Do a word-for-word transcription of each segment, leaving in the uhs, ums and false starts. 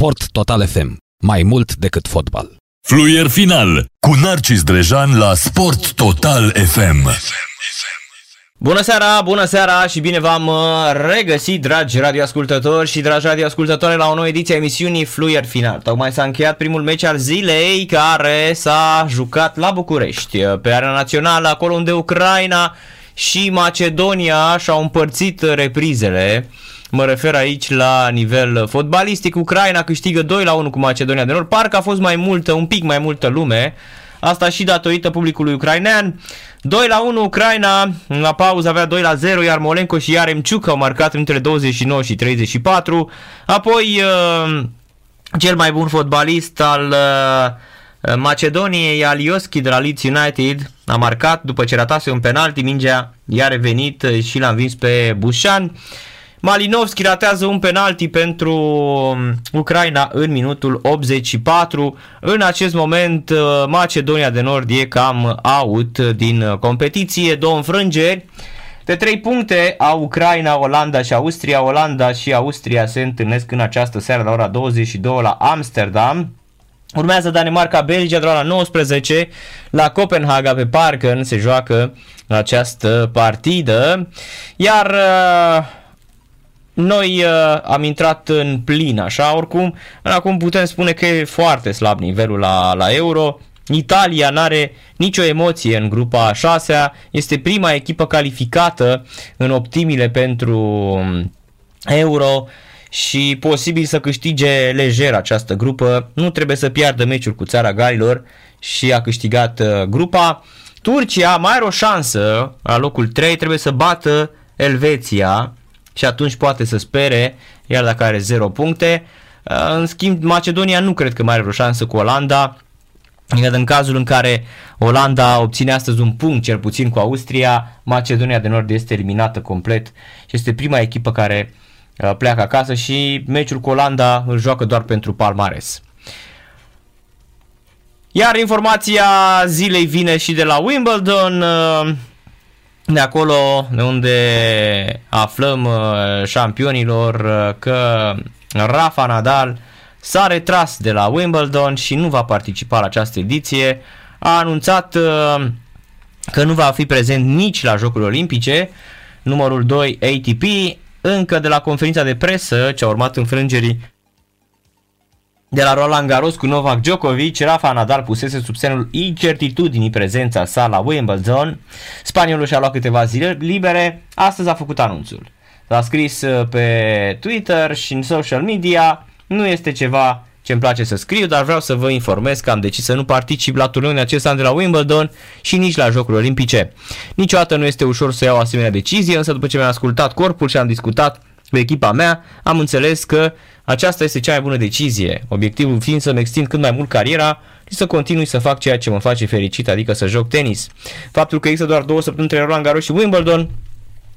Sport Total F M. Mai mult decât fotbal. Fluier final cu Narcis Drejan la Sport Total F M. Bună seara, bună seara și bine v-am regăsit, dragi radioascultători și dragi radioascultătoare, la o nouă ediție a emisiunii Fluier Final. Tocmai s-a încheiat primul meci al zilei, care s-a jucat la București, pe arena națională, acolo unde Ucraina și Macedonia și-au împărțit reprizele. Mă refer aici la nivel fotbalistic. Ucraina câștigă doi la unu cu Macedonia de Nord. Parcă a fost mai multă, un pic mai multă lume. Asta și datorită publicului ucrainean. doi la unu Ucraina, la pauză avea doi la zero, iar Molenko și Yaremchuk au marcat între douăzeci și nouă și treizeci și patru. Apoi cel mai bun fotbalist al Macedoniei, Alioski de la Leeds United, a marcat după ce ratase un penalti. Mingea i-a revenit și l-a învins pe Bușan. Malinovski ratează un penalti pentru Ucraina în minutul optzeci și patru. În acest moment Macedonia de Nord e cam out din competiție. Două înfrângeri de trei puncte a Ucraina, Olanda și Austria. Olanda și Austria se întâlnesc în această seară la ora douăzeci și două la Amsterdam. Urmează Danemarca, Belgia de la ora nouăsprezece la Copenhaga, pe Parken se joacă această partidă. Iar noi uh, am intrat în plin, așa, oricum, acum putem spune că e foarte slab nivelul la, la Euro. Italia n-are nicio emoție în grupa a șasea, este prima echipă calificată în optimile pentru Euro și posibil să câștige lejer această grupă. Nu trebuie să piardă meciul cu țara Galilor și a câștigat uh, grupa. Turcia mai are o șansă la locul trei, trebuie să bată Elveția și atunci poate să spere, iar dacă are zero puncte. În schimb, Macedonia nu cred că mai are vreo șansă cu Olanda. În cazul în care Olanda obține astăzi un punct, cel puțin cu Austria, Macedonia de Nord este eliminată complet și este prima echipă care pleacă acasă și meciul cu Olanda îl joacă doar pentru palmares. Iar informația zilei vine și de la Wimbledon, de acolo de unde aflăm șampionilor că Rafa Nadal s-a retras de la Wimbledon și nu va participa la această ediție. A anunțat că nu va fi prezent nici la Jocurile Olimpice, numărul doi A T P, încă de la conferința de presă ce a urmat înfrângerii de la Roland Garros cu Novak Djokovic, Rafa Nadal pusese sub semnul incertitudinii prezența sa la Wimbledon. Spaniolul și-a luat câteva zile libere, astăzi a făcut anunțul. L-a scris pe Twitter și în social media: nu este ceva ce îmi place să scriu, dar vreau să vă informez că am decis să nu particip la turneul acest an de la Wimbledon și nici la Jocurile Olimpice. Niciodată nu este ușor să iau o asemenea decizie, însă după ce mi-am ascultat corpul și am discutat cu echipa mea, am înțeles că aceasta este cea mai bună decizie, obiectivul fiind să-mi extind cât mai mult cariera și să continui să fac ceea ce mă face fericit, adică să joc tenis. Faptul că există doar două săptămâni între Roland Garros și Wimbledon,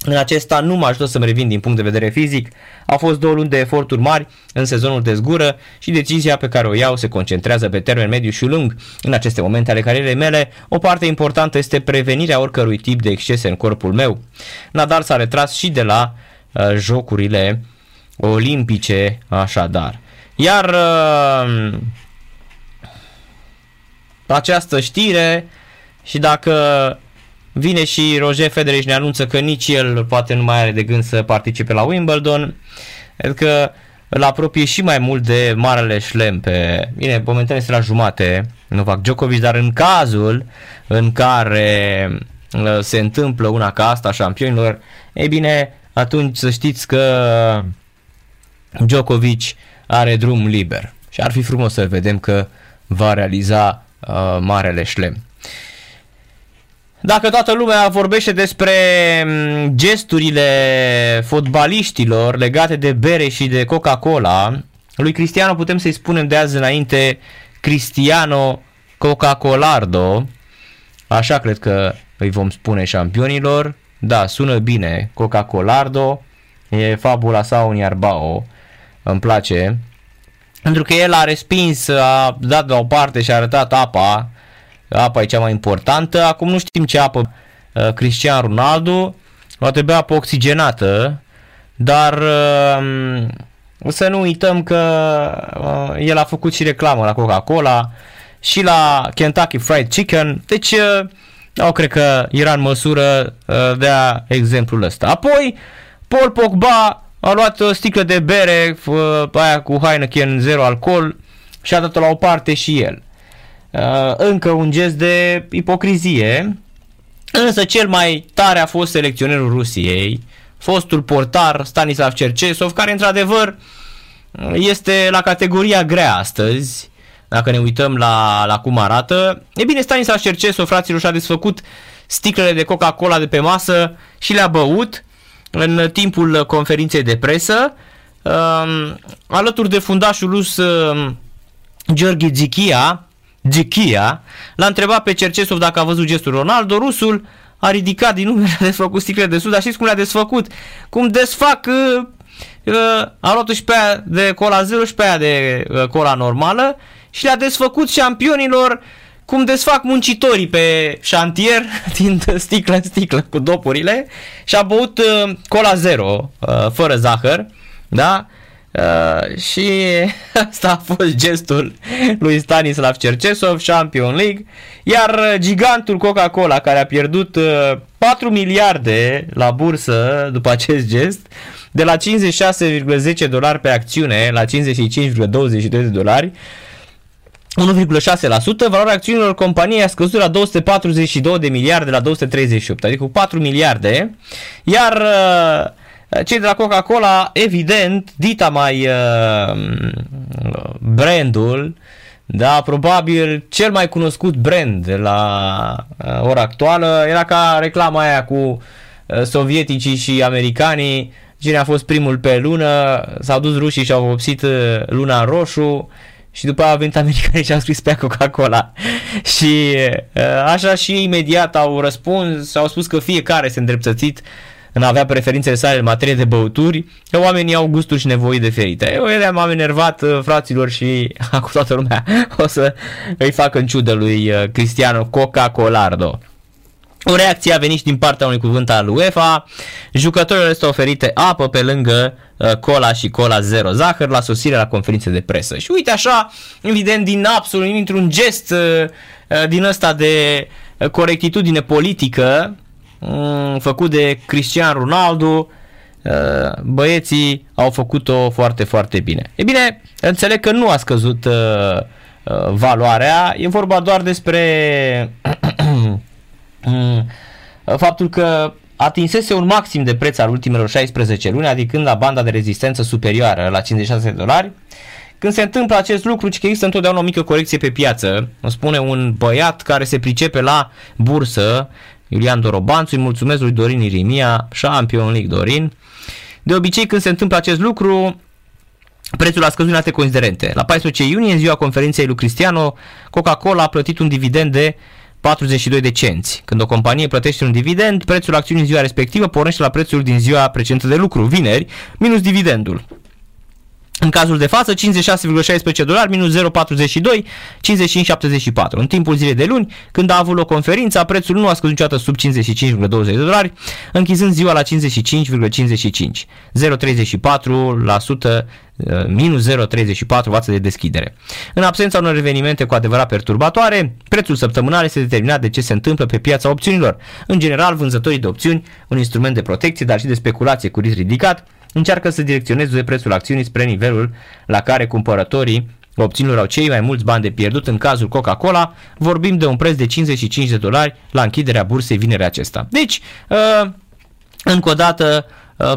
în acesta nu m-a ajutat să-mi revin din punct de vedere fizic. Au fost două luni de eforturi mari în sezonul de zgură și decizia pe care o iau se concentrează pe termen mediu și lung. În aceste momente ale carierei mele, o parte importantă este prevenirea oricărui tip de excese în corpul meu. Nadal s-a retras și de la uh, jocurile Olimpice, așadar. Iar uh, această știre, și dacă vine și Roger Federer și ne anunță că nici el poate nu mai are de gând să participe la Wimbledon, adică îl apropie și mai mult de marele șlem pe... Bine, momentan este la jumate Novak Djokovic, dar în cazul în care uh, se întâmplă una ca asta, șampionilor, ei bine, atunci să știți că Djokovic are drum liber și ar fi frumos să vedem că va realiza uh, marele șlem. Dacă toată lumea vorbește despre gesturile fotbaliștilor legate de bere și de Coca-Cola, lui Cristiano putem să-i spunem de azi înainte Cristiano Coca-Colardo, așa cred că îi vom spune șampionilor. Da, sună bine, Coca-Colardo, e fabula sa un iarbao. Îmi place, pentru că el a respins, a dat la o parte și a arătat apa. Apa e cea mai importantă. Acum nu știm ce apă uh, Cristiano Ronaldo poate bea, apă oxigenată, dar uh, Să nu uităm că uh, el a făcut și reclamă la Coca-Cola și la Kentucky Fried Chicken. Deci, uh, eu cred că era în măsură uh, de a exemplul ăsta. Apoi, Paul Pogba a luat o sticlă de bere, uh, aia cu Heineken, zero alcool, și a dat-o la o parte și el. Uh, încă un gest de ipocrizie. Însă cel mai tare a fost selecționerul Rusiei, fostul portar Stanislav Cherchesov, care într-adevăr este la categoria grea astăzi, dacă ne uităm la, la cum arată. E bine, Stanislav Cherchesov, fraților, și-a desfăcut sticlele de Coca-Cola de pe masă și le-a băut în timpul conferinței de presă, um, alături de fundașul rus um, Gheorghe Dzichia. Dzichia l-a întrebat pe Cherchesov dacă a văzut gestul Ronaldo. Rusul a ridicat din numele, a desfăcut sticlele de sud, dar știți cum le-a desfăcut? Cum desfac, uh, uh, a luat-o și pe aia de cola zero și pe aia de uh, cola normală și le-a desfăcut șampionilor cum desfac muncitorii pe șantier din sticlă în sticlă cu dopurile, și a băut uh, cola zero, uh, fără zahăr, da? Uh, și asta a fost gestul lui Stanislav Cherchesov, Champion League. Iar gigantul Coca-Cola, care a pierdut uh, patru miliarde la bursă după acest gest, de la cincizeci și șase virgulă zece dolari pe acțiune la cincizeci și cinci virgulă douăzeci și doi de dolari, unu virgulă șase la sută, valoarea acțiunilor companiei a scăzut la două sute patruzeci și două de miliarde la două sute treizeci și opt, adică cu patru miliarde. Iar uh, cei de la Coca-Cola, evident, dita mai uh, brandul, da, probabil cel mai cunoscut brand de la uh, ora actuală, era ca reclama aia cu uh, sovieticii și americanii, cine a fost primul pe lună, s-au dus rușii și au vopsit luna în roșu și după aia au venit americanii și au scris pe Coca-Cola. Și uh, așa și imediat au răspuns, au spus că fiecare se îndreptățit în a avea preferințele sale în materie de băuturi, că oamenii au gusturi și nevoi diferite. Eu ele m-am enervat, fraților, și acum toată lumea o să îi fac în ciudă lui Cristiano Coca-Colardo. O reacție a venit și din partea unui cuvânt al UEFA. Jucătorilor este oferite apă pe lângă cola și cola zero zahăr la sosirea la conferințe de presă. Și uite așa, evident, din absolut, dintr-un gest din ăsta de corectitudine politică, făcut de Cristiano Ronaldo, băieții au făcut-o foarte, foarte bine. E bine, înțeleg că nu a scăzut valoarea, e vorba doar despre faptul că atinsese un maxim de preț al ultimelor șaisprezece luni, adică la banda de rezistență superioară la cincizeci și șase de dolari. Când se întâmplă acest lucru, ci că există întotdeauna o mică corecție pe piață, îmi spune un băiat care se pricepe la bursă, Iulian Dorobanțu, îi mulțumesc lui Dorin Irimia, Champion League Dorin. De obicei, când se întâmplă acest lucru, prețul a scăzut în alte considerente. La paisprezece iunie, în ziua conferinței lui Cristiano, Coca-Cola a plătit un dividend de patruzeci și doi de cenți. Când o companie plătește un dividend, prețul acțiunii în ziua respectivă pornește la prețul din ziua precedentă de lucru, vineri, minus dividendul. În cazul de față, cincizeci și șase virgulă șaisprezece dolari minus zero virgulă patruzeci și doi, cincizeci și cinci virgulă șaptezeci și patru. În timpul zilei de luni, când a avut loc conferința, prețul nu a scăzut niciodată sub cincizeci și cinci virgulă douăzeci de dolari, închizând ziua la cincizeci și cinci virgulă cincizeci și cinci, zero virgulă treizeci și patru la sută minus zero virgulă treizeci și patru față de deschidere. În absența unor evenimente cu adevărat perturbatoare, prețul săptămânal este determinat de ce se întâmplă pe piața opțiunilor. În general, vânzătorii de opțiuni, un instrument de protecție, dar și de speculație cu risc ridicat, încearcă să direcționeze prețul acțiunii spre nivelul la care cumpărătorii obținilor au cei mai mulți bani de pierdut. În cazul Coca-Cola vorbim de un preț de cincizeci și cinci de dolari la închiderea bursei vinerea acesta. Deci, încă o dată,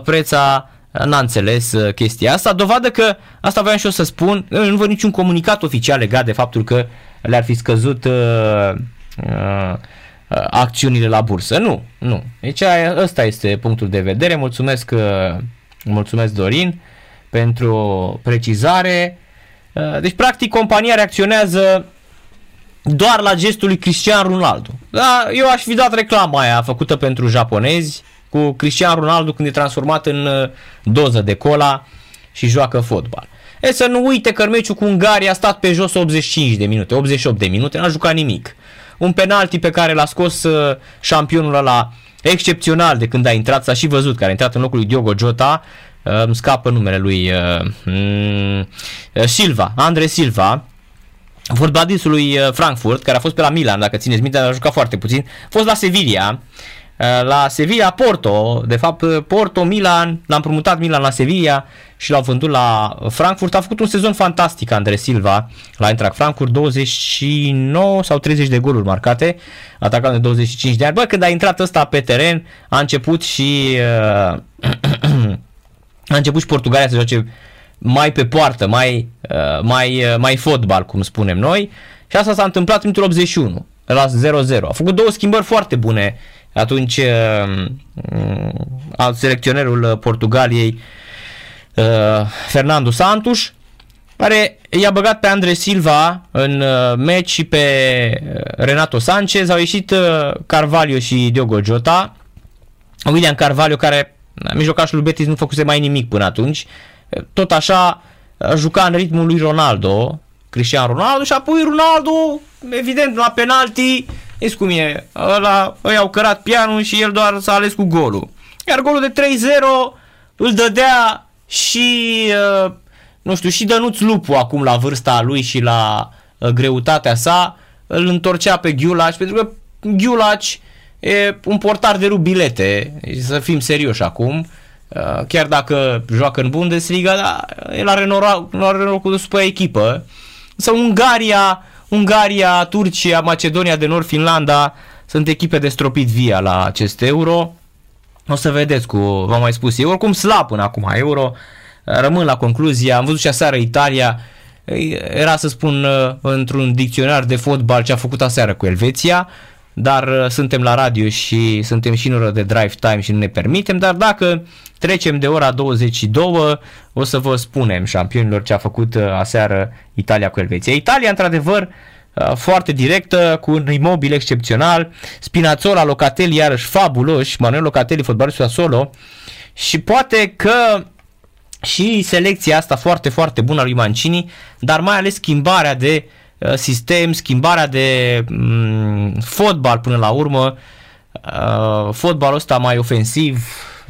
preța n-a înțeles chestia asta. Dovadă că, asta voiam și eu să spun, nu văd niciun comunicat oficial legat de faptul că le-ar fi scăzut acțiunile la bursă. Nu, nu. Deci ăsta este punctul de vedere. Mulțumesc că Mulțumesc, Dorin, pentru precizare. Deci, practic, compania reacționează doar la gestul lui Cristiano Ronaldo. Da, eu aș fi dat reclama aia făcută pentru japonezi cu Cristiano Ronaldo când e transformat în doză de cola și joacă fotbal. E să nu uite că în meciul cu Ungaria a stat pe jos optzeci și cinci de minute, optzeci și opt de minute, n-a jucat nimic. Un penalti pe care l-a scos șampionul ăla excepțional de când a intrat, s-a și văzut, care a intrat în locul lui Diogo Jota, îmi scapă numele lui Silva, Andre Silva, fotbalistul lui Frankfurt, care a fost pe la Milan, dacă țineți minte, dar a jucat foarte puțin, a fost la Sevilla, la Sevilla Porto, de fapt Porto Milan, l-a împrumutat Milan la Sevilla și l-au vândut la Frankfurt. A făcut un sezon fantastic Andre Silva la Eintracht Frankfurt, douăzeci și nouă sau treizeci de goluri marcate, atacant de douăzeci și cinci de ani. Bă, când a intrat ăsta pe teren, a început și uh, a început și Portugalia să joace mai pe poartă, mai uh, mai uh, mai fotbal, cum spunem noi. Și asta s-a întâmplat în minutul optzeci și unu, la zero zero. A făcut două schimbări foarte bune atunci uh, selecționerul Portugaliei, uh, Fernando Santos, care i-a băgat pe Andre Silva în uh, meci și pe Renato Sanchez. Au ieșit uh, Carvalho și Diogo Jota. William Carvalho, care mijlocașul lui Betis, nu făcuse mai nimic până atunci. Tot așa juca în ritmul lui Ronaldo, Cristiano Ronaldo, și apoi Ronaldo, evident, la penalti, știți cum e, ăla, îi au cărat pianul și el doar s-a ales cu golul. Iar golul de trei zero îl dădea și, nu știu, și Dănuț Lupu acum la vârsta lui și la greutatea sa, îl întorcea pe Ghiulaci, pentru că Ghiulaci e un portar de rup bilete, să fim serioși acum, chiar dacă joacă în Bundesliga, dar el are norocul după echipă. Sau Ungaria, Ungaria, Turcia, Macedonia de Nord, Finlanda sunt echipe de stropit via la acest Euro. O să vedeți, cu v-am mai spus eu, oricum slab până acum Euro. Rămân la concluzie, am văzut și aseară Italia, era să spun într-un dicționar de fotbal ce a făcut aseară cu Elveția, dar suntem la radio și suntem și în oră de drive time și nu ne permitem, dar dacă trecem de ora douăzeci și două o să vă spunem, șampionilor, ce a făcut aseară Italia cu Elveția. Italia, într-adevăr, foarte directă, cu un Immobile excepțional, Spinazzola, Locatelli, iarăși fabuloși, Manuel Locatelli, fotbalistul Sassuolo, și poate că și selecția asta foarte, foarte bună a lui Mancini, dar mai ales schimbarea de sistem, schimbarea de m- fotbal până la urmă, uh, fotbalul ăsta mai ofensiv,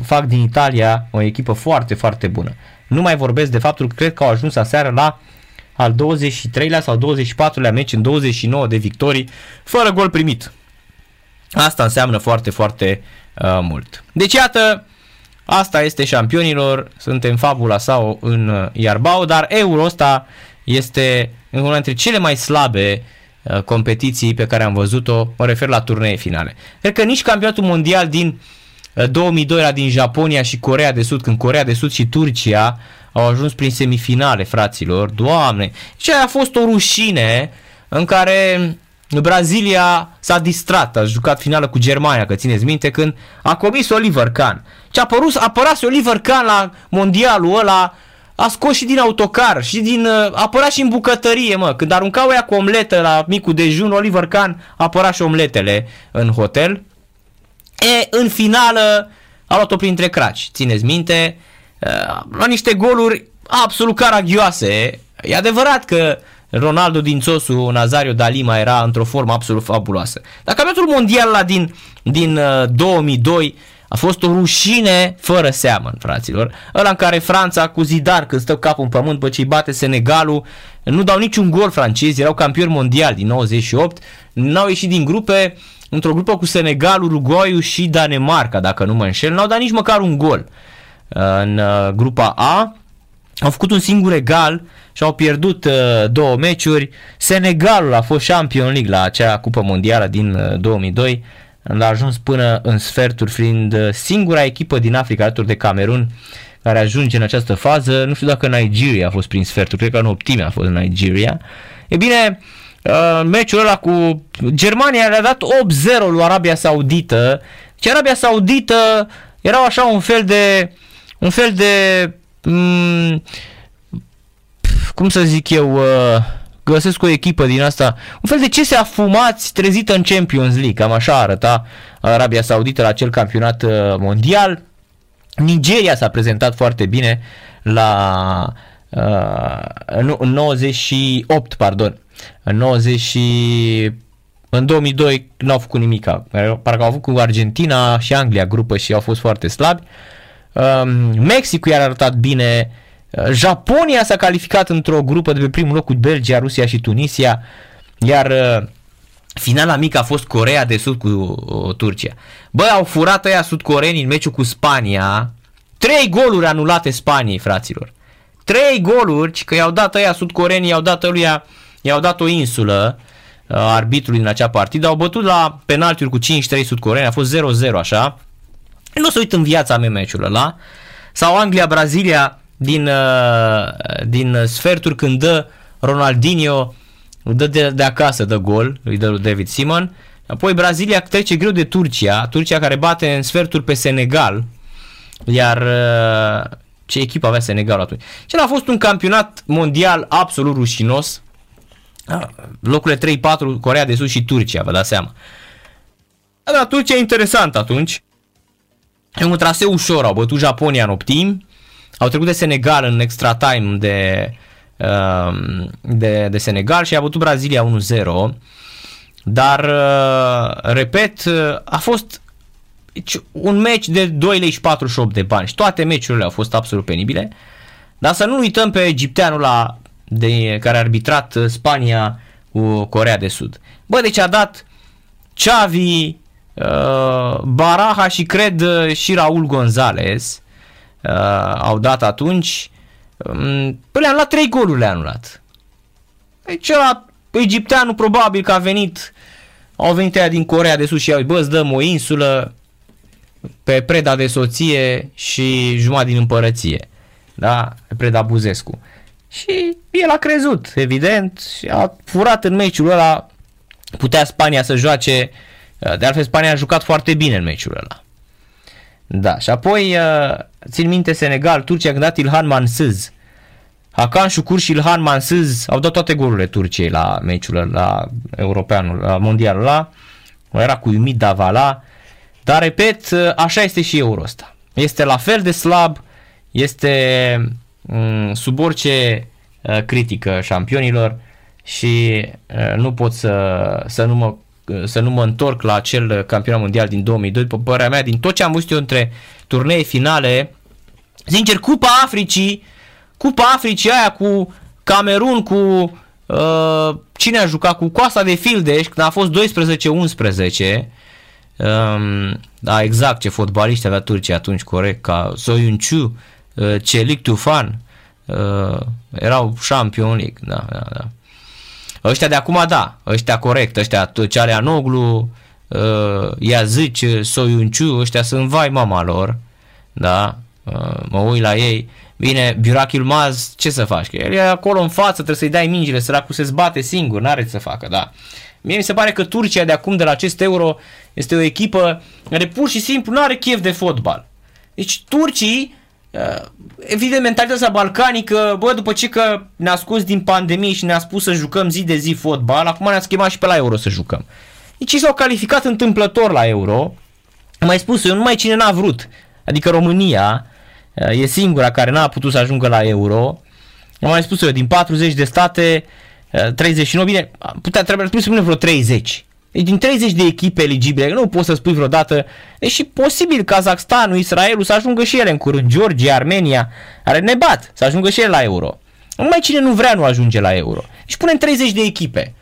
fac din Italia o echipă foarte, foarte bună. Nu mai vorbesc de faptul că cred că au ajuns aseară la al douăzeci și treilea sau douăzeci și patrulea meci în douăzeci și nouă de victorii fără gol primit. Asta înseamnă foarte, foarte uh, mult. Deci iată, asta este, șampionilor, suntem fabula sau în Iarbao, dar Euro ăsta este una dintre cele mai slabe uh, competiții pe care am văzut-o, mă refer la turnee finale. Cred că nici campionatul mondial din uh, două mii doi era din Japonia și Coreea de Sud, când Coreea de Sud și Turcia au ajuns prin semifinale, fraților, Doamne! Și aia a fost o rușine în care Brazilia s-a distrat, a jucat finală cu Germania, că țineți minte, când a comis Oliver Kahn. Ce a părut, apărase Oliver Kahn la mondialul ăla, a scos și din autocar și din... apărea și în bucătărie, mă. Când aruncau ea cu omletă la micul dejun, Oliver Kahn apărea și omletele în hotel. E, în finală a luat-o printre craci. Țineți minte, la niște goluri absolut caragioase. E adevărat că Ronaldo din Țosu, Nazario Dalima era într-o formă absolut fabuloasă. Dar campionatul mondial ăla din, din două mii doi a fost o rușine fără seamă, fraților. Ăla în care Franța cu Zidane, când stă capul în pământ, bă, ce-i bate Senegalul, nu dau niciun gol francezi, erau campioni mondiali din nouăzeci și opt, n-au ieșit din grupe, într-o grupă cu Senegalul, Uruguayul și Danemarca, dacă nu mă înșel, n-au dat nici măcar un gol. În grupa A au făcut un singur egal și au pierdut două meciuri. Senegalul a fost Champions League la acea cupă mondială din două mii doi, a ajuns până în sferturi, fiind singura echipă din Africa, alături de Camerun, care ajunge în această fază. Nu știu dacă Nigeria a fost prin sferturi, cred că în optime a fost Nigeria. E bine, meciul ăla cu Germania le-a dat opt zero lui Arabia Saudită. Și Arabia Saudită era așa un fel de, un fel de, um, cum să zic eu, uh, găsesc o echipă din asta, un fel de ce se afumați trezită în Champions League, cam așa arăta Arabia Saudită la acel campionat mondial. Nigeria s-a prezentat foarte bine la uh, nu, în nouăzeci și opt, pardon, în nouăzeci și opt. În două mii doi n-au făcut nimic, parcă au avut cu Argentina și Anglia grupă și au fost foarte slabi. Mexicul i-a arătat bine. Japonia s-a calificat într-o grupă de pe primul loc cu Belgia, Rusia și Tunisia, iar finala mică a fost Coreea de Sud cu Turcia. Bă, au furat ăia sudcoreenii în meciul cu Spania. Trei goluri anulate Spaniei, fraților. Trei goluri, că i-au dat ăia sudcoreenii, i-au dat ăluia, i-au dat o insulă arbitrului din acea partidă. Au bătut la penaltiuri cu cinci trei sudcoreenii, a fost zero zero așa. Nu se uit în viața mea meciul ăla. Sau Anglia-Brazilia din, din sferturi, când dă Ronaldinho, dă de, de acasă, dă gol, îi dă lui David Simon. Apoi Brazilia trece greu de Turcia, Turcia care bate în sferturi pe Senegal, iar ce echipă avea Senegal atunci? Cel a fost un campionat mondial absolut rușinos, locurile trei patru, Coreea de Sud și Turcia, vă dați seama. Dar Turcia e interesant atunci, e un traseu ușor, au bătut Japonia în optimi, au trecut de Senegal în extra time de, de, de Senegal și a bătut Brazilia unu zero. Dar, repet, a fost un meci de doi virgulă patruzeci și opt de bani și toate meciurile au fost absolut penibile. Dar să nu uităm pe egipteanul ăla de, care a arbitrat Spania cu Coreea de Sud. Bă, deci a dat Xavi, Baraja și cred și Raul Gonzalez. Uh, au dat atunci, um, păi le-am luat trei goluri, le-am luat. Deci ăla, egipteanul probabil că a venit, au venit aia din Coreea de Sud și i-au zis, bă, îți dăm o insulă pe preda de soție și jumătate din împărăție, da, preda Buzescu. Și el a crezut, evident, și a furat în meciul ăla, putea Spania să joace, de altfel Spania a jucat foarte bine în meciul ăla. Da, și apoi uh, țin minte Senegal, Turcia, când a dat Ilhan Mansız, Hakan Şükür și Ilhan Mansız au dat toate golurile Turciei la meciul la europeanul, la mondialul ăla, era cu Ümit Davala, dar repet, așa este și Euro ăsta. Este la fel de slab, este um, sub orice uh, critică șampionilor și uh, nu pot să, să nu mă să nu mă întorc la acel campionat mondial din două mii doi, după părerea mea, din tot ce am văzut eu între turnee finale, sincer, Cupa Africii, Cupa Africii aia cu Camerun, cu uh, cine a jucat, cu Coasta de Fildeș, când a fost doisprezece unsprezece, um, da, exact ce fotbaliști avea Turcia atunci, corect, ca Söyüncü, uh, Çelik Tufan, uh, erau Champions League, da, da, da. Ăștia de acum, da, ăștia corect, ăștia Cereanoglu, uh, Iazici, Söyüncü, ăștia sunt vai mama lor, da, uh, mă uit la ei. Bine, Burak Yılmaz, ce să faci? Că el e acolo în față, trebuie să-i dai mingile, săracul se zbate singur, n-are ce să facă, da. Mie mi se pare că Turcia de acum, de la acest Euro, este o echipă care pur și simplu n-are chef de fotbal. Deci turcii, evident, mentalitatea balcanică, bă, după ce că ne-a scos din pandemie și ne-a spus să jucăm zi de zi fotbal, acum ne-a schimbat și pe la Euro să jucăm. Deci ei s-au calificat întâmplător la Euro, am mai spus eu, numai cine n-a vrut, adică România e singura care n-a putut să ajungă la Euro, am mai spus eu, din patruzeci de state, treizeci și nouă, bine, putea, trebuie să spunem vreo treizeci. Deci din treizeci de echipe eligibile, nu poți să spui vreodată, deși posibil Kazakhstanul, Israelul să ajungă și ele în curând, Georgia, Armenia, are ne bat, să ajungă și ele la Euro. Numai cine nu vrea nu ajunge la Euro. Deci punem treizeci de echipe,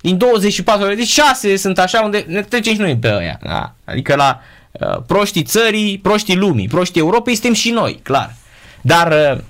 din douăzeci și patru, deci șase sunt așa unde ne trecem și noi pe aia. Da. Adică la uh, proștii țării, proștii lumii, proștii Europei suntem și noi, clar. Dar uh,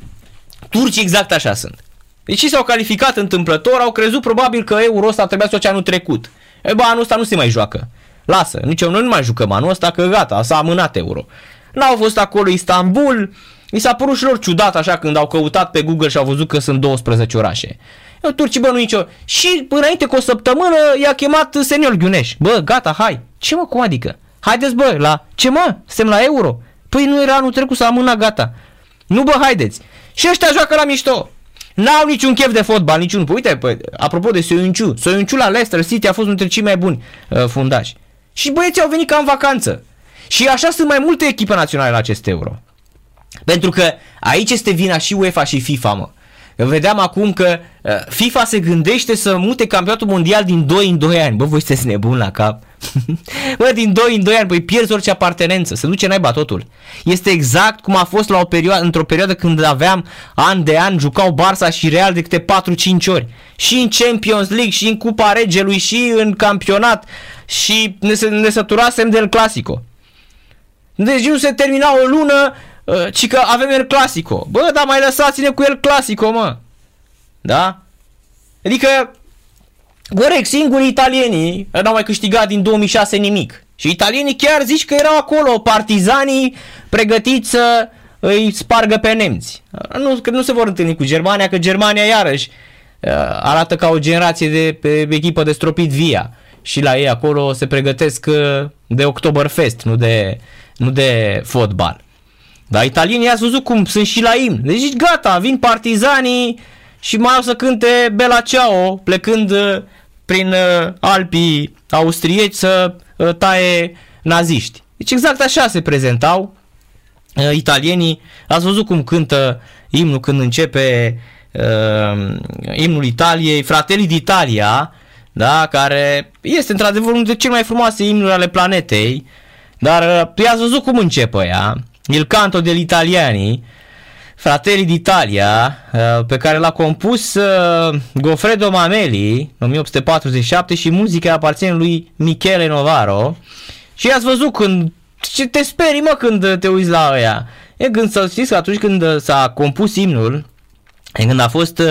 turcii exact așa sunt. Deci ei s-au calificat întâmplător, au crezut probabil că Euro ăsta trebuia să o ce anul trecut. E, bă, anul ăsta nu se mai joacă. Lasă, nici eu, noi nu mai jucăm anul ăsta, că gata, s-a amânat Euro. N-au fost acolo Istanbul, mi s-a părut și lor ciudat așa când au căutat pe Google și au văzut că sunt douăsprezece orașe. Eu, turcii, bă, nu nicio... Și înainte cu o săptămână i-a chemat senior Ghiuneș. Bă, gata, hai. Ce mă, cum adică? Haideți, bă, la... Ce mă? Suntem la Euro? Păi nu era anul trecut, s-a amânat, gata. Nu, bă, haideți. Și ăștia joacă la mișto. N-au niciun chef de fotbal, niciun. Păi, uite, păi, apropo de Söyüncü, Söyüncü la Leicester City a fost unul dintre cei mai buni uh, fundași. Și băieții au venit ca în vacanță. Și așa sunt mai multe echipe naționale la acest Euro. Pentru că aici este vina și UEFA și FIFA, mă. Eu vedeam acum că uh, FIFA se gândește să mute campionatul mondial din doi în doi ani. Bă, voi sunteți nebuni la cap. Bă, din doi în doi ani, băi, pierzi orice apartenență, se duce naiba totul. Este exact cum a fost la o perioadă, într-o perioadă când aveam an de an, jucau Barça și Real de câte patru-cinci ori. Și în Champions League, și în Cupa Regelui, și în campionat, și ne, ne săturasem de El Clasico. Deci nu se termina o lună, ci că avem El Clasico. Bă, dar mai lăsați-ne cu El Clasico, mă. Da? Adică, corect, singurii italienii n-au mai câștigat din două mii șase nimic. Și italienii chiar zici că erau acolo partizanii pregătiți să îi spargă pe nemți. Nu, că nu se vor întâlni cu Germania, că Germania iarăși arată ca o generație de pe echipă de stropit via. Și la ei acolo se pregătesc de Oktoberfest, nu de, nu de fotbal. Dar italienii ați văzut cum sunt și la imn. Deci zici, gata, vin partizanii și mai au să cânte Bella Ciao, plecând prin Alpii austrieci să taie naziști. Deci exact așa se prezentau italienii. Ați văzut cum cântă imnul când începe uh, imnul Italiei, Fratelli d'Italia, da, care este într-adevăr unul dintre cele mai frumoase imnuri ale planetei, dar uh, ați văzut cum începe ea, Il canto degli italiani, Fratelli d'Italia, pe care l-a compus Goffredo Mameli în o mie opt sute patruzeci și șapte și muzica aparține lui Michele Novaro. Și ați văzut când ce te sperii, mă, când te uiți la ăia. E când să știți că atunci când s-a compus imnul, când a fost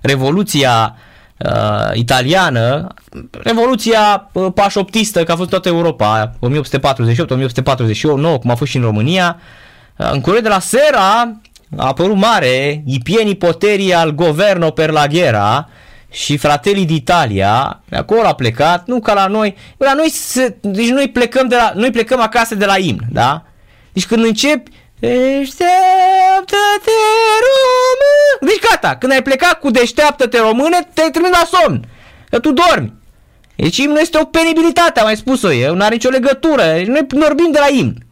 revoluția uh, italiană, revoluția uh, pașoptistă, că a fost toată Europa, o mie opt sute patruzeci și opt, o mie opt sute patruzeci și nouă, cum a fost și în România, uh, în curând de la Sera a apărut mare ipienii poterii al governo per la guerra și Fratelli d'Italia, acolo a plecat, nu ca la noi, la noi se, deci noi plecăm de la, noi plecăm acasă de la imn, da? Deci când începi, deșteaptă-te român, deci gata, când ai plecat cu deșteaptă-te române, te-ai trimis la somn, că tu dormi. Deci imnul este o penibilitate, am mai spus-o eu, nu are nicio legătură, deci noi vorbim de la imn.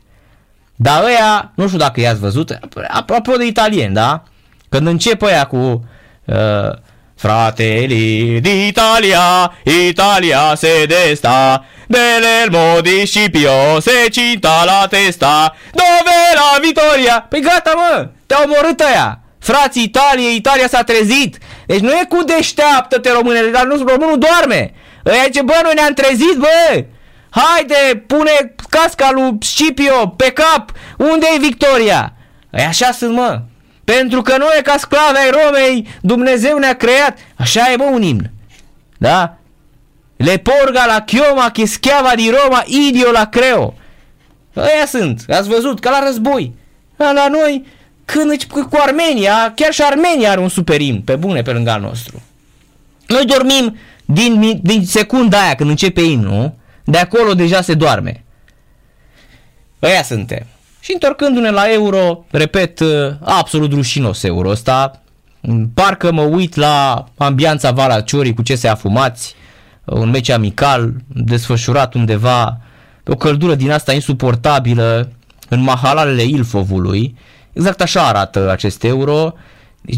Dar ăia, nu știu dacă i-ați văzut, apropo de italieni, da? Când încep ăia cu uh, Fratelli d'Italia, Italia se desta, del modicipio se cinta la testa, dove la Vitoria? Păi gata, mă, te-au omorât ăia. Frații Italiei, Italia s-a trezit. Deci nu e cu deșteaptă-te românele, dar nu, românul doarme. Ăia zice, bă, noi ne-am trezit, bă. Haide, pune casca lui Scipio pe cap. Unde-i victoria? E așa sunt, mă. Pentru că noi, ca sclavi ai Romei, Dumnezeu ne-a creat. Așa e, mă, un imn. Da? Le porga la chioma, che schiava di Roma, idio la creo. Aia sunt. Ați văzut, ca la război. La noi, când cu Armenia, chiar și Armenia are un super imn, pe bune, pe lângă al nostru. Noi dormim din, din secunda aia, când începe imnul. De acolo deja se doarme. Ăia suntem. Și întorcându-ne la euro, repet, absolut rușinos euro ăsta. Parcă mă uit la ambianța Vara Ciorii cu ce se afumați. Un meci amical desfășurat undeva. O căldură din asta insuportabilă în mahalalele Ilfovului. Exact așa arată acest euro.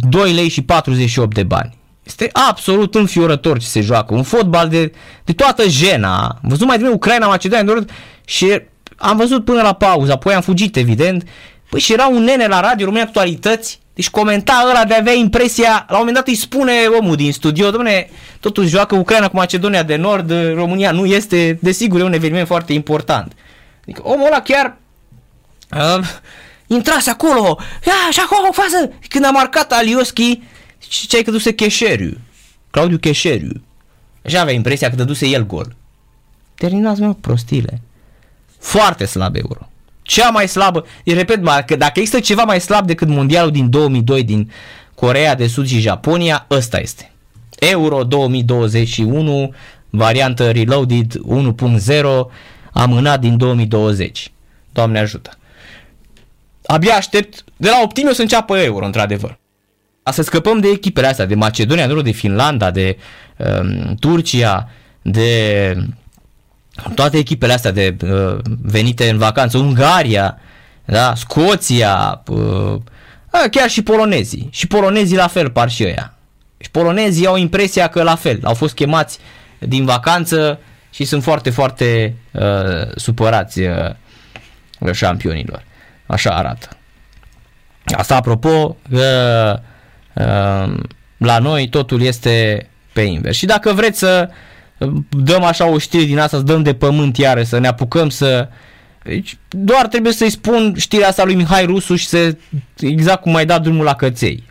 doi lei și patruzeci și opt de bani. Este absolut înfiorător ce se joacă. Un fotbal de, de toată jena. Am văzut mai devreme Ucraina, Macedonia de Nord și am văzut până la pauză. Apoi am fugit, evident. Păi și era un nene la Radio România Actualități. Deci comenta ăla de avea impresia. La un moment dat îi spune omul din studio, dom'le, totuși joacă Ucraina cu Macedonia de Nord, România nu este. Desigur, e un eveniment foarte important. Adică omul ăla chiar uh, intrase acolo. Ia, și acolo o fază. Când a marcat Alioski, și ce ai că duse Cheșeriu, Claudiu Cheșeriu. Și avea impresia că dăduse el gol. Terminați, mă, prostile. Foarte slab euro. Cea mai slabă, repet, că dacă există ceva mai slab decât mondialul din două mii doi din Coreea de Sud și Japonia, ăsta este. Euro două mii douăzeci și unu, variantă reloaded unu punct zero, amânat din două mii douăzeci. Doamne ajută. Abia aștept, de la optimi o să înceapă euro, într-adevăr. A să scăpăm de echipele astea, de Macedonia de Nord, de Finlanda, de uh, Turcia, de toate echipele astea de uh, venite în vacanță, Ungaria, da, Scoția, uh, chiar și polonezii. Și polonezii la fel par și ăia. Și polonezii au impresia că la fel, au fost chemați din vacanță și sunt foarte, foarte uh, supărați uh, șampionilor. Așa arată. Asta apropo, uh, uh, la noi totul este pe invers. Și dacă vreți să dăm așa o știre din asta, să dăm de pământ iară, să ne apucăm să... Deci doar trebuie să-i spun știrea asta lui Mihai Rusu și să, exact cum ai dat drumul la căței.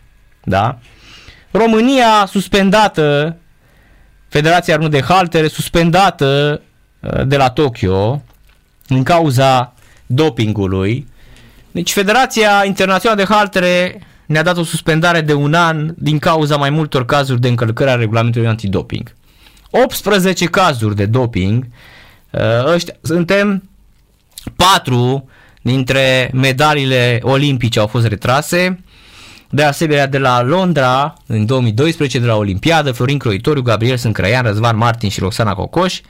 Da? România suspendată, Federația Română de Haltere suspendată de la Tokyo în cauza dopingului. Deci Federația Internațională de Haltere ne-a dat o suspendare de un an din cauza mai multor cazuri de încălcări a regulamentului antidoping. optsprezece cazuri de doping, ăștia suntem. Patru dintre medaliile olimpice au fost retrase, de asemenea de la Londra în două mii doisprezece, de la Olimpiadă, Florin Croitoriu, Gabriel Sâncrăian, Răzvan Martin și Roxana Cocoș.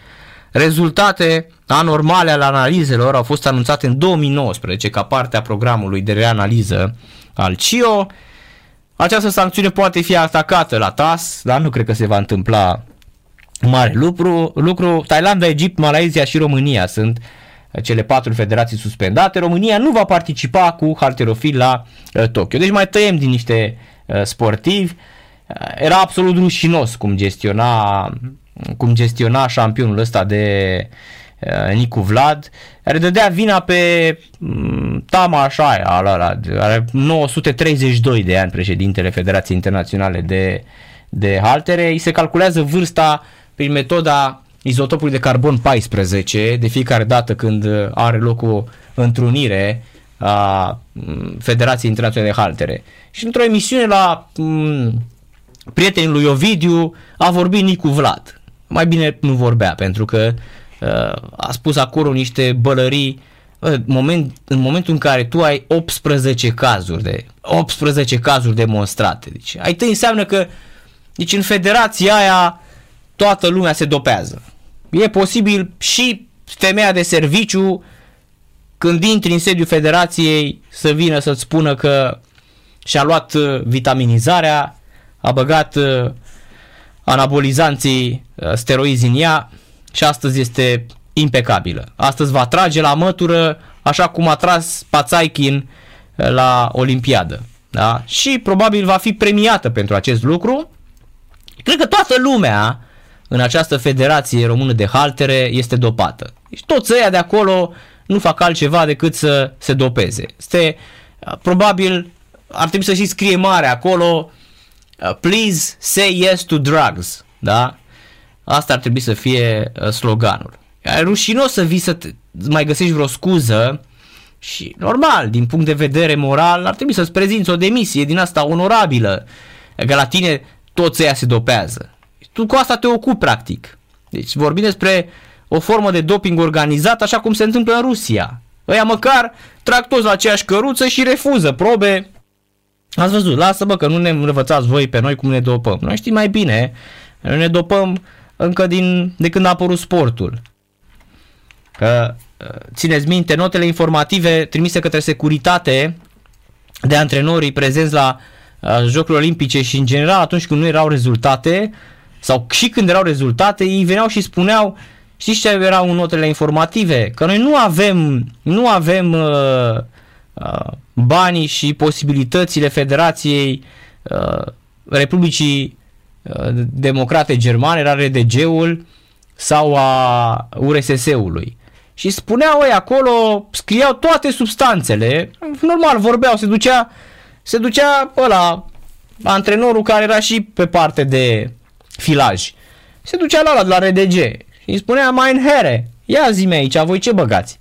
Rezultate anormale ale analizelor au fost anunțate în două mii nouăsprezece ca parte a programului de reanaliză al C I O. Această sancțiune poate fi atacată la T A S, dar nu cred că se va întâmpla mare lucru. lucru. Thailanda, Egipt, Malaysia și România sunt cele patru federații suspendate. România nu va participa cu halterofili la uh, Tokyo. Deci mai tăiem din niște uh, sportivi. Uh, era absolut rușinos cum gestiona, cum gestiona șampionul ăsta de uh, Nicu Vlad, care dădea vina pe um, Tamaș aia, are nouă sute treizeci și doi de ani președintele Federației Internaționale de, de Haltere. Îi se calculează vârsta prin metoda izotopul de carbon paisprezece, de fiecare dată când are loc o întrunire a Federației Internaționale de Haltere. Și într-o emisiune la m- prietenul lui Ovidiu a vorbit Nicu Vlad. Mai bine nu vorbea, pentru că a spus acolo niște bălării. În, moment, în momentul în care tu ai optsprezece cazuri de optsprezece cazuri demonstrate, deci ai tăi înseamnă că deci în federația aia toată lumea se dopează. E posibil și femeia de serviciu, când intri în sediul federației, să vină să-ți spună că și-a luat vitaminizarea, a băgat anabolizanții, steroizi în ea și astăzi este impecabilă. Astăzi va trage la mătură așa cum a tras Patsaikhin la Olimpiadă. Da? Și probabil va fi premiată pentru acest lucru. Cred că toată lumea în această Federație Română de Haltere este dopată. Deci toți ăia de acolo nu fac altceva decât să se dopeze. Este, probabil ar trebui să și scrie mare acolo, please say yes to drugs. Da? Asta ar trebui să fie sloganul. E rușinos să vii să te, mai găsești vreo scuză și normal, din punct de vedere moral, ar trebui să-ți prezinți o demisie din asta onorabilă. Că la tine toți ăia se dopează. Tu cu asta te ocupi, practic. Deci vorbim despre o formă de doping organizat, așa cum se întâmplă în Rusia. Ăia măcar trag toți la aceeași căruță și refuză probe. Ați văzut, lasă-mă că nu ne învățați voi pe noi cum ne dopăm. Noi știm mai bine, noi ne dopăm încă din, de când a apărut sportul. Că, țineți minte, notele informative trimise către securitate de antrenorii prezenți la uh, Jocurile Olimpice și în general atunci când nu erau rezultate, sau și când erau rezultate, ei veneau și spuneau, știți ce erau în notele informative? Că noi nu avem, nu avem uh, uh, banii și posibilitățile Federației uh, Republicii uh, Democrate Germane, era R D G-ul, sau a U R S S-ului. Și spuneau ei acolo, scriau toate substanțele, normal vorbeau, se ducea, se ducea ăla, antrenorul care era și pe parte de filaj. Se ducea la ăla de la R D G și îi spunea, mein Herre, ia zi-mi aici, voi ce băgați?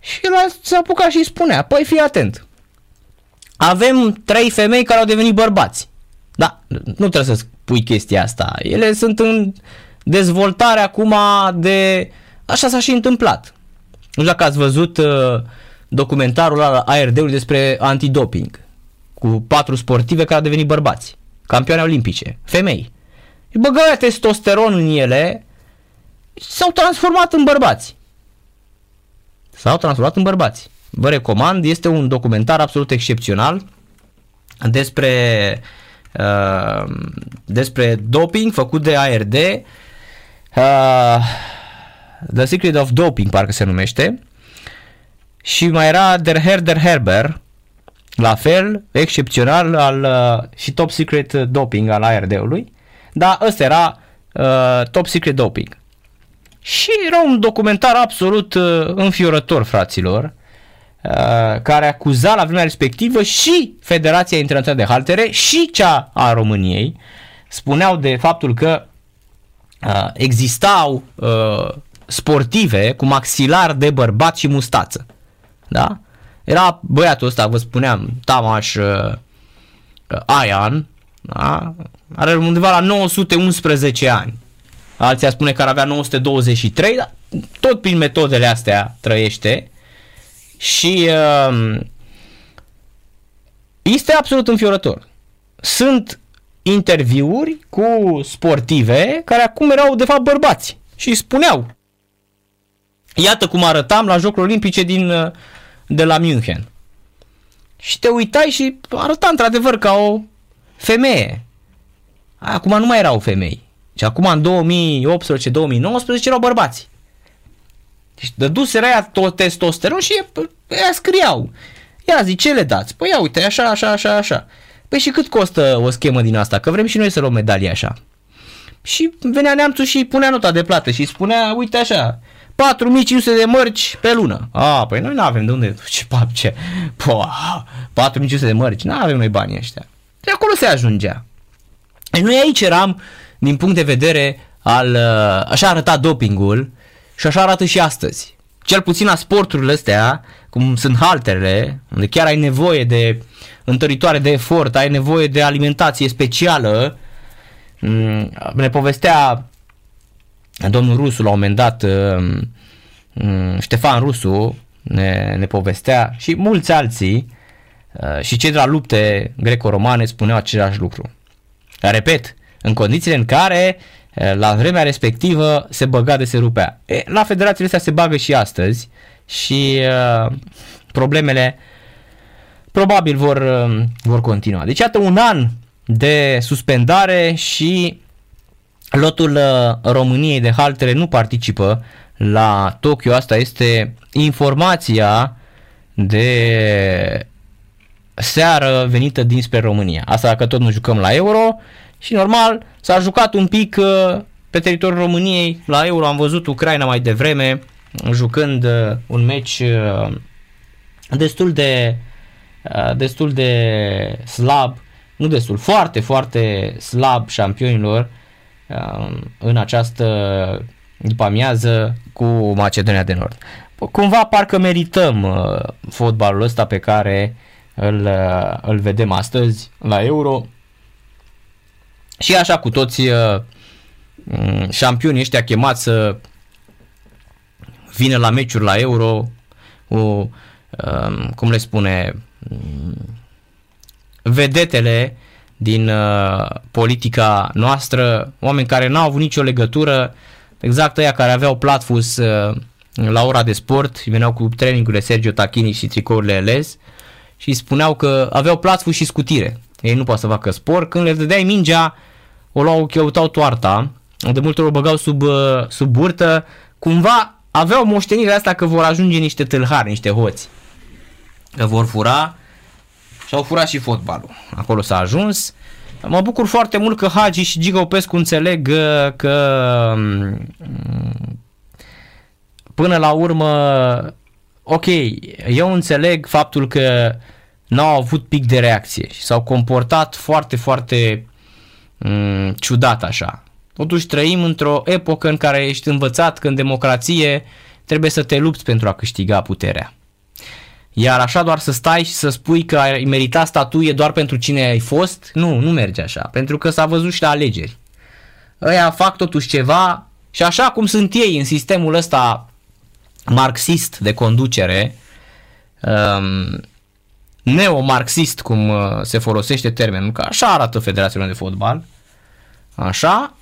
Și el s-a apucat și îi spunea, păi fii atent, avem trei femei care au devenit bărbați. Da, nu trebuie să pui chestia asta, ele sunt în dezvoltare acum de... Așa s-a și întâmplat. Nu știu dacă ați văzut documentarul la A R D-ul despre antidoping, cu patru sportive care au devenit bărbați, campioane olimpice, femei. Băgăia testosteron în ele, s-au transformat în bărbați. S-au transformat în bărbați. Vă recomand, este un documentar absolut excepțional despre, uh, despre doping făcut de A R D, Uh, The Secret of Doping, parcă se numește. Și mai era Der Herr der Herber, la fel, excepțional, al, uh, și Top Secret Doping al A R D-ului. Dar ăsta era uh, Top Secret Doping. Și era un documentar absolut uh, înfiorător, fraților, uh, care acuza la vremea respectivă și Federația Internațională de Haltere și cea a României. Spuneau de faptul că uh, existau uh, sportive cu maxilar de bărbat și mustață. Da? Era băiatul ăsta, vă spuneam, Tamaș uh, Ayan, da? Are undeva la nouă sute unsprezece ani. Alții spune că ar avea nouă sute douăzeci și trei, dar tot prin metodele astea trăiește. Și uh, este absolut înfiorător. Sunt interviuri cu sportive care acum erau de fapt bărbați și spuneau: iată cum arătam la Jocurile Olimpice din, de la München. Și te uitai și arăta într-adevăr ca o femeie. Acum nu mai erau femei. Și acum în două mii optsprezece două mii nouăsprezece erau bărbați. Deci dăduseră ea tot testosteron și ea scriau: ia zi, ce le dați? Păi ia uite, așa, așa, așa, așa. Păi și cât costă o schemă din asta? Că vrem și noi să luăm medalii așa. Și venea neamțul și punea nota de plată și spunea: uite așa, patru mii cinci sute de mărci pe lună. A, păi noi n-avem de unde, ce pap, ce, patru mii cinci sute de mărci, n-avem noi banii ăștia. Și acolo se ajungea. Deci noi aici eram din punct de vedere al, așa arăta dopingul și așa arată și astăzi. Cel puțin la sporturile astea, cum sunt halterele, unde chiar ai nevoie de întăritoare de efort, ai nevoie de alimentație specială. Ne povestea domnul Rusu la un moment dat, Ștefan Rusu ne, ne povestea și mulți alții, și cei de la lupte greco-romane spuneau același lucru. Repet, în condițiile în care la vremea respectivă se băga de se rupea. E, la federațiile astea se bagă și astăzi și uh, problemele probabil vor, uh, vor continua. Deci iată un an de suspendare și lotul uh, României de haltere nu participă la Tokyo. Asta este informația de seară venită dinspre România. Asta dacă tot nu jucăm la Euro. Și normal, s-a jucat un pic pe teritoriul României la Euro. Am văzut Ucraina mai devreme jucând un meci destul de destul de slab, nu destul, foarte, foarte slab șampionilor în această după-amiază cu Macedonia de Nord. Cumva parcă merităm fotbalul ăsta pe care îl, îl vedem astăzi la Euro. Și așa cu toți șampionii ăștia chemați să vină la meciuri la Euro cu, cum le spune, vedetele din politica noastră, oameni care n-au avut nicio legătură, exact aia care aveau platfus la ora de sport, veneau cu trainingurile Sergio Tacchini și tricourile L S și spuneau că aveau platfus și scutire. Ei nu poate să facă sport. Când le dădeai mingea, o luau, căutau toarta, de multe ori o băgau sub, sub burtă, cumva aveau moștenirea asta că vor ajunge niște tâlhari, niște hoți, că vor fura, și au furat și fotbalul. Acolo s-a ajuns. Mă bucur foarte mult că Hagi și Giga Opescu înțeleg că până la urmă, ok, eu înțeleg faptul că n-au avut pic de reacție și s-au comportat foarte, foarte m- ciudat așa. Totuși trăim într-o epocă în care ești învățat că în democrație trebuie să te lupți pentru a câștiga puterea. Iar așa doar să stai și să spui că ai meritat statuie doar pentru cine ai fost, nu, nu merge așa. Pentru că s-a văzut și la alegeri. Ăia fac totuși ceva și așa cum sunt ei în sistemul ăsta marxist de conducere, um, neomarxist, cum se folosește termenul, că așa arată Federația de Fotbal, așa,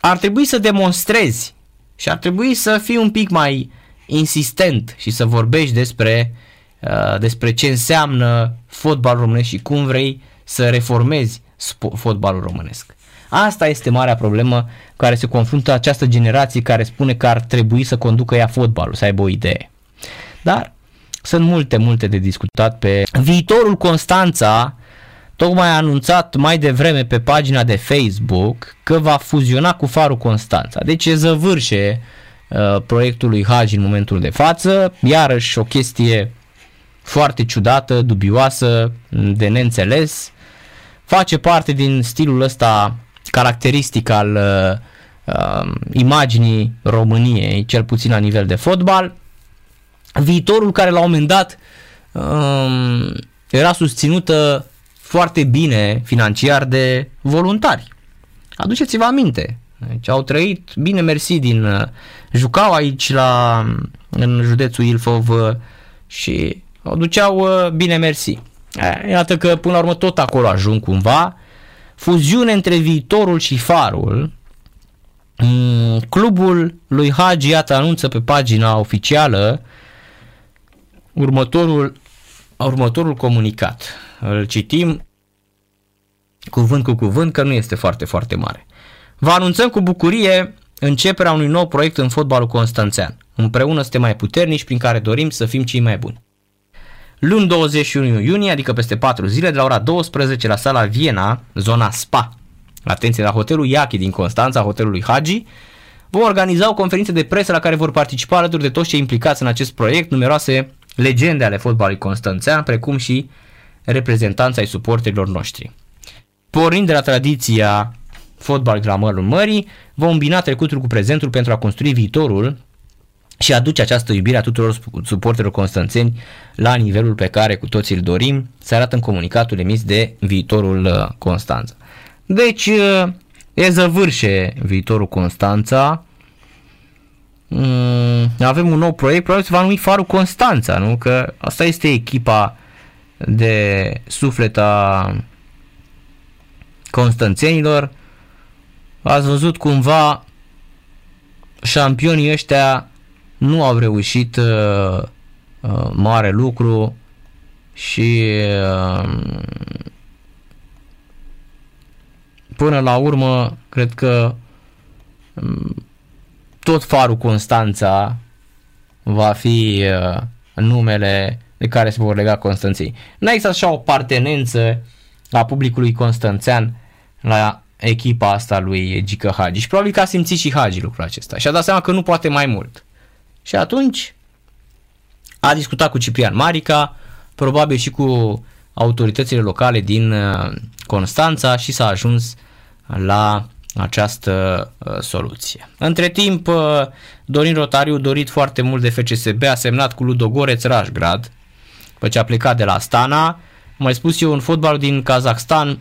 ar trebui să demonstrezi și ar trebui să fii un pic mai insistent și să vorbești despre, uh, despre ce înseamnă fotbalul românesc și cum vrei să reformezi sp- fotbalul românesc. Asta este marea problemă care se confruntă această generație care spune că ar trebui să conducă ea fotbalul, să aibă o idee. Dar sunt multe, multe de discutat pe viitorul Constanța. Tocmai a anunțat mai devreme pe pagina de Facebook că va fuziona cu Farul Constanța. Deci e zăvârșe uh, proiectul lui Hagi în momentul de față. Iarăși o chestie foarte ciudată, dubioasă, de neînțeles. Face parte din stilul ăsta caracteristic al uh, uh, imaginii României, cel puțin la nivel de fotbal. Viitorul care la un moment dat uh, era susținută foarte bine financiar de voluntari. Aduceți-vă aminte. Deci au trăit bine mersi din uh, jucau aici la în județul Ilfov uh, și o duceau uh, bine mersi. Iată că până la urmă tot acolo ajung cumva. Fuziune între Viitorul și Farul. Mm, clubul lui Hagi, iată, anunță pe pagina oficială următorul următorul comunicat. Îl citim cuvânt cu cuvânt, că nu este foarte, foarte mare. Vă anunțăm cu bucurie începerea unui nou proiect în fotbalul constanțean. Împreună suntem mai puternici, prin care dorim să fim cei mai buni. Luni douăzeci și unu iunie, adică peste patru zile, de la ora douăsprezece la sala Viena, zona Spa. Atenție, la hotelul Iachi din Constanța, hotelul lui Hagi, vom organiza o conferință de presă la care vor participa alături de toți cei implicați în acest proiect numeroase legende ale fotbalului constanțean, precum și reprezentanța ai suporterilor noștri. Pornind de la tradiția fotbal glamărul mării, vom îmbina trecutul cu prezentul pentru a construi viitorul și aduce această iubire a tuturor suporterilor constanțeni la nivelul pe care cu toții îl dorim, se arată în comunicatul emis de Viitorul Constanța. Deci e zăvârșe Viitorul Constanța. Avem un nou proiect, probabil se va numi Farul Constanța, nu? Că asta este echipa de suflet a constanțenilor. Ați văzut cumva șampionii ăștia nu au reușit uh, uh, mare lucru și uh, până la urmă cred că um, tot Farul Constanța va fi uh, numele de care se vor lega constanțenii. N-a existat așa o partenență a publicului constanțean la echipa asta lui Gică Hagi și probabil că a simțit și Hagi lucrul acesta și a dat seama că nu poate mai mult. Și atunci a discutat cu Ciprian Marica, probabil și cu autoritățile locale din Constanța și s-a ajuns la această soluție. Între timp, Dorin Rotariu, dorit foarte mult de F C S B, a semnat cu Ludogoreț Rașgrad, după ce a plecat de la Astana. Mai spus eu, în fotbalul din Kazakhstan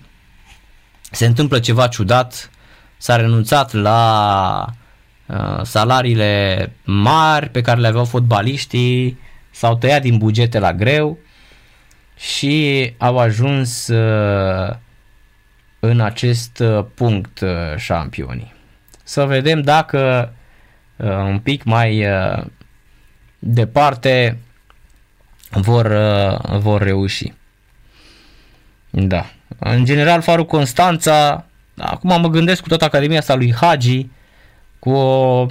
se întâmplă ceva ciudat, s-a renunțat la salariile mari pe care le aveau fotbaliștii, s-au tăiat din bugete la greu și au ajuns în acest punct șampionii. Să vedem dacă un pic mai departe vor, vor reuși. Da. În general, Farul Constanța, acum mă gândesc cu toată academia asta lui Hagi, cu o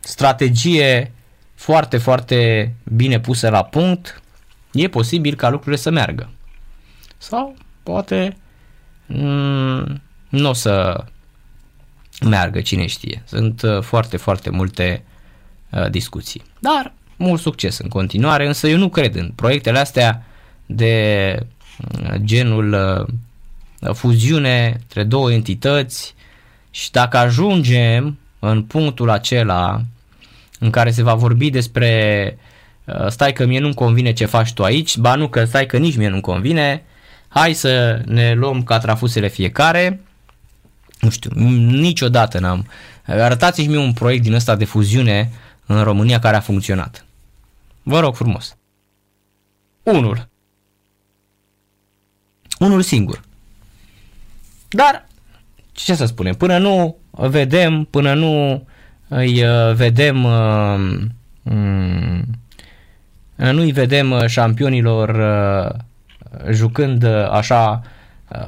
strategie foarte, foarte bine pusă la punct, e posibil ca lucrurile să meargă. Sau poate m- nu o să meargă, cine știe. Sunt foarte, foarte multe uh, discuții. Dar mult succes în continuare, însă eu nu cred în proiectele astea de uh, genul uh, fuziune între două entități și dacă ajungem în punctul acela în care se va vorbi despre stai că mie nu-mi convine ce faci tu aici, ba nu că stai că nici mie nu-mi convine, hai să ne luăm catrafusele fiecare, nu știu, niciodată n-am. Arătați-și mie un proiect din ăsta de fuziune în România care a funcționat. Vă rog frumos. Unul. Unul singur. Dar ce să spunem, până nu vedem, până nu îi vedem nu îi vedem șampionilor jucând așa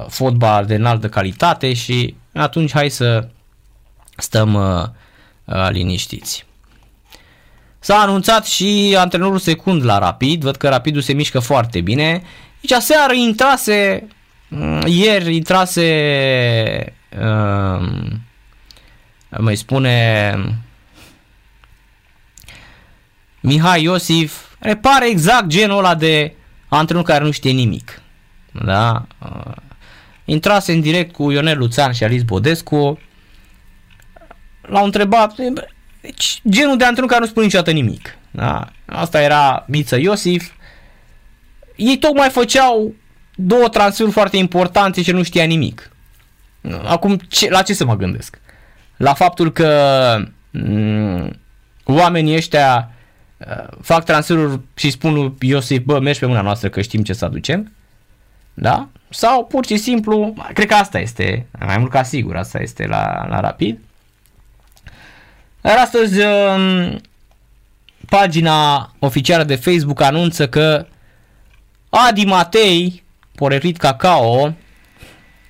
fotbal de înaltă calitate și atunci hai să stăm uh, uh, liniștiți. S-a anunțat și antrenorul secund la Rapid, văd că Rapidul se mișcă foarte bine. Deci aseară intrase, ieri intrase, uh, mai spune, Mihai Iosif, care pare exact genul ăla de antrenor care nu știe nimic. Da? Uh, intrase în direct cu Ionel Luțan și Alice Bodescu, l-au întrebat... Deci, genul de antrenor care nu spune niciodată nimic. Da? Asta era Miță Iosif. Ei tocmai făceau două transferuri foarte importante și nu știa nimic. Acum, ce, la ce să mă gândesc? La faptul că m- oamenii ăștia uh, fac transferuri și spun lui Iosif, bă, mergi pe mâna noastră că știm ce să aducem. Da? Sau pur și simplu, cred că asta este, mai mult ca sigur, asta este la, la Rapid. Iar astăzi pagina oficială de Facebook anunță că Adi Matei, poreclit Cacao,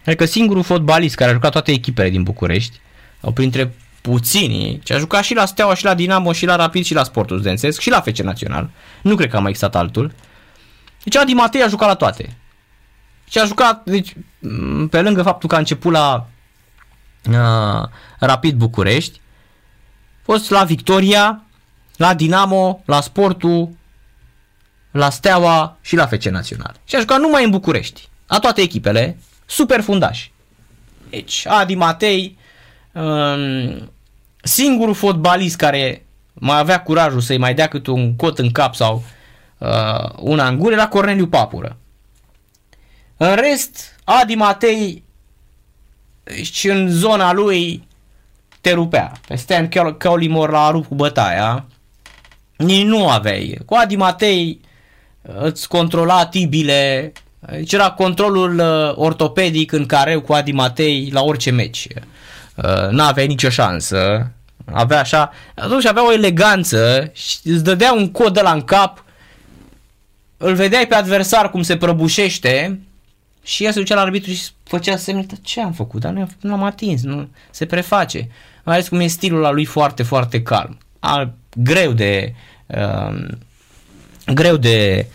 adică singurul fotbalist care a jucat toate echipele din București, sau printre puținii, ce a jucat și la Steaua, și la Dinamo, și la Rapid, și la Sportul Studențesc, și la F C Național. Nu cred că a mai existat altul. Deci Adi Matei a jucat la toate. Și a jucat, deci, pe lângă faptul că a început la uh, Rapid București, fost la Victoria, la Dinamo, la Sportul, la Steaua și la F C Național. Și a jucat numai în București, la toate echipele, super fundaș. Deci, Adi Matei, singurul fotbalist care mai avea curajul să-i mai dea câte un cot în cap sau una în gură, era Corneliu Papură. În rest, Adi Matei și în zona lui... te rupea. Pe Stan Colimor l-a rupt cu bătaia. Nici nu aveai. Cu Adi Matei îți controla tibile. Deci era controlul ortopedic în careu cu Adi Matei la orice meci. N-aveai nicio șansă. Avea așa. Atunci avea o eleganță și îți dădea un cod de la în cap. Îl vedeai pe adversar cum se prăbușește și ea se ducea la arbitru și făcea semne, ce am făcut, dar nu l-am atins, nu se preface. Mai ales cum e stilul la lui foarte, foarte calm. A, greu de uh, greu de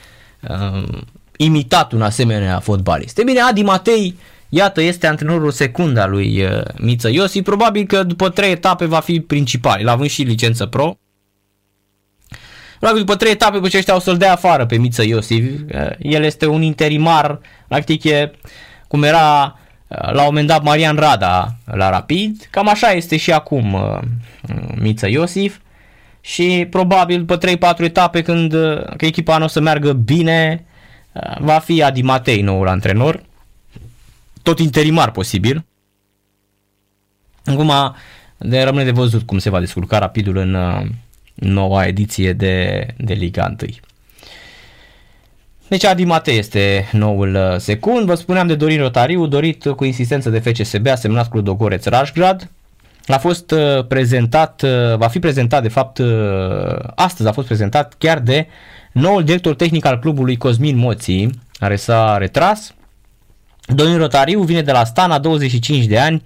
uh, imitat un asemenea fotbalist. E bine, Adi Matei, iată, este antrenorul secund al lui uh, Miță Iosif. Probabil că după trei etape va fi principal. L-a avut și licență pro. Probabil după trei etape, după ce ăștia o să-l dea afară pe Miță Iosif. Uh, el este un interimar, practic e cum era la un moment dat Marian Rada la Rapid, cam așa este și acum Miță Iosif și probabil după trei patru etape când că echipa nu o să meargă bine va fi Adi Matei noul antrenor, tot interimar posibil. Acum de rămâne de văzut cum se va descurca Rapidul în noua ediție de, de Liga unu. Deci Adi Matei este noul secund, vă spuneam de Dorin Rotariu, dorit cu insistență de F C S B, asemnat cu Ludogoreț Rașgrad. A fost prezentat, va fi prezentat de fapt, astăzi a fost prezentat chiar de noul director tehnic al clubului Cosmin Moții, care s-a retras. Dorin Rotariu vine de la Stana, douăzeci și cinci de ani,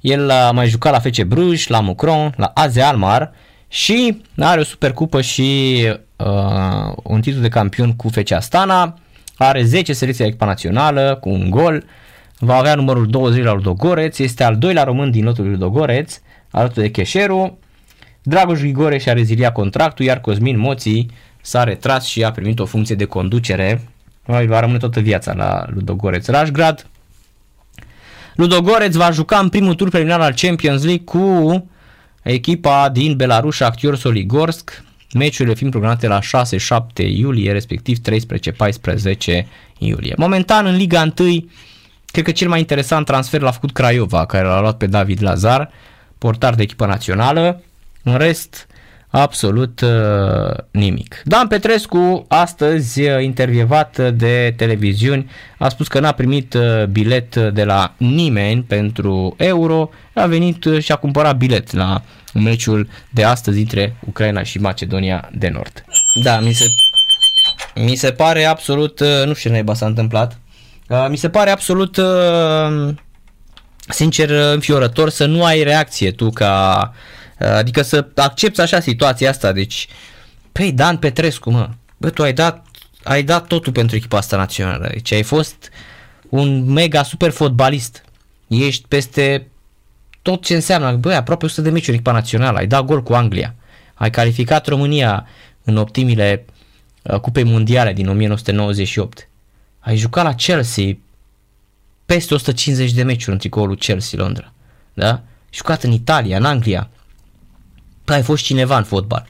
el a mai jucat la F C Bruj, la Mucron, la A Z Almar și are o supercupă și... Uh, un titlu de campion cu F C Astana, are zece selecții la echipa națională cu un gol, va avea numărul douăzeci la Ludogoreț, este al doilea român din lotul Ludogoreț, alături de Cheșeru. Dragoș Grigore și-a reziliat contractul, iar Cosmin Moții s-a retras și a primit o funcție de conducere. Va rămâne toată viața la Ludogoreț Rașgrad. Ludogoreț va juca în primul tur preliminar al Champions League cu echipa din Belarus, Actior Soligorsk, meciurile fiind programate la șase șapte iulie, respectiv treisprezece paisprezece iulie. Momentan în Liga unu, cred că cel mai interesant transfer l-a făcut Craiova, care l-a luat pe David Lazar, portar de echipă națională. În rest, absolut uh, nimic. Dan Petrescu, astăzi intervievat de televiziuni, a spus că n-a primit uh, bilet de la nimeni pentru Euro, a venit uh, și a cumpărat bilet la meciul de astăzi dintre Ucraina și Macedonia de Nord. Da, mi se, mi se pare absolut, nu știu ce naiba s-a întâmplat, mi se pare absolut sincer, înfiorător să nu ai reacție tu ca... Adică să accepți așa situația asta, deci... Păi, Dan Petrescu, mă, bă, tu ai dat, ai dat totul pentru echipa asta națională. Deci ai fost un mega super fotbalist. Ești peste tot ce înseamnă. Bă, aproape o sută de meciuri echipa națională. Ai dat gol cu Anglia. Ai calificat România în optimile Cupei Mondiale din nouăsprezece nouăzeci și opt. Ai jucat la Chelsea peste o sută cincizeci de meciuri în tricoul lui Chelsea Londra. Da? Ai jucat în Italia, în Anglia. Păi ai fost cineva în fotbal.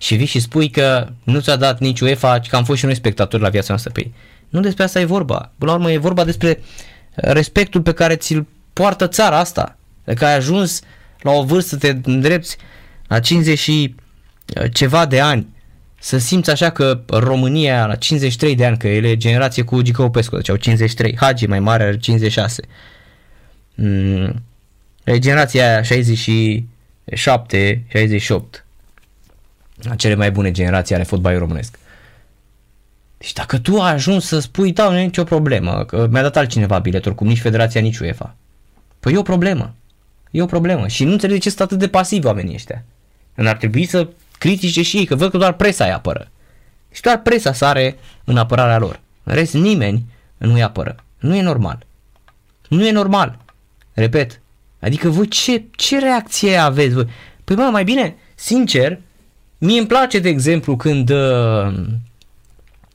Și vii și spui că nu ți-a dat nici UEFA, că am fost și noi spectatori la viața noastră pe ei. Nu despre asta e vorba. Până la urmă e vorba despre respectul pe care ți-l poartă țara asta. Că ai ajuns la o vârstă, te îndrepți la cincizeci și ceva de ani, să simți așa că România la cincizeci și trei de ani, că ele e generație cu Gică Opescu, deci au cincizeci și trei, Hagi mai mare are cincizeci și șase. Mm, e generația aia șaizeci și șapte, șaizeci și opt. Cele mai bune generații ale fotbalului românesc. Deci dacă tu ai ajuns să spui, da, nu e nicio problemă, că mi-a dat altcineva biletul, cum nici Federația, nici UEFA. Păi e o problemă. E o problemă. Și nu înțeleg de ce sunt atât de pasivi oamenii ăștia. Când ar trebui să critice și ei, că văd că doar presa îi apără. Și doar presa sare în apărarea lor. În rest, nimeni nu îi apără. Nu e normal. Nu e normal. Repet. Adică voi ce, ce reacție aveți voi? Păi mă, mai bine, sincer, mie îmi place, de exemplu, când,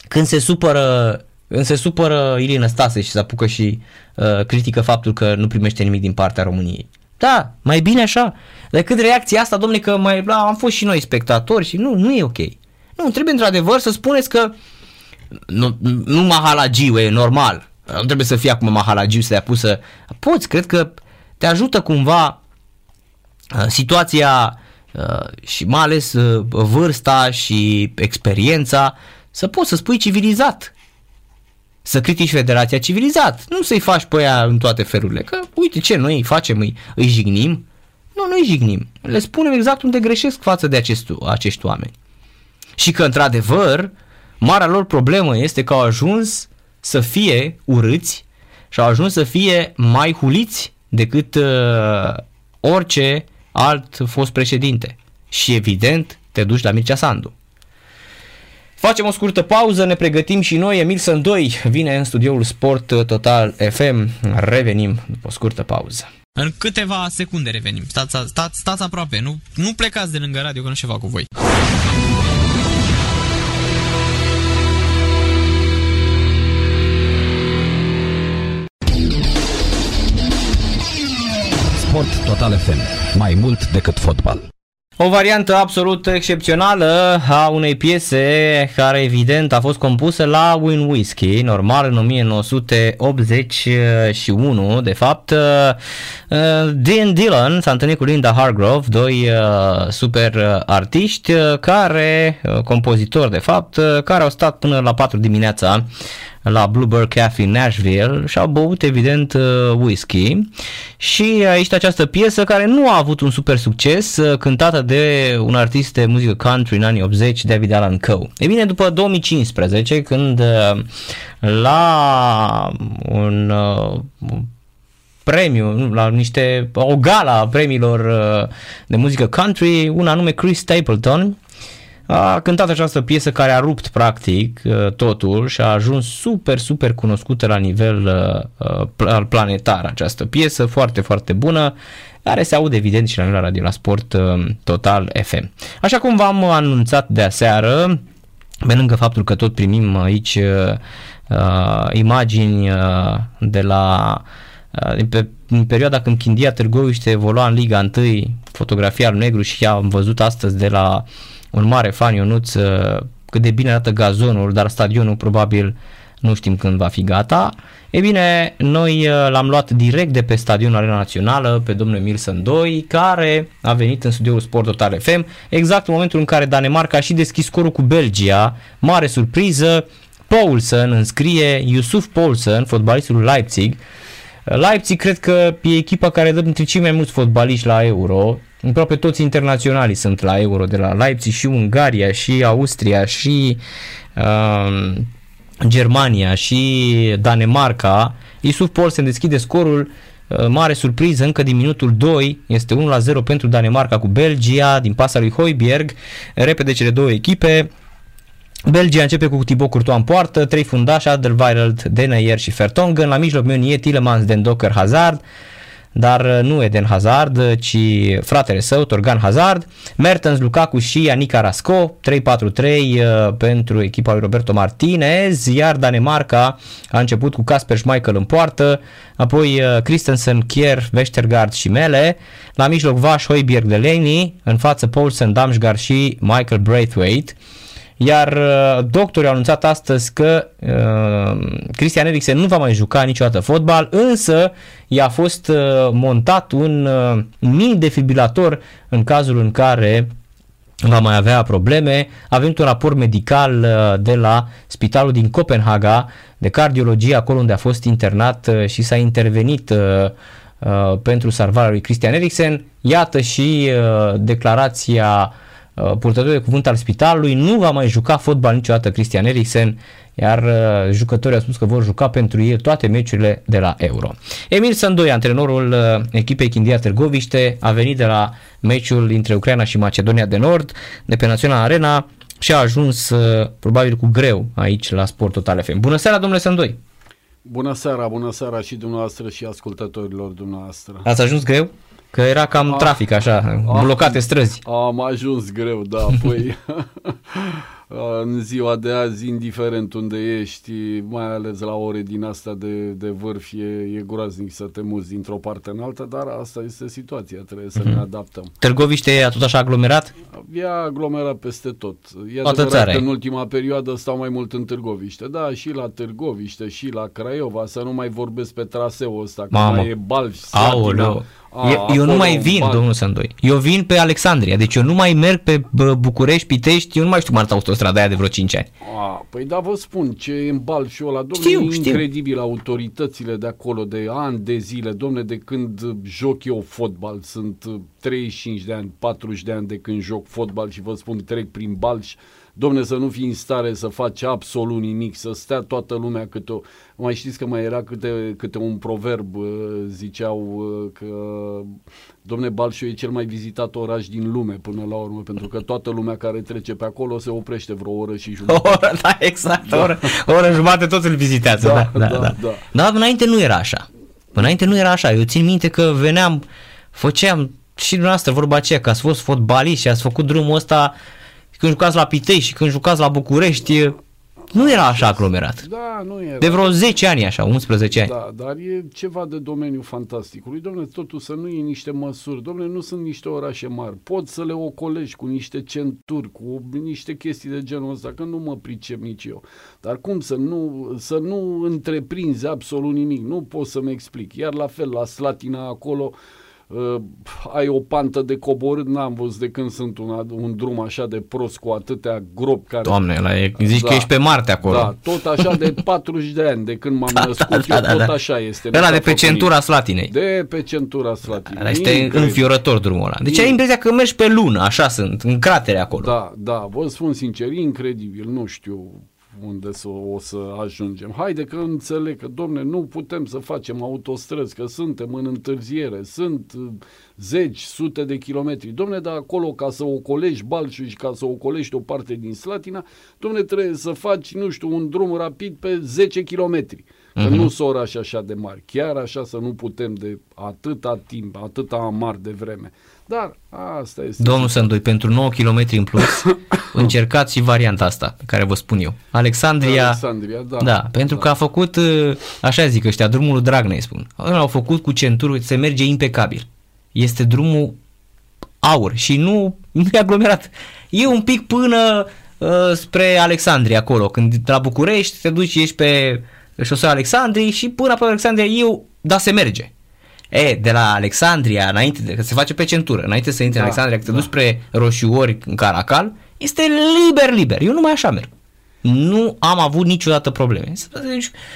când se supără, când se supără Ilie Năstase și se apucă și uh, critică faptul că nu primește nimic din partea României. Da, mai bine așa. Decât reacția asta, domnule, că mai, la, am fost și noi spectatori și nu, nu e ok. Nu, trebuie într-adevăr să spuneți că nu, nu mahalagiu, e normal. Nu trebuie să fie acum mahalagiu, să te-a pus să... Poți, cred că te ajută cumva uh, situația... Uh, și mai ales uh, vârsta și experiența să poți să spui civilizat, să critici federația civilizat, nu să-i faci pe aia în toate felurile, că uite ce noi facem, îi, îi jignim, nu, nu îi jignim, le spunem exact unde greșesc față de acest, acești oameni și că într-adevăr marea lor problemă este că au ajuns să fie urâți și au ajuns să fie mai huliți decât uh, orice alt fost președinte. Și evident, te duci la Mircea Sandu. Facem o scurtă pauză, ne pregătim și noi. Emil Sândoi vine în studioul Sport Total F M. Revenim după o scurtă pauză. În câteva secunde revenim. Stați, stați, stați aproape, nu, nu plecați de lângă radio, că nu știu ceva cu voi. Sport Total F M. Mai mult decât fotbal. O variantă absolut excepțională a unei piese care evident a fost compusă la Win Whiskey, normal în nouăsprezece optzeci și unu, de fapt. Dean Dillon s-a întâlnit cu Linda Hargrove, doi super artiști care, compozitori de fapt, care au stat până la patru dimineața la Bluebird Cafe Nashville și au băut evident whisky. Și aici această piesă care nu a avut un super succes, cântată de un artist de muzică country în anii optzeci, David Alan Coe. E bine, după două mii cincisprezece, când la un premiu, la niște, o gala premiilor de muzică country, un anume Chris Stapleton a cântat această piesă care a rupt practic totul și a ajuns super, super cunoscută la nivel uh, planetar această piesă, foarte, foarte bună, care se aude evident și la noi la Radio la Sport uh, Total F M. Așa cum v-am anunțat de aseară, pe lângă faptul că tot primim aici uh, imagini uh, de la uh, pe, în perioada când Chindia Târgoviște evolua în Liga unu, fotografia al negru, și am văzut astăzi de la un mare fan, Ionuț, cât de bine arată gazonul, dar stadionul probabil nu știm când va fi gata. E bine, noi l-am luat direct de pe stadionul Arena Națională pe domnul Emil Sândoi, care a venit în studioul Sport Total F M exact în momentul în care Danemarca a și deschis scorul cu Belgia. Mare surpriză, Poulsen înscrie, Yusuf Poulsen, fotbalistul Leipzig. Leipzig cred că e echipa care dă dintre cei mai mulți fotbaliști la Euro. Aproape toți internaționalii sunt la Euro de la Leipzig, și Ungaria, și Austria, și uh, Germania, și Danemarca. Yusuf Poulsen deschide scorul Mare surpriză, încă din minutul doi este unu la zero pentru Danemarca cu Belgia din pasa lui Højbjerg. Repede cele două echipe. Belgia începe cu Thibaut Courtois în poartă, trei fundași, Alderweireld, Denayer și Vertonghen. La mijloc Meunier, Tielemans, Den Docker, Hazard. Dar nu Eden Hazard, ci fratele său, Thorgan Hazard. Mertens, Lukaku și Anica Rasco, trei patru trei pentru echipa lui Roberto Martinez, iar Danemarca a început cu Kasper Schmeichel în poartă, apoi Christensen, Kjær, Vestergaard și Mele. La mijloc Vash, Højbjerg, Delaney, în față Poulsen, Damsgaard și Michael Braithwaite. Iar doctorii au anunțat astăzi că uh, Christian Eriksen nu va mai juca niciodată fotbal, însă i-a fost uh, montat un uh, mic defibrilator în cazul în care va mai avea probleme. A venit un raport medical uh, de la spitalul din Copenhaga de cardiologie, acolo unde a fost internat uh, și s-a intervenit uh, uh, pentru salvarea lui Christian Eriksen. Iată și uh, declarația purtătorul de cuvânt al spitalului: nu va mai juca fotbal niciodată Christian Eriksen, iar jucătorii au spus că vor juca pentru el toate meciurile de la Euro. Emil Sandoi, antrenorul echipei Chindia Târgoviște, a venit de la meciul între Ucraina și Macedonia de Nord, de pe Național Arena, și a ajuns probabil cu greu aici la Sport Total F M. Bună seara, domnule Sandoi! Bună seara, bună seara și dumneavoastră și ascultătorilor dumneavoastră. Ați ajuns greu? Că era cam a, trafic așa, a, blocate străzi. Am ajuns greu, da, păi în ziua de azi, indiferent unde ești, mai ales la ore din asta de, de vârf, e, e groaznic să te muți dintr-o parte în alta, dar asta este situația, trebuie să mm-hmm. ne adaptăm. Târgoviște e tot așa aglomerat? E aglomerat peste tot. E adevărat că în ultima perioadă stau mai mult în Târgoviște, da, și la Târgoviște, și la Craiova, să nu mai vorbesc pe traseul ăsta, că mai e Balș, Slatina. A, eu eu nu mai vin, domnul Sandoi. Eu vin pe Alexandria, deci eu nu mai merg pe București, Pitești, eu nu mai știu cum arată autostrada aia de vreo cinci ani. A, păi da, vă spun, ce e în Balșul ăla, domnule, e incredibil, știu. Autoritățile de acolo de ani de zile, domnule, de când joc eu fotbal, sunt treizeci și cinci de ani, patruzeci de ani de când joc fotbal și vă spun, trec prin Balș, domne, să nu fii în stare să faci absolut nimic, să stea toată lumea câte o... Mai știți că mai era câte, câte un proverb, ziceau că, domne, Balșul e cel mai vizitat oraș din lume până la urmă, pentru că toată lumea care trece pe acolo se oprește vreo oră și jumătate. O oră, da, exact, da. O oră, o oră jumătate toți îl vizitează. Da, da, da. Da, da. Dar înainte nu era așa. Înainte nu era așa. Eu țin minte că veneam, făceam și dumneavoastră vorba aceea, că ați fost fotbalist și ați făcut drumul ăsta... Când jucați la Pitești și când jucați la București, nu era așa aglomerat. Da, nu era. De vreo zece ani așa, unsprezece ani. Da, dar e ceva de domeniul fantasticului. Dom'le, totul să nu iei niște măsuri. Dom'le, nu sunt niște orașe mari. Poți să le ocolești cu niște centuri, cu niște chestii de genul ăsta, că nu mă pricep nici eu. Dar cum să nu, să nu întreprinzi absolut nimic? Nu pot să-mi explic. Iar la fel, la Slatina acolo... Uh, ai o pantă de coborât, n-am văzut de când sunt un, un drum așa de prost cu atâtea gropi care... Doamne, la e, zici da, că ești pe Marte acolo. Da, tot așa de patruzeci de ani de când m-am da, născut da, eu, da, tot da. Așa este. Ăla de pe centura Slatinei. De pe centura Slatinei. Ăla este înfiorător drumul ăla. Deci e... ai impresia că mergi pe lună, așa sunt, în cratere acolo. Da, da, vă spun sincer, incredibil, nu știu... unde să, o să ajungem. Haide că înțeleg că, domne, nu putem să facem autostrăzi, că suntem în întârziere, sunt zeci, sute de kilometri. Domne, dar acolo ca să ocolești Balșul și ca să ocolești o parte din Slatina, domne, trebuie să faci, nu știu, un drum rapid pe zece kilometri. Că nu sunt orașe așa de mari. Chiar așa să nu putem de atâta timp, atâta amar de vreme. Dar asta este... Domnul Sandoi, pentru nouă kilometri în plus, încercați și varianta asta pe care vă spun eu. Alexandria... Alexandria, da. Da, pentru da. Că a făcut, așa zic ăștia, drumul Dragnei, spun. L-au făcut cu centuri, se merge impecabil. Este drumul aur și nu, nu e aglomerat. E un pic până uh, spre Alexandria acolo. Când la București te duci și ești pe... șosea Alexandriei și până pe Alexandria eu, da, se merge. E, de la Alexandria, înainte de, că se face pe centură, înainte să intri da, în Alexandria, că te da. Duci spre Roșiori, în Caracal, este liber, liber. Eu numai așa merg. Nu am avut niciodată probleme.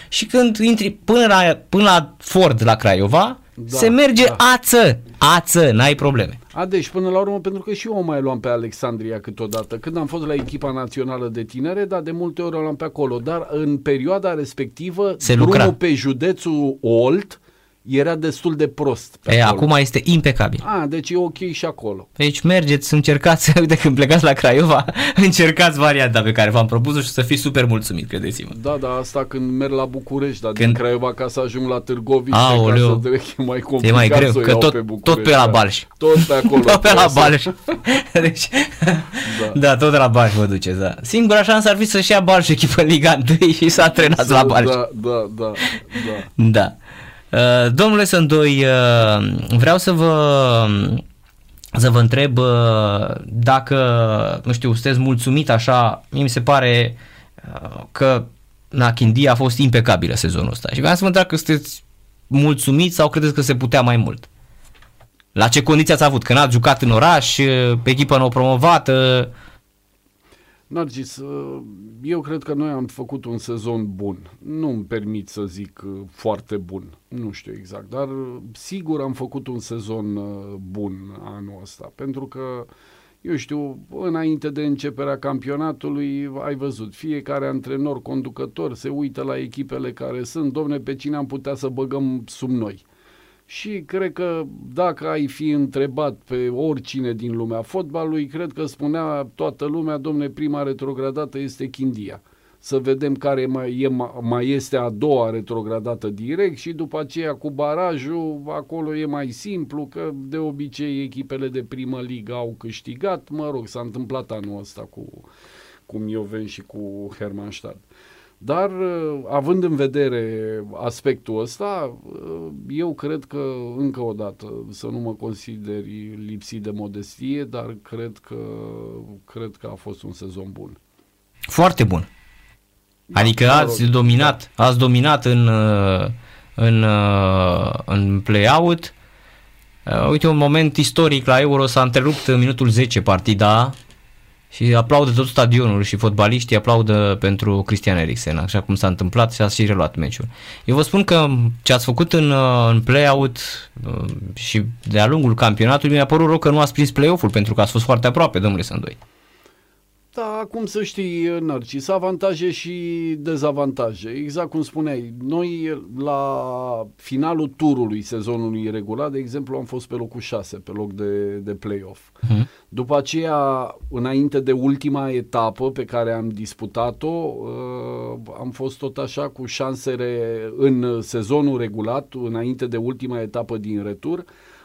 Și când intri până la, până la Ford, la Craiova, da, se merge da. ață, ață, n-ai probleme. A, deci, până la urmă, pentru că și eu mai luam pe Alexandria câteodată, când am fost la echipa națională de tinere, dar de multe ori o luam pe acolo, dar în perioada respectivă, se drumul lucra. Pe județul Olt era destul de prost. Pe e, acum este impecabil. A, deci e ok și acolo. Deci mergeți, încercați, uite, când plecați la Craiova, încercați varianta pe care v-am propus-o și să fiți super mulțumit, credeți-mă. Da, da, asta când merg la București, dar când... din Craiova ca să ajung la Târgoviște, ca să trec, e mai complicat, e mai greu, că tot pe, tot pe la Balș. Tot pe acolo. Tot pe la Balș. Deci, da. da, tot la Balș vă duceți, da. Singura șansă ar fi să-și ia Balș echipă Liga unu și să antrenați da, la Balș. Da, da, da. Da. da. Uh, domnule Sândoi, uh, vreau să vă, să vă întreb uh, dacă, nu știu, sunteți mulțumit așa, mie mi se pare uh, că Nachindia a fost impecabilă sezonul ăsta și vreau să vă întreb că sunteți mulțumit sau credeți că se putea mai mult? La ce condiții ați avut? Că n-ați jucat în oraș, pe echipă nou promovată? Uh... Narcis, eu cred că noi am făcut un sezon bun. Nu-mi permit să zic foarte bun, nu știu exact, dar sigur am făcut un sezon bun anul ăsta, pentru că, eu știu, înainte de începerea campionatului, ai văzut, fiecare antrenor, conducător se uită la echipele care sunt, domne, pe cine am putea să băgăm sub noi. Și cred că dacă ai fi întrebat pe oricine din lumea fotbalului, cred că spunea toată lumea, domne, prima retrogradată este Chindia. Să vedem care mai, e, mai este a doua retrogradată direct și după aceea cu barajul, acolo e mai simplu, că de obicei echipele de primă ligă au câștigat. Mă rog, s-a întâmplat anul ăsta cu, cu Mioven și cu Hermannstadt. Dar având în vedere aspectul ăsta, eu cred că, încă o dată, să nu mă consideri lipsit de modestie, dar cred că, cred că a fost un sezon bun. Foarte bun. Adică da, ați rog, dominat, da. ați dominat în, în, în play-out. Uite, un moment istoric la Euro, s-a întrerupt în minutul zece partida. Și aplaudă tot stadionul și fotbaliștii aplaudă pentru Christian Eriksen, așa cum s-a întâmplat și a și reluat meciul. Eu vă spun că ce ați făcut în, în play-out și de-a lungul campionatului, mi-a părut rău că nu ați prins play-off-ul, pentru că ați fost foarte aproape, domnule Sândoi. Da, cum să știi, Narcis, avantaje și dezavantaje. Exact cum spuneai, noi la finalul turului sezonului regulat, de exemplu, am fost pe locul șase, pe loc de, de play-off. Uh-huh. După aceea, înainte de ultima etapă pe care am disputat-o, am fost tot așa cu șansele în sezonul regulat, înainte de ultima etapă din retur.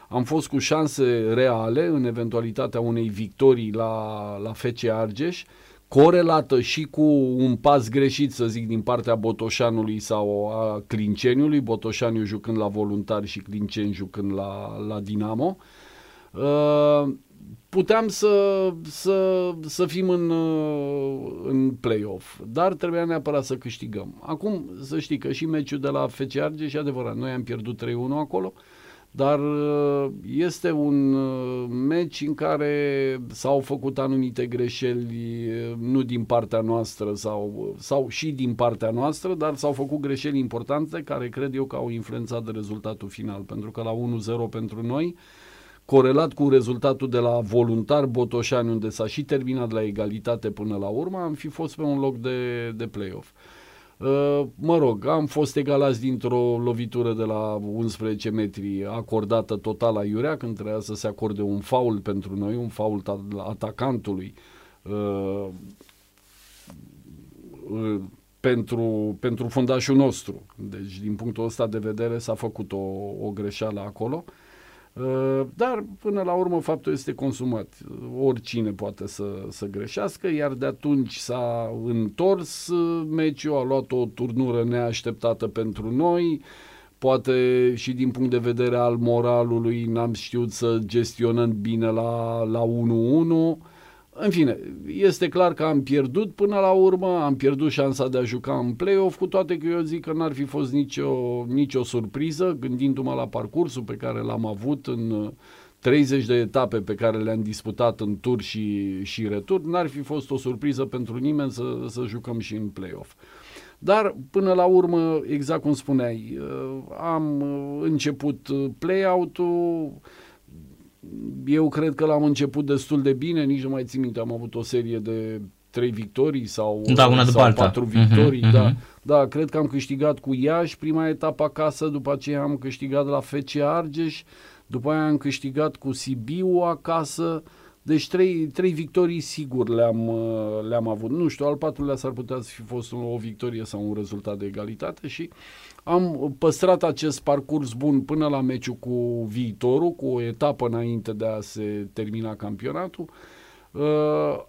Am fost cu șanse reale în eventualitatea unei victorii la, la F C Argeș, corelată și cu un pas greșit, să zic, din partea Botoșanului sau a Clinceniului, Botoșaniu jucând la Voluntari și Clinceni jucând la, la Dinamo. Uh, puteam să, să, să fim în, în play-off, dar trebuia neapărat să câștigăm. Acum, să știi că și meciul de la F C Argeș, e adevărat, noi am pierdut trei unu acolo, dar este un meci în care s-au făcut anumite greșeli, nu din partea noastră sau, sau și din partea noastră, dar s-au făcut greșeli importante care cred eu că au influențat rezultatul final, pentru că la unu zero pentru noi, corelat cu rezultatul de la Voluntari Botoșani, unde s-a și terminat la egalitate până la urmă, am fi fost pe un loc de, de play-off. Mă rog, am fost egalați dintr-o lovitură de la unsprezece metri acordată total la Iurea, când trebuia să se acorde un faul pentru noi, un faul atacantului uh, uh, pentru, pentru fundașul nostru. Deci din punctul ăsta de vedere s-a făcut o, o greșeală acolo. Dar până la urmă faptul este consumat, oricine poate să, să greșească, iar de atunci s-a întors meciul, a luat o turnură neașteptată pentru noi, poate și din punct de vedere al moralului n-am știut să gestionăm bine la, la unu unu. În fine, este clar că am pierdut până la urmă, am pierdut șansa de a juca în play-off, cu toate că eu zic că n-ar fi fost nicio, nicio surpriză, gândindu-mă la parcursul pe care l-am avut în treizeci de etape pe care le-am disputat în tur și, și retur, n-ar fi fost o surpriză pentru nimeni să, să jucăm și în play-off. Dar, până la urmă, exact cum spuneai, am început play-out-ul. Eu cred că l-am început destul de bine, nici nu mai țin minte, am avut o serie de trei victorii sau, da, una sau patru victorii. Uh-huh, da. Uh-huh. Da, cred că am câștigat cu Iași prima etapă acasă, după aceea am câștigat la F C Argeș, după aia am câștigat cu Sibiu acasă. Deci trei, trei victorii sigur le-am, le-am avut. Nu știu, al patrulea s-ar putea să fi fost o victorie sau un rezultat de egalitate și am păstrat acest parcurs bun până la meciul cu Viitorul, cu o etapă înainte de a se termina campionatul.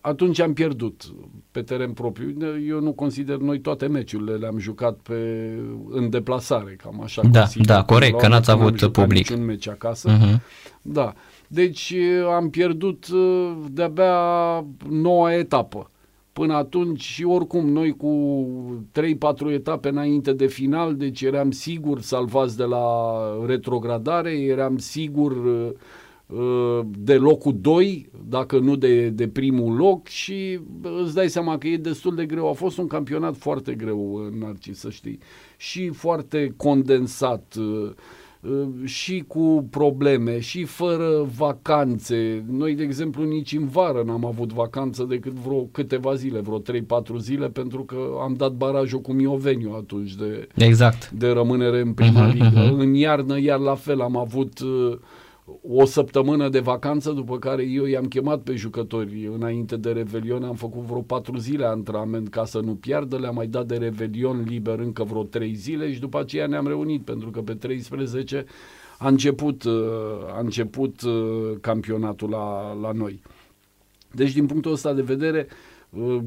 Atunci am pierdut pe teren propriu. Eu nu consider, noi toate meciurile le-am jucat pe, în deplasare, cam așa. Da, da, corect, că n-ați avut public. Niciun meci acasă. Uh-huh. Da. Deci am pierdut de-abia noua etapă. Până atunci și oricum noi cu trei patru etape înainte de final, deci eram sigur salvați de la retrogradare, eram sigur de locul doi, dacă nu de, de primul loc, și îți dai seama că e destul de greu. A fost un campionat foarte greu, Narcis, să știi, și foarte condensat, și cu probleme, și fără vacanțe. Noi, de exemplu, nici în vară n-am avut vacanță decât vreo câteva zile, vreo trei patru zile, pentru că am dat barajul cu Mioveniu atunci de, exact. de rămânere în prima uh-huh, ligă. Uh-huh. În iarnă, iar la fel, am avut o săptămână de vacanță, după care eu i-am chemat pe jucători înainte de Revelion, am făcut vreo patru zile antrenament ca să nu piardă, le-am mai dat de Revelion liber încă vreo trei zile și după aceea ne-am reunit, pentru că pe treisprezece a început, a început campionatul la, la noi. Deci din punctul ăsta de vedere,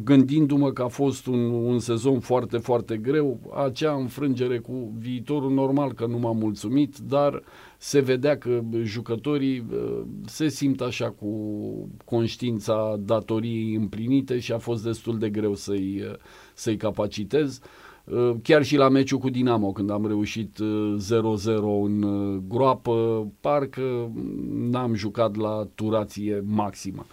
gândindu-mă că a fost un, un sezon foarte, foarte greu, acea înfrângere cu Viitorul, normal că nu m-am mulțumit, dar se vedea că jucătorii se simt așa cu conștiința datoriei împlinite și a fost destul de greu să-i, să-i capacitez. Chiar și la meciul cu Dinamo, când am reușit zero zero în groapă, parcă n-am jucat la turație maximă.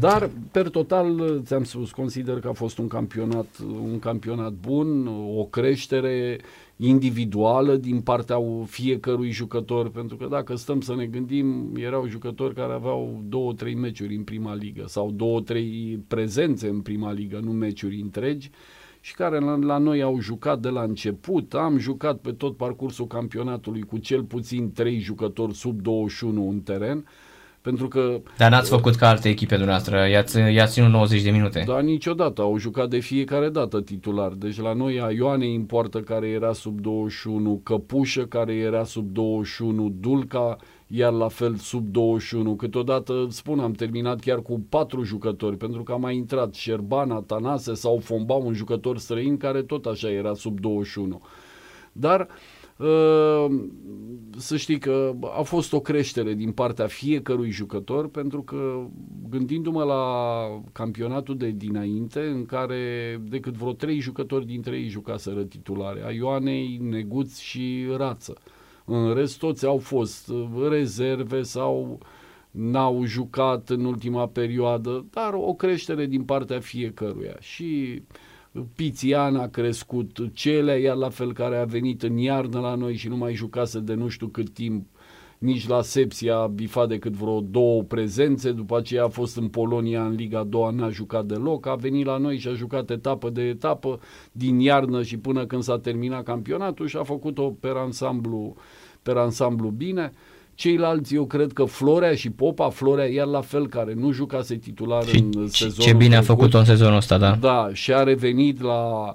Dar, per total, ți-am spus, consider că a fost un campionat, un campionat bun, o creștere individuală din partea fiecărui jucător, pentru că dacă stăm să ne gândim, erau jucători care aveau două, trei meciuri în prima ligă sau două, trei prezențe în prima ligă, nu meciuri întregi, și care la, la noi au jucat de la început. Am jucat pe tot parcursul campionatului cu cel puțin trei jucători sub douăzeci și unu în teren, pentru că... Dar n-ați făcut ca alte echipe dumneavoastră, i-ați, i-ați ținut nouăzeci de minute. Da, niciodată, au jucat de fiecare dată titular. Deci la noi a Ioanei în poartă, care era sub douăzeci și unu, Căpușă, care era sub douăzeci și unu, Dulca, iar la fel sub douăzeci și unu. Câteodată, spun, am terminat chiar cu patru jucători, pentru că a mai intrat Șerban, Atanase sau Fomba, un jucător străin care tot așa era sub douăzeci și unu. Dar... să știi că a fost o creștere din partea fiecărui jucător, pentru că gândindu-mă la campionatul de dinainte, în care decât vreo trei jucători dintre ei jucaseră titulare, a Ioanei, Neguț și Rață. În rest toți au fost rezerve sau n-au jucat în ultima perioadă, dar o creștere din partea fiecăruia. Și Pițian a crescut, Celea, iar la fel, care a venit în iarnă la noi și nu mai jucase de nu știu cât timp, nici la Sepsia a bifat decât vreo două prezențe, după aceea a fost în Polonia în Liga a doua, n-a jucat deloc, a venit la noi și a jucat etapă de etapă din iarnă și până când s-a terminat campionatul și a făcut-o per ansamblu, per ansamblu bine. Ceilalți, eu cred că Florea și Popa, Florea iar la fel, care nu jucase titular și în sezonul... Ce bine a făcut-o în sezonul ăsta, da. Da, și a revenit la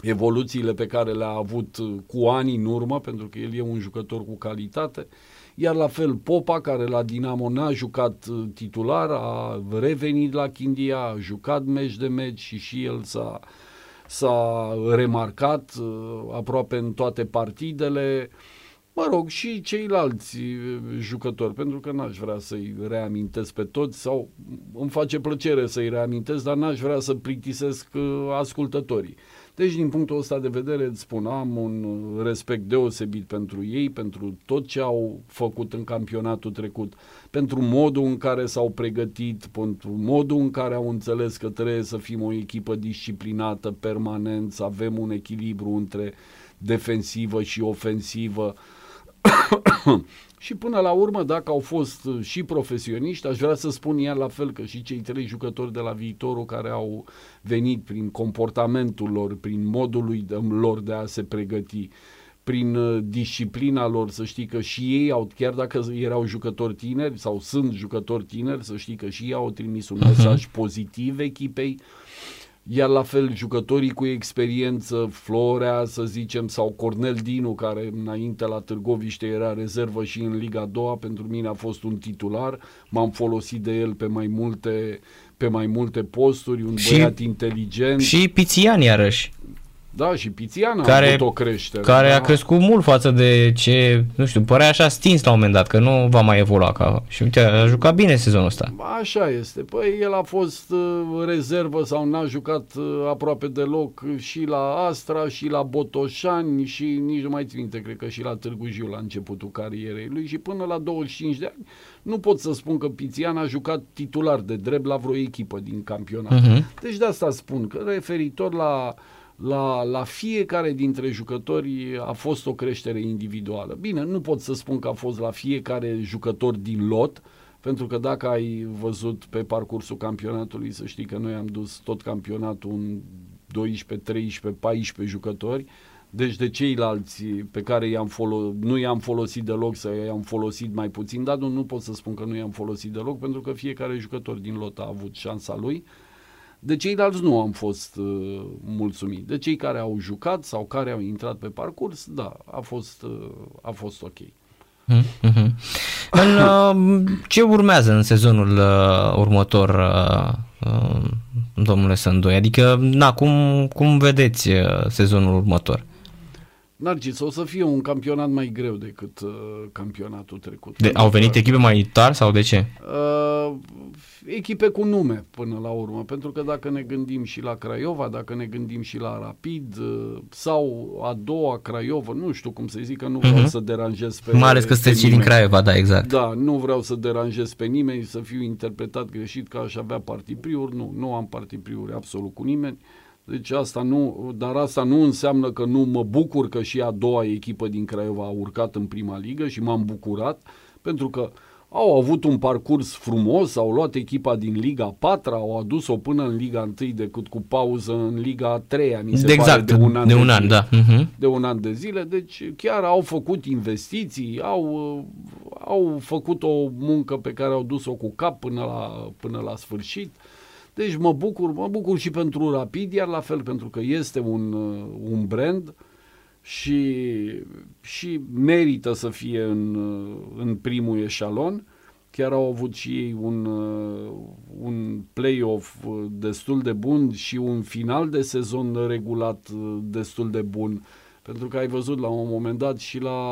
evoluțiile pe care le-a avut cu ani în urmă, pentru că el e un jucător cu calitate. Iar la fel Popa, care la Dinamo n-a jucat titular, a revenit la Chindia, a jucat meci de meci și și el s-a, s-a remarcat aproape în toate partidele. Mă rog, și ceilalți jucători, pentru că n-aș vrea să-i reamintesc pe toți, sau îmi face plăcere să-i reamintesc, dar n-aș vrea să plictisesc ascultătorii. Deci, din punctul ăsta de vedere, îți spun, am un respect deosebit pentru ei, pentru tot ce au făcut în campionatul trecut, pentru modul în care s-au pregătit, pentru modul în care au înțeles că trebuie să fim o echipă disciplinată permanent, să avem un echilibru între defensivă și ofensivă. Și până la urmă, dacă au fost și profesioniști, aș vrea să spun ea la fel, că și cei trei jucători de la Viitorul care au venit prin comportamentul lor, prin modul lor de a se pregăti, prin disciplina lor, să știi că și ei au, chiar dacă erau jucători tineri sau sunt jucători tineri, să știi că și ei au trimis un mesaj pozitiv echipei. Iar la fel jucătorii cu experiență, Florea, să zicem, sau Cornel Dinu, care înainte la Târgoviște era rezervă și în Liga a doua, pentru mine a fost un titular, m-am folosit de el pe mai multe, pe mai multe posturi, un și, băiat inteligent. Și Pițian iarăși. Da, și Pițian care, a avut o creștere. Care da? a crescut mult față de ce, nu știu, părea așa stins la un moment dat, că nu va mai evolua ca... Și uite, a jucat bine sezonul ăsta. Așa este. Păi el a fost uh, rezervă sau n-a jucat uh, aproape deloc și la Astra, și la Botoșani, și nici nu mai țin minte, cred că și la Târgu Jiu la începutul carierei lui, și până la douăzeci și cinci de ani. Nu pot să spun că Pițian a jucat titular de drept la vreo echipă din campionat. Uh-huh. Deci de asta spun, că referitor la La, la fiecare dintre jucători a fost o creștere individuală. Bine, nu pot să spun că a fost la fiecare jucător din lot, pentru că dacă ai văzut pe parcursul campionatului, să știi că noi am dus tot campionatul în doisprezece, treisprezece, paisprezece jucători. Deci de ceilalți pe care i-am folo- nu i-am folosit deloc sau i-am folosit mai puțin, dar nu, nu pot să spun că nu i-am folosit deloc, pentru că fiecare jucător din lot a avut șansa lui. De ceilalți nu am fost uh, mulțumit. De cei care au jucat sau care au intrat pe parcurs, da, a fost, uh, a fost ok. Mm-hmm. În, uh, ce urmează în sezonul uh, următor, uh, uh, domnule Sândoi? Adică, na, cum, cum vedeți uh, sezonul următor? Narcis, o să fie un campionat mai greu decât uh, campionatul trecut. De, au venit echipe mai tari sau de ce? Uh, echipe cu nume până la urmă, pentru că dacă ne gândim și la Craiova, dacă ne gândim și la Rapid uh, sau a doua Craiova, nu știu cum să zic, că nu vreau uh-huh. să deranjez pe Mai ales că sunteți și din Craiova, da, exact. Da, nu vreau să deranjez pe nimeni, să fiu interpretat greșit că aș avea partipriuri, nu, nu am partipriuri absolut cu nimeni. Deci asta nu, dar asta nu înseamnă că nu mă bucur că și a doua echipă din Craiova a urcat în prima ligă și m-am bucurat, pentru că au avut un parcurs frumos, au luat echipa din Liga a patra, au adus-o până în Liga a întâi, decât cu pauză în Liga a treia, mi se exact, pare, de un an de, de, un an, da. uh-huh. de un an de zile. Deci chiar au făcut investiții, au, au făcut o muncă pe care au dus-o cu cap până la, până la sfârșit. Deci mă bucur, mă bucur și pentru Rapid, iar la fel, pentru că este un, un brand și, și merită să fie în, în primul eșalon. Chiar au avut și ei un, un play-off destul de bun și un final de sezon regulat destul de bun. Pentru că ai văzut la un moment dat și la...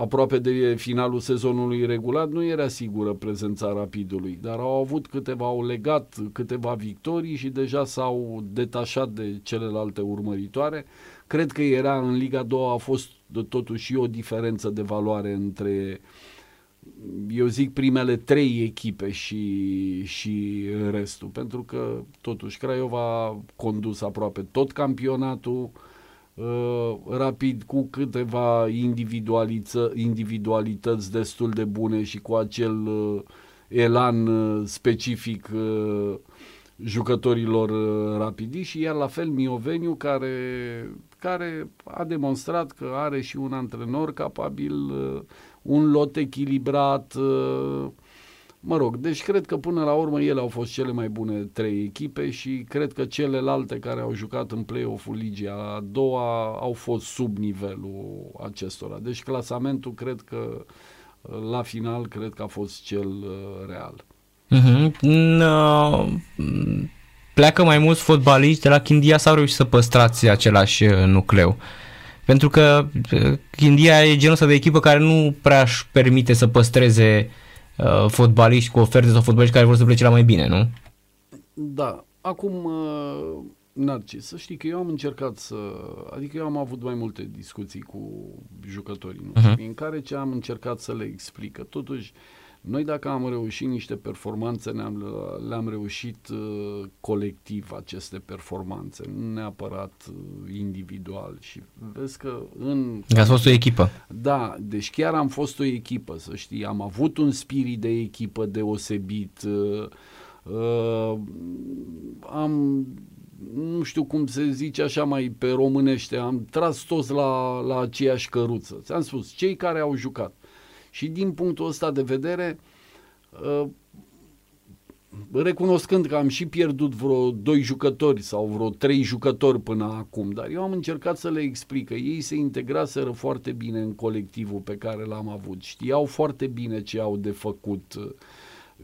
aproape de finalul sezonului regulat nu era sigură prezența Rapidului, dar au avut câteva, au legat câteva victorii și deja s-au detașat de celelalte urmăritoare. Cred că era în Liga a doua, a fost totuși o diferență de valoare între, eu zic, primele trei echipe și, și restul, pentru că totuși Craiova a condus aproape tot campionatul, Rapid cu câteva individualități destul de bune și cu acel elan specific jucătorilor rapidi, și iar la fel Mioveniu, care, care a demonstrat că are și un antrenor capabil, un lot echilibrat. Mă rog, deci cred că până la urmă ele au fost cele mai bune trei echipe și cred că celelalte care au jucat în play-off-ul Ligii a doua au fost sub nivelul acestora. Deci clasamentul, cred că la final, cred că a fost cel real. Mm-hmm. No. Pleacă mai mulți fotbaliști de la Chindia sau reușit să păstrați același nucleu? Pentru că Chindia e genul ăsta de echipă care nu prea își permite să păstreze fotbaliști cu oferte sau fotbaliști care vor să plece la mai bine, nu? Da. Acum, Narcis, să știi că eu am încercat să... Adică eu am avut mai multe discuții cu jucătorii noștri, uh-huh. în care ce am încercat să le explic. Totuși, Noi dacă am reușit niște performanțe, ne-am, le-am reușit uh, colectiv aceste performanțe, nu neapărat uh, individual. Și vezi că în... Că a fost o echipă. Da, deci chiar am fost o echipă, să știi, am avut un spirit de echipă deosebit, uh, uh, am... nu știu cum se zice așa mai pe românește, am tras toți la, la aceeași căruță. Ți-am spus, cei care au jucat. Și din punctul ăsta de vedere, recunoscând că am și pierdut vreo doi jucători sau vreo trei jucători până acum, dar eu am încercat să le explic că ei se integraseră foarte bine în colectivul pe care l-am avut. Știau foarte bine ce au de făcut.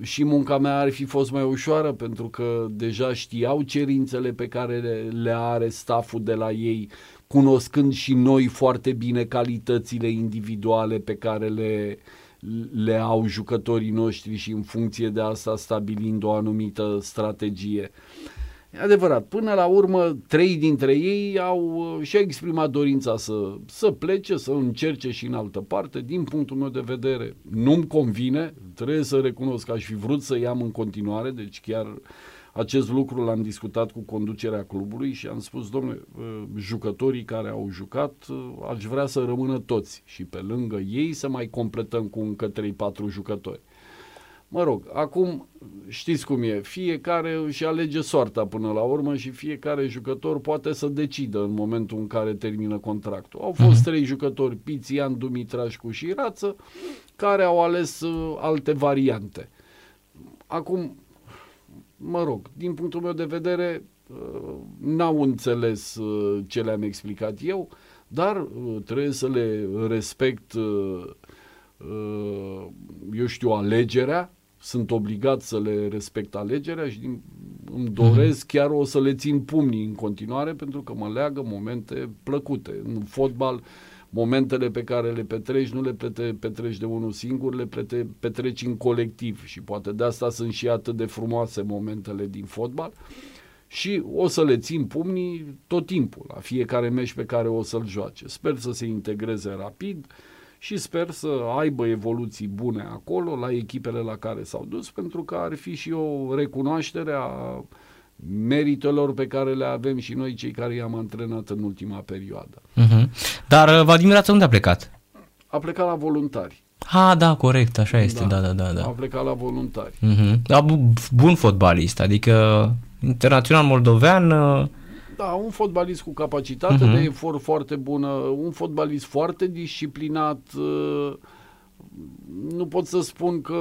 Și munca mea ar fi fost mai ușoară pentru că deja știau cerințele pe care le are stafful de la ei, cunoscând și noi foarte bine calitățile individuale pe care le, le au jucătorii noștri și în funcție de asta stabilind o anumită strategie. E adevărat, până la urmă trei dintre ei au și-a exprimat dorința să, să plece, să încerce și în altă parte. Din punctul meu de vedere nu-mi convine, trebuie să recunosc că aș fi vrut să-i am în continuare, deci chiar acest lucru l-am discutat cu conducerea clubului și am spus, domnule, jucătorii care au jucat aș vrea să rămână toți și pe lângă ei să mai completăm cu încă trei patru jucători. Mă rog, acum știți cum e, fiecare își alege soarta până la urmă și fiecare jucător poate să decidă în momentul în care termină contractul. Au fost trei jucători, Pițian, Dumitrașcu și Rață, care au ales alte variante. Acum, mă rog, din punctul meu de vedere, n-au înțeles ce le-am explicat eu, dar trebuie să le respect, eu știu, alegerea. Sunt obligat să le respect alegerea și din, îmi doresc, chiar o să le țin pumnii în continuare pentru că mă leagă momente plăcute. În fotbal, momentele pe care le petreci nu le petreci de unul singur, le petreci în colectiv și poate de asta sunt și atât de frumoase momentele din fotbal și o să le țin pumnii tot timpul, la fiecare meci pe care o să-l joace. Sper să se integreze rapid și sper să aibă evoluții bune acolo, la echipele la care s-au dus, pentru că ar fi și o recunoaștere a meritelor pe care le avem și noi, cei care i-am antrenat în ultima perioadă. Uh-huh. Dar Vadim Rață unde a plecat? A plecat la voluntari. Ah, da, corect, așa este, da, da, da. da. A plecat la voluntari. Uh-huh. Da, bun fotbalist, adică internațional moldovean... Da, un fotbalist cu capacitate uh-huh. de efort foarte bună, un fotbalist foarte disciplinat. Nu pot să spun că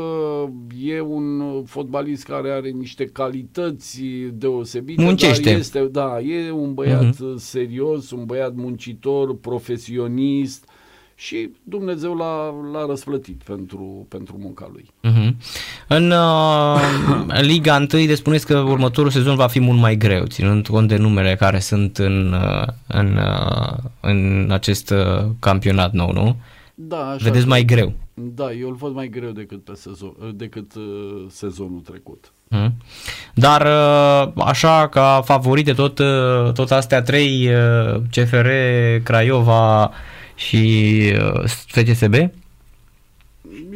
e un fotbalist care are niște calități deosebite. Muncește. Dar este, da, e un băiat uh-huh. serios, un băiat muncitor, profesionist și Dumnezeu l-a, l-a răsplătit pentru, pentru munca lui. Uh-huh. În uh, Liga unu de spuneți că următorul sezon va fi mult mai greu, ținând cont de numere care sunt în, în, în acest campionat nou, nu? Da, așa. Vedeți că, mai greu. Da, eu îl văd mai greu decât, pe sezon, decât sezonul trecut. Uh-huh. Dar așa ca favorite tot, tot astea trei, C F R, Craiova și F C S B?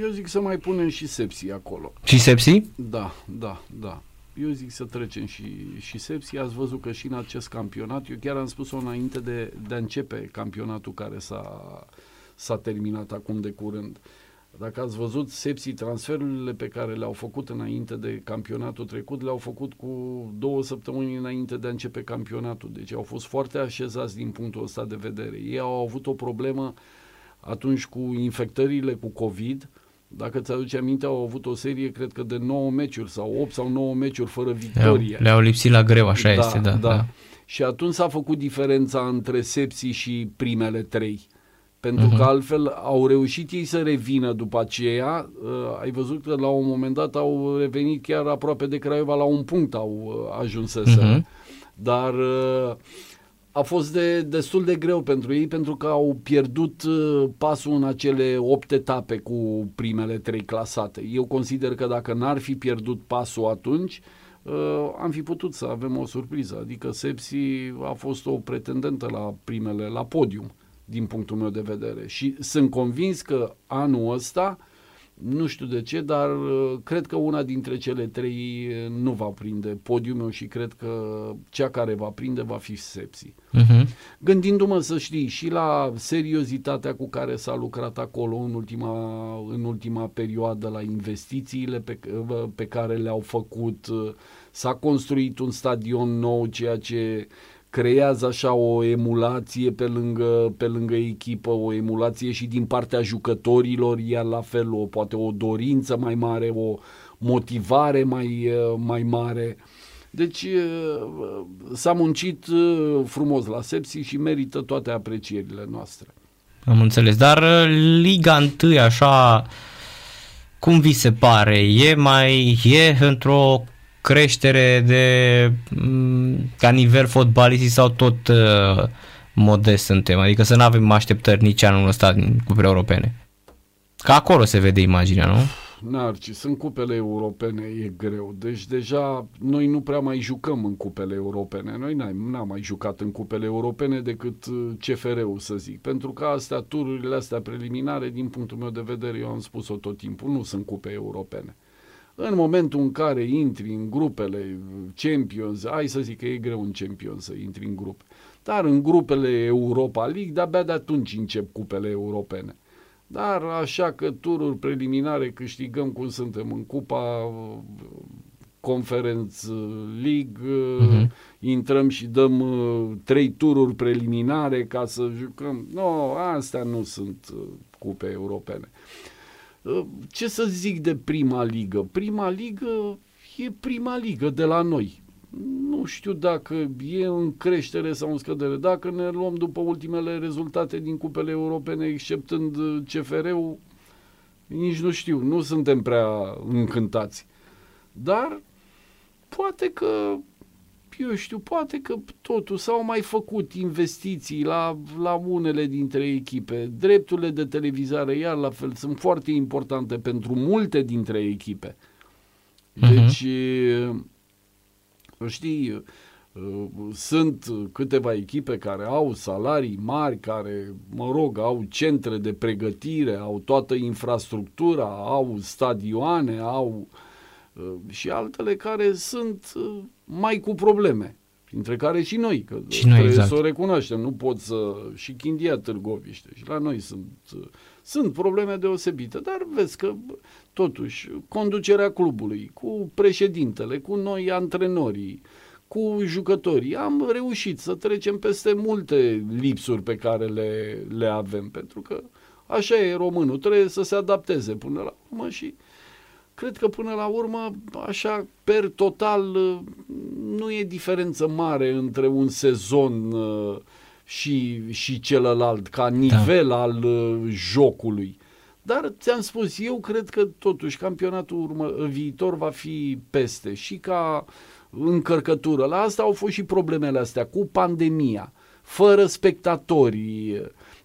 Eu zic să mai punem și Sepsi acolo. Și Sepsi? Da, da, da. Eu zic să trecem și, și Sepsi. Ați văzut că și în acest campionat, eu chiar am spus-o înainte de, de a începe campionatul care s-a, s-a terminat acum de curând. Dacă ați văzut, Sepsi, transferurile pe care le-au făcut înainte de campionatul trecut, le-au făcut cu două săptămâni înainte de a începe campionatul. Deci au fost foarte așezați din punctul ăsta de vedere. Ei au avut o problemă atunci cu infectările cu COVID. Dacă ți-aduce aminte, au avut o serie, cred că de nouă meciuri sau opt sau nouă meciuri fără victorie. Le-au lipsit la greu, așa da, este. Da, da. da. Și atunci s-a făcut diferența între Sepsi și primele trei. Pentru uh-huh. că altfel au reușit ei să revină după aceea. Uh, ai văzut că la un moment dat au revenit chiar aproape de Craiova, la un punct au uh, ajunseseră. Uh-huh. Dar uh, a fost de, destul de greu pentru ei pentru că au pierdut uh, pasul în acele opt etape cu primele trei clasate. Eu consider că dacă n-ar fi pierdut pasul atunci, Uh, am fi putut să avem o surpriză. Adică Sepsi a fost o pretendentă la primele, la podium, din punctul meu de vedere. Și sunt convins că anul ăsta Nu știu de ce, dar cred că una dintre cele trei nu va prinde podiumul și cred că cea care va prinde va fi Sepsi. Uh-huh. Gândindu-mă, să știi, și la seriozitatea cu care s-a lucrat acolo în ultima, în ultima perioadă, la investițiile pe, pe care le-au făcut, s-a construit un stadion nou, ceea ce creează așa o emulație pe lângă, pe lângă echipă, o emulație și din partea jucătorilor, iar la fel o, poate o dorință mai mare, o motivare mai, mai mare. Deci s-a muncit frumos la Sepsi și merită toate aprecierile noastre. Am înțeles, dar Liga unu așa cum vi se pare? E mai e într-o creștere de ca nivel fotbalistic sau tot uh, modest suntem? Adică să nu avem așteptări nici anul ăsta din cupele europene. Ca acolo se vede imaginea, nu? Narcis, în cupele europene e greu. Deci deja noi nu prea mai jucăm în cupele europene. Noi n-am mai jucat în cupele europene decât C F R-ul, să zic. Pentru că astea, tururile astea preliminare, din punctul meu de vedere, eu am spus-o tot timpul, nu sunt cupe europene. În momentul în care intri în grupele Champions, hai să zic că e greu în Champions să intri în grup, dar în grupele Europa League, de-abia de atunci încep cupele europene. Dar așa că tururi preliminare câștigăm cum suntem în Cupa Conference League, uh-huh. intrăm și dăm trei tururi preliminare ca să jucăm. No, astea nu sunt cupe europene. Ce să zic de prima ligă? Prima ligă e prima ligă de la noi. Nu știu dacă e în creștere sau în scădere. Dacă ne luăm după ultimele rezultate din cupele europene, exceptând C F R-ul, nici nu știu, nu suntem prea încântați. Dar poate că, eu știu, poate că totul s-au mai făcut investiții la, la unele dintre echipe. Drepturile de televizare, iar la fel, sunt foarte importante pentru multe dintre echipe. Deci, uh-huh. știi, sunt câteva echipe care au salarii mari, care, mă rog, au centre de pregătire, au toată infrastructura, au stadioane, au... și altele care sunt mai cu probleme, printre care și noi, că și noi, trebuie exact. Să o recunoaștem, nu pot să... și Chindia Târgoviște, și la noi sunt, sunt probleme deosebite, dar vezi că totuși conducerea clubului, cu președintele, cu noi antrenorii, cu jucătorii, am reușit să trecem peste multe lipsuri pe care le, le avem, pentru că așa e românul, trebuie să se adapteze până la urmă și cred că până la urmă, așa, per total, nu e diferență mare între un sezon și, și celălalt, ca nivel da. Al jocului. Dar, ți-am spus, eu cred că totuși campionatul urmă, viitor va fi peste și ca încărcătură. La asta au fost și problemele astea, cu pandemia, fără spectatorii,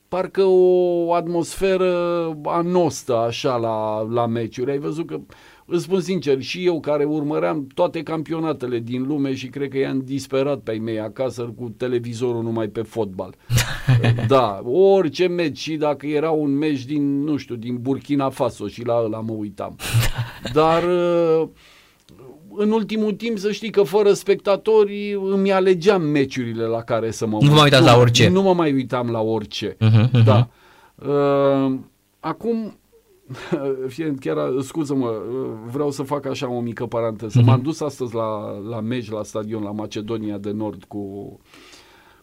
parcă o atmosferă anostă așa la, la meciuri. Ai văzut că, îți spun sincer, și eu care urmăream toate campionatele din lume și cred că i-am disperat pe-ai mei acasă cu televizorul numai pe fotbal. Da, orice meci, și dacă era un meci din, nu știu, din Burkina Faso, și la ăla mă uitam. Dar în ultimul timp, să știi că fără spectatori îmi alegeam meciurile la care să mă uit. Nu mă mai uitam la orice. Nu mă mai uitam la orice. Uh-huh, uh-huh. Da. Uh, acum, chiar, scuză-mă, vreau să fac așa o mică paranteză. Uh-huh. M-am dus astăzi la, la meci, la stadion, la Macedonia de Nord cu,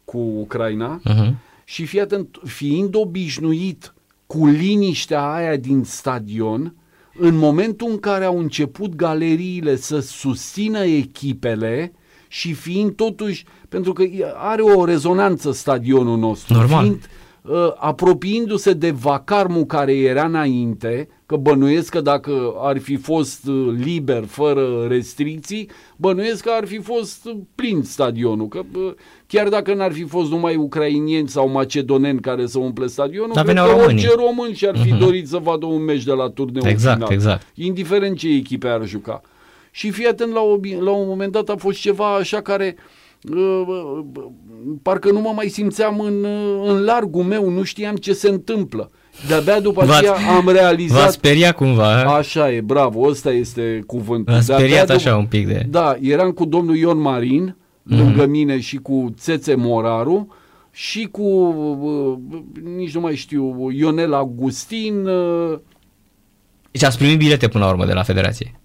cu Ucraina uh-huh. și fii atent, fiind obișnuit cu liniștea aia din stadion, în momentul în care au început galeriile să susțină echipele și fiind totuși, pentru că are o rezonanță stadionul nostru, normal. Fiind uh, apropiindu-se de vacarmul care era înainte, că bănuiesc că dacă ar fi fost uh, liber, fără restricții, bănuiesc că ar fi fost plin stadionul, că uh, chiar dacă n-ar fi fost numai ucrainieni sau macedoneni care să umple stadionul, dar că orice român și-ar fi uh-huh. dorit să vadă un meci de la turneul exact, final, exact. Indiferent ce echipe ar juca. Și fii atent, la, obi- la un moment dat a fost ceva așa care uh, parcă nu mă mai simțeam în, în largul meu, nu știam ce se întâmplă. de-abia după aceea am realizat... V-a speriat cumva. Așa e, bravo, ăsta este cuvântul. V-a speriat de-abia așa dup- un pic de... Da, eram cu domnul Ion Marin, mm-hmm. lângă mine și cu Țețe Moraru și cu, uh, nici nu mai știu, Ionel Augustin... Uh... Deci ați primit bilete până la urmă de la federație?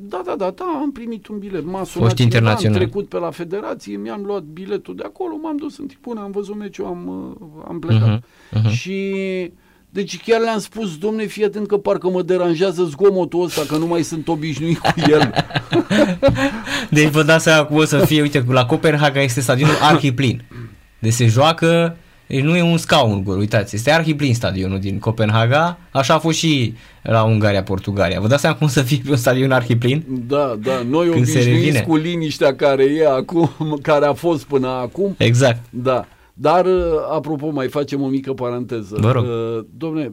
Da, da, da, da, am primit un bilet. M-a sunat, am trecut pe la federație, mi-am luat biletul de acolo, m-am dus în tribună, am văzut meciul, am, am plecat. Uh-huh, uh-huh. Și deci chiar le-am spus, domne, fii atent că parcă mă deranjează zgomotul ăsta, că nu mai sunt obișnuit cu el. Deci vă dați seama cum o să fie, uite, la Copenhaga este stadionul arhiplin. Deci se joacă, deci nu e un scaun gol, uitați, este arhiplin stadionul din Copenhaga, așa a fost și la Ungaria, Portugalia. Vă dați seama cum să fie un stadion arhiplin? Da, da, noi obișnuiți cu liniștea care e acum, care a fost până acum. Exact. Da, dar apropo, mai facem o mică paranteză. Vă rog. Dom'le,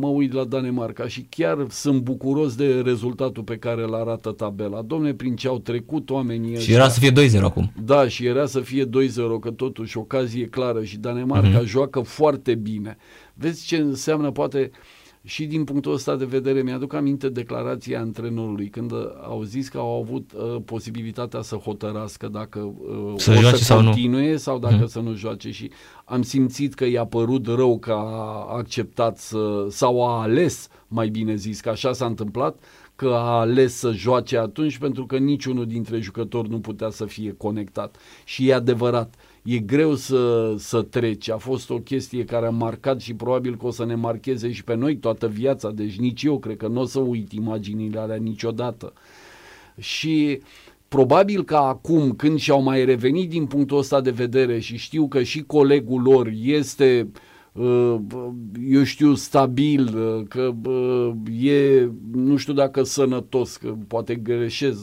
mă uit la Danemarca și chiar sunt bucuros de rezultatul pe care îl arată tabela. Dom'le, prin ce au trecut oamenii ăștia. Și era să fie doi zero acum. Da, și era să fie doi zero, că totuși ocazie clară și Danemarca mm-hmm. joacă foarte bine. Vezi ce înseamnă poate... Și din punctul ăsta de vedere mi-aduc aminte declarația antrenorului când au zis că au avut uh, posibilitatea să hotărască dacă uh, să o să continue sau, sau dacă mm. să nu joace și am simțit că i-a părut rău că a acceptat să, sau a ales, mai bine zis, că așa s-a întâmplat, că a ales să joace atunci pentru că niciunul dintre jucători nu putea să fie conectat. Și e adevărat. E greu să, să treci. A fost o chestie care a marcat și probabil că o să ne marcheze și pe noi toată viața. Deci nici eu cred că nu o să uit imaginile alea niciodată. Și probabil că acum când și-au mai revenit din punctul ăsta de vedere și știu că și colegul lor este, eu știu, stabil, că e, nu știu dacă sănătos, că poate greșesc,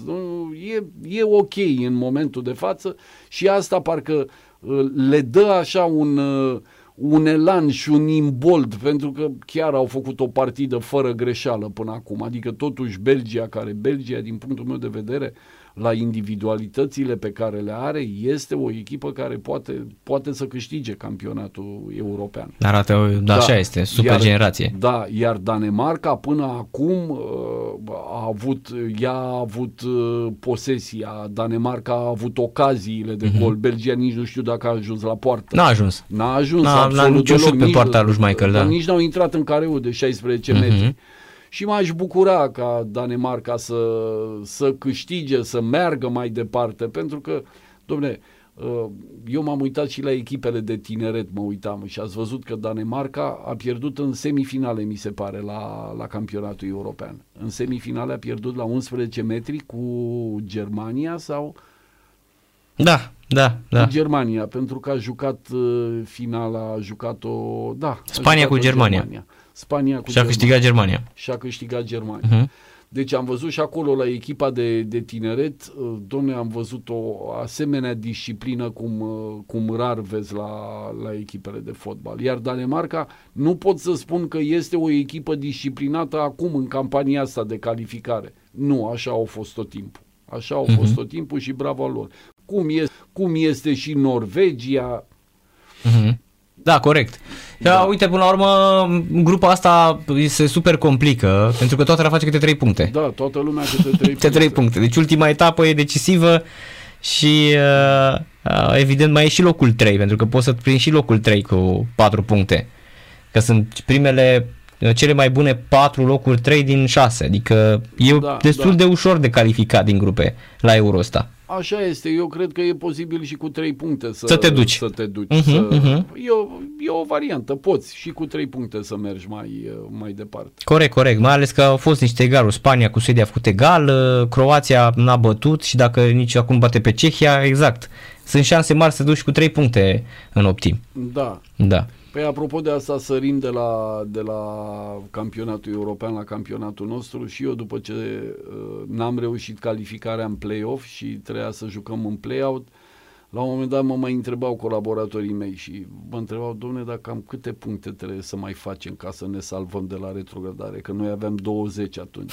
e, e ok în momentul de față și asta parcă le dă așa un, un elan și un imbold, pentru că chiar au făcut o partidă fără greșeală până acum, adică totuși Belgia, care Belgia din punctul meu de vedere la individualitățile pe care le are, este o echipă care poate, poate să câștige campionatul european. Arată, da, așa este, super iar, generație. Da, iar Danemarca până acum a avut, ea a avut posesia, Danemarca a avut ocaziile de gol, mm-hmm. Belgia nici nu știu dacă a ajuns la poartă. N-a ajuns. N-a ajuns N-a, absolut n-a deloc. Pe poarta lui Michael, da. Nici n-au intrat în careul de șaisprezece mm-hmm. metri. Și m-aș bucura ca Danemarca să, să câștige, să meargă mai departe, pentru că, dom'le, eu m-am uitat și la echipele de tineret, mă uitam și ați văzut că Danemarca a pierdut în semifinale, mi se pare, la, la campionatul european. În semifinale a pierdut la unsprezece metri cu Germania sau... Da, da, da. Cu Germania, pentru că a jucat finala, a jucat-o... Da, Spania jucat cu Germania. Germania. Spania cu și a câștigat Germania. Și a câștigat Germania. Uh-huh. Deci am văzut și acolo la echipa de, de tineret, domne, am văzut o asemenea disciplină cum, cum rar vezi la, la echipele de fotbal. Iar Danemarca, nu pot să spun că este o echipă disciplinată acum în campania asta de calificare. Nu, așa au fost tot timpul. Așa au uh-huh. fost tot timpul și bravo lor. Cum este, cum este și Norvegia... Uh-huh. Da, corect. Da. Uite, până la urmă, grupa asta se super complică, pentru că toată lumea face câte trei puncte. Da, toată lumea câte trei puncte. trei puncte. Deci ultima etapă e decisivă și evident mai e și locul trei, pentru că poți să prinzi și locul trei cu patru puncte. Că sunt primele, cele mai bune patru locuri trei din șase, adică e da, destul da. de ușor de calificat din grupe la Euro ăsta. Așa este, eu cred că e posibil și cu trei puncte să, să te duci. Să te duci uh-huh, să, uh-huh. E, o, e o variantă, poți și cu trei puncte să mergi mai, mai departe. Corect, corect, mai ales că au fost niște egaluri. Spania cu Suedia a făcut egal, Croația n-a bătut și dacă nici acum bate pe Cehia, exact. Sunt șanse mari să duci cu trei puncte în optim. Da. Da. Păi apropo de asta, sărim de la, de la campionatul european la campionatul nostru și eu după ce uh, n-am reușit calificarea în play-off și trebuia să jucăm în play-out, la un moment dat mă mai întrebau colaboratorii mei și mă întrebau, dom'le, dar cam câte puncte trebuie să mai facem ca să ne salvăm de la retrogradare, că noi aveam douăzeci atunci.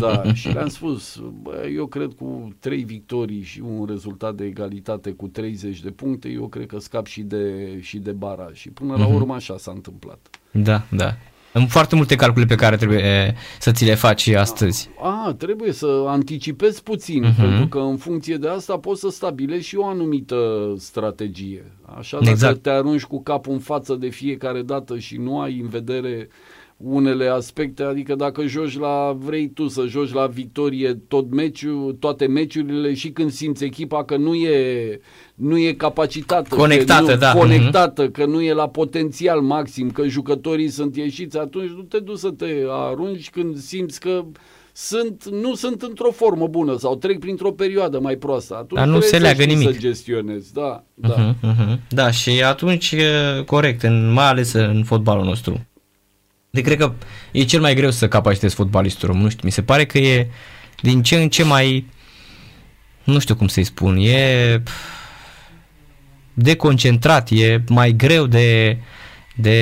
Da, și le-am spus, bă, eu cred cu trei victorii și un rezultat de egalitate cu treizeci de puncte, eu cred că scap și de, și de bara. Și până la urmă așa s-a întâmplat. Da, da. În foarte multe calcule pe care trebuie să ți le faci astăzi. A, a trebuie să anticipezi puțin, uh-huh. pentru că în funcție de asta poți să stabilești și o anumită strategie. Așa, dacă exact. te arunci cu capul în față de fiecare dată și nu ai în vedere unele aspecte, adică dacă joci la, vrei tu să joci la victorie tot meciul, toate meciurile, și când simți echipa că nu e, nu e capacitată, conectată, că nu, da. conectată, mm-hmm. că nu e la potențial maxim, că jucătorii sunt ieșiți, atunci nu te duci să te arunci când simți că sunt, nu sunt într-o formă bună sau trec printr-o perioadă mai proastă. Atunci dar nu se leagă nimic. Să gestionezi, da, da. Uh-huh, uh-huh. Da, și atunci corect, în, mai ales în fotbalul nostru. De cred că e cel mai greu să capacitezi fotbalistul român, nu știu, mi se pare că e din ce în ce mai, nu știu cum să-i spun, e deconcentrat, e mai greu de, de,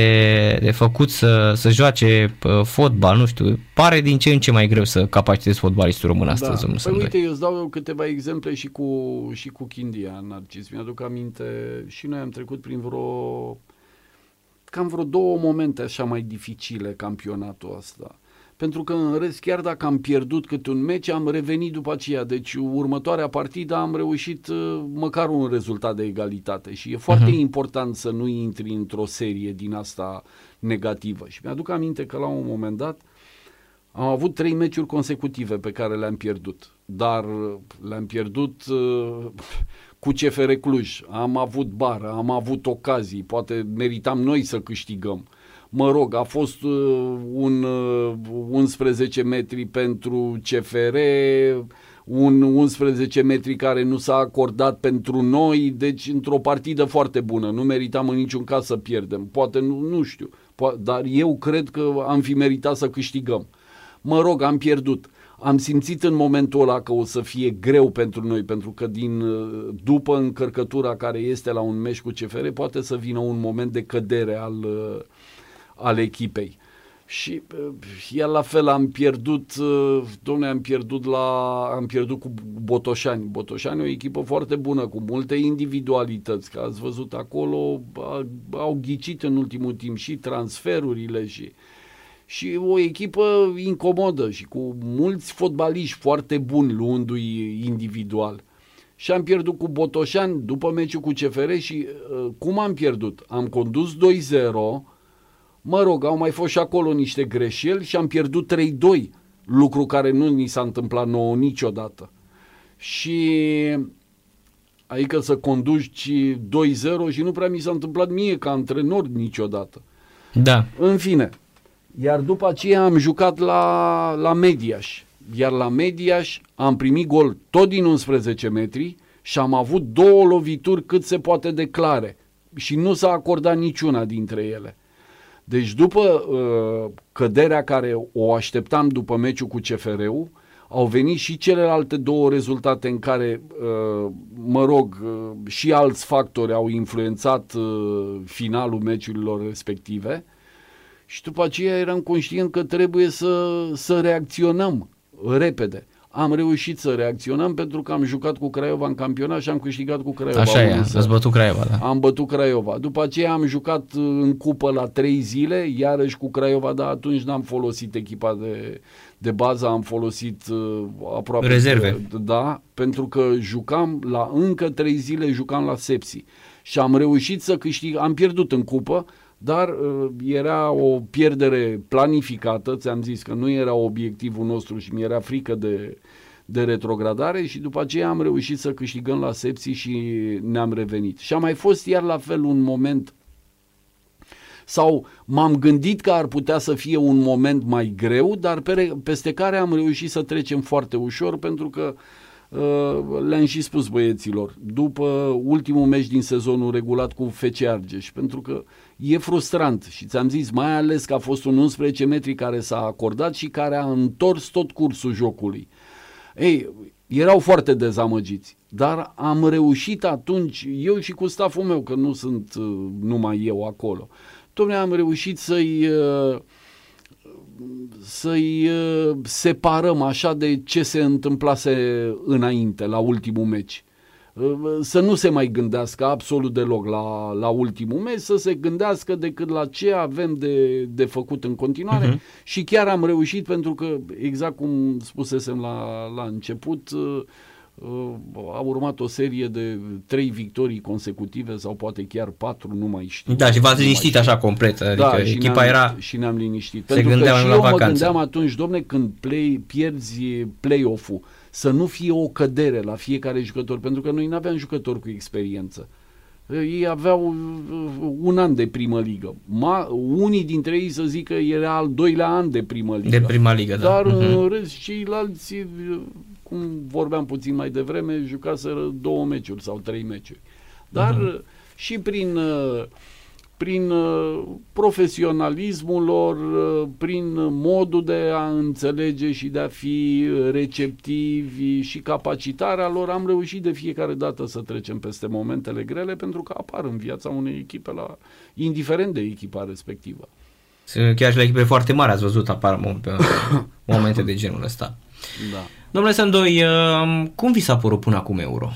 de făcut să, să joace fotbal, nu știu, pare din ce în ce mai greu să capacitezi fotbalistul român astăzi. Da. Păi uite, eu îți dau câteva exemple și cu, și cu Chindia, Narcis, mi-aduc aminte, și noi am trecut prin vreo... cam vreo două momente așa mai dificile campionatul ăsta. Pentru că în rest, chiar dacă am pierdut câte un meci, am revenit după aceea. Deci următoarea partidă am reușit măcar un rezultat de egalitate și e foarte uh-huh. important să nu intri într-o serie din asta negativă. Și mi-aduc aminte că la un moment dat am avut trei meciuri consecutive pe care le-am pierdut. Dar le-am pierdut... Uh, cu C F R Cluj, am avut bară, am avut ocazii, poate meritam noi să câștigăm. Mă rog, a fost uh, un uh, unsprezece metri pentru C F R, un unsprezece metri care nu s-a acordat pentru noi, deci într-o partidă foarte bună, nu meritam în niciun caz să pierdem, poate nu, nu știu, po- dar eu cred că am fi meritat să câștigăm. Mă rog, am pierdut. Am simțit în momentul ăla că o să fie greu pentru noi, pentru că din, după încărcătura care este la un meci cu C F R, poate să vină un moment de cădere al, al echipei. Și iar la fel am pierdut, dom'le, am pierdut, la, am pierdut cu Botoșani. Botoșani e o echipă foarte bună, cu multe individualități, că ați văzut acolo, au ghicit în ultimul timp și transferurile și... și o echipă incomodă și cu mulți fotbaliști foarte buni luându-i individual. Și am pierdut cu Botoșani după meciul cu C F R și uh, cum am pierdut? Am condus doi zero, mă rog, au mai fost și acolo niște greșeli și am pierdut trei doi, lucru care nu ni s-a întâmplat nouă niciodată. Și... adică să conduci doi zero și nu prea mi s-a întâmplat mie ca antrenor niciodată. Da. În fine... iar după aceea am jucat la, la Mediaș, iar la Mediaș am primit gol tot din unsprezece metri și am avut două lovituri cât se poate de clare și nu s-a acordat niciuna dintre ele. Deci după uh, căderea care o așteptam după meciul cu C F R-ul, au venit și celelalte două rezultate în care, uh, mă rog, uh, și alți factori au influențat uh, finalul meciurilor respective. Și după aceea eram conștient că trebuie să, să reacționăm repede. Am reușit să reacționăm pentru că am jucat cu Craiova în campionat și am câștigat cu Craiova. Așa e, ați bătut Craiova, da. Am bătut Craiova. După aceea am jucat în cupă la trei zile, iarăși cu Craiova, dar atunci n-am folosit echipa de, de bază, am folosit aproape... rezerve. Da, pentru că jucam la încă trei zile, jucam la Sepsi. Și am reușit să câștig, am pierdut în cupă, dar uh, era o pierdere planificată, ți-am zis că nu era obiectivul nostru și mi-era frică de, de retrogradare și după aceea am reușit să câștigăm la Sepsi și ne-am revenit. Și a mai fost iar la fel un moment, sau m-am gândit că ar putea să fie un moment mai greu, dar pe, peste care am reușit să trecem foarte ușor pentru că Uh, le-am și spus băieților după ultimul meci din sezonul regulat cu F C Argeș, pentru că e frustrant și ți-am zis, mai ales că a fost un unsprezece metri care s-a acordat și care a întors tot cursul jocului. Ei, erau foarte dezamăgiți, dar am reușit atunci, eu și cu staful meu, că nu sunt uh, numai eu acolo, dom'le, am reușit să-i uh, să-i separăm așa de ce se întâmplase înainte, la ultimul meci. să nu se mai gândească absolut deloc la, la ultimul meci, să se gândească decât la ce avem de, de făcut în continuare. Uh-huh. Și chiar am reușit, pentru că, exact cum spusesem la, la început, uh, uh, a urmat o serie de trei victorii consecutive sau poate chiar patru, nu mai știu. Da, și v-ați liniștit așa complet, adică da, și echipa era... și ne-am liniștit. Se pentru că și la eu vacanță. Mă gândeam atunci, domne, când play, pierzi play-off-ul, să nu fie o cădere la fiecare jucător, pentru că noi nu aveam jucători cu experiență. Ei aveau un an de primă ligă. Ma, unii dintre ei, să zic că era al doilea an de primă ligă. De prima ligă, da. Dar uh-huh. în râs ceilalți, cum vorbeam puțin mai devreme, jucaseră două meciuri sau trei meciuri. Dar uh-huh. și prin... prin profesionalismul lor, prin modul de a înțelege și de a fi receptivi și capacitarea lor, am reușit de fiecare dată să trecem peste momentele grele, pentru că apar în viața unei echipe, la, indiferent de echipa respectivă. Chiar și la echipe foarte mari ați văzut apar momente de genul ăsta. Da. Domnule Sândoi, cum vi s-a părut până acum Euro?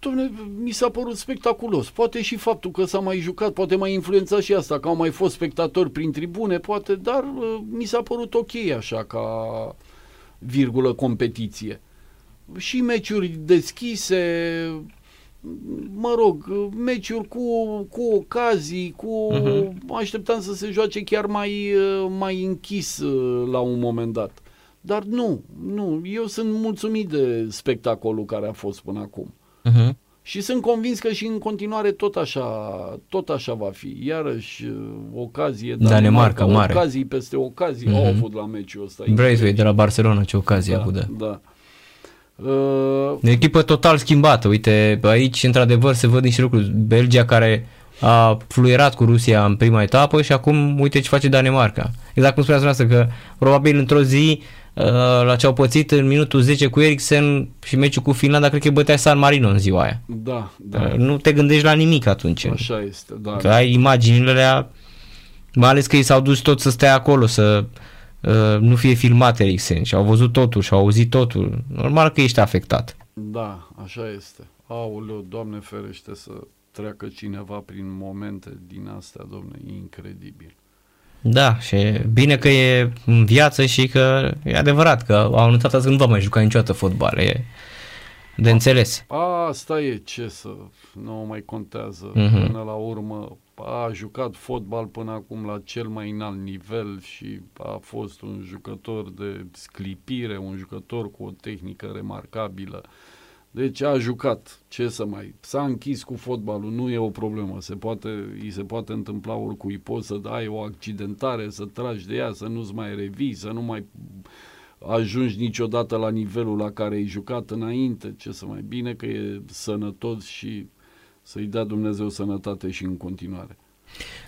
Dom'le, mi s-a părut spectaculos. Poate și faptul că s-a mai jucat, poate mai influența și asta, că au mai fost spectatori prin tribune, poate, dar mi s-a părut ok așa ca virgulă competiție. Și meciuri deschise, mă rog, meciuri cu, cu ocazii, cu uh-huh. așteptam să se joace chiar mai, mai închis la un moment dat. Dar nu, nu, eu sunt mulțumit de spectacolul care a fost până acum. Uh-huh. Și sunt convins că și în continuare tot așa, tot așa va fi. Iarăși ocazie, Danemarca, mare. Ocazii peste ocazii uh-huh. au avut la meciul ăsta. Braithwaite de la Barcelona, ce ocazie da, a avut de. Da. Uh... Echipă total schimbată. Uite, aici într-adevăr se văd niște lucruri. Belgia care a fluierat cu Rusia în prima etapă și acum uite ce face Danemarca. Exact cum spuneați dumneavoastră, că probabil într-o zi la ce au pățit în minutul zece cu Eriksen și meciul cu Finlanda, cred că bătea San Marino în ziua aia. Da, da. Nu te gândești la nimic atunci. Așa este, da. Că ai imaginile alea, mai ales că ei s-au dus tot să stea acolo, să uh, nu fie filmat Eriksen și au văzut totul și au auzit totul. Normal că ești afectat. Da, așa este. Aoleu, Doamne ferește să treacă cineva prin momente din astea, domne, incredibil. Da, și bine că e în viață și că e adevărat că au anunțat că nu va mai juca niciodată fotbal, e de înțeles. A, asta e ce să, nu mai contează, uh-huh. până la urmă a jucat fotbal până acum la cel mai înalt nivel și a fost un jucător de sclipire, un jucător cu o tehnică remarcabilă. Deci a jucat, ce să mai, s-a închis cu fotbalul, nu e o problemă, se poate, îi se poate întâmpla oricui, poți să ai o accidentare, să tragi de ea, să nu-ți mai revii, să nu mai ajungi niciodată la nivelul la care ai jucat înainte, ce să mai, bine că e sănătos și să-i dea Dumnezeu sănătate și în continuare.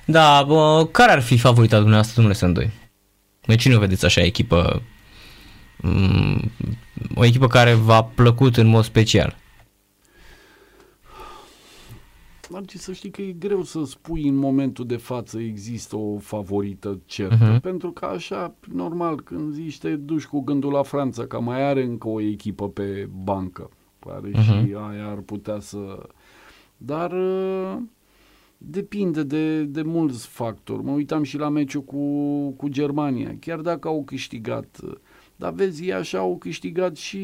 Da, bă, care ar fi favorita dumneavoastră, domnule Sândoi? Cine o vedeți așa echipă? O echipă care v-a plăcut în mod special? Narcis, să știi că e greu să spui în momentul de față există o favorită certă, uh-huh. pentru că așa, normal, când zici te duci cu gândul la Franța, că mai are încă o echipă pe bancă, care uh-huh. și aia ar putea să... Dar... depinde de, de mulți factori. Mă uitam și la meciul cu, cu Germania, chiar dacă au câștigat... Dar vezi, ei așa au câștigat și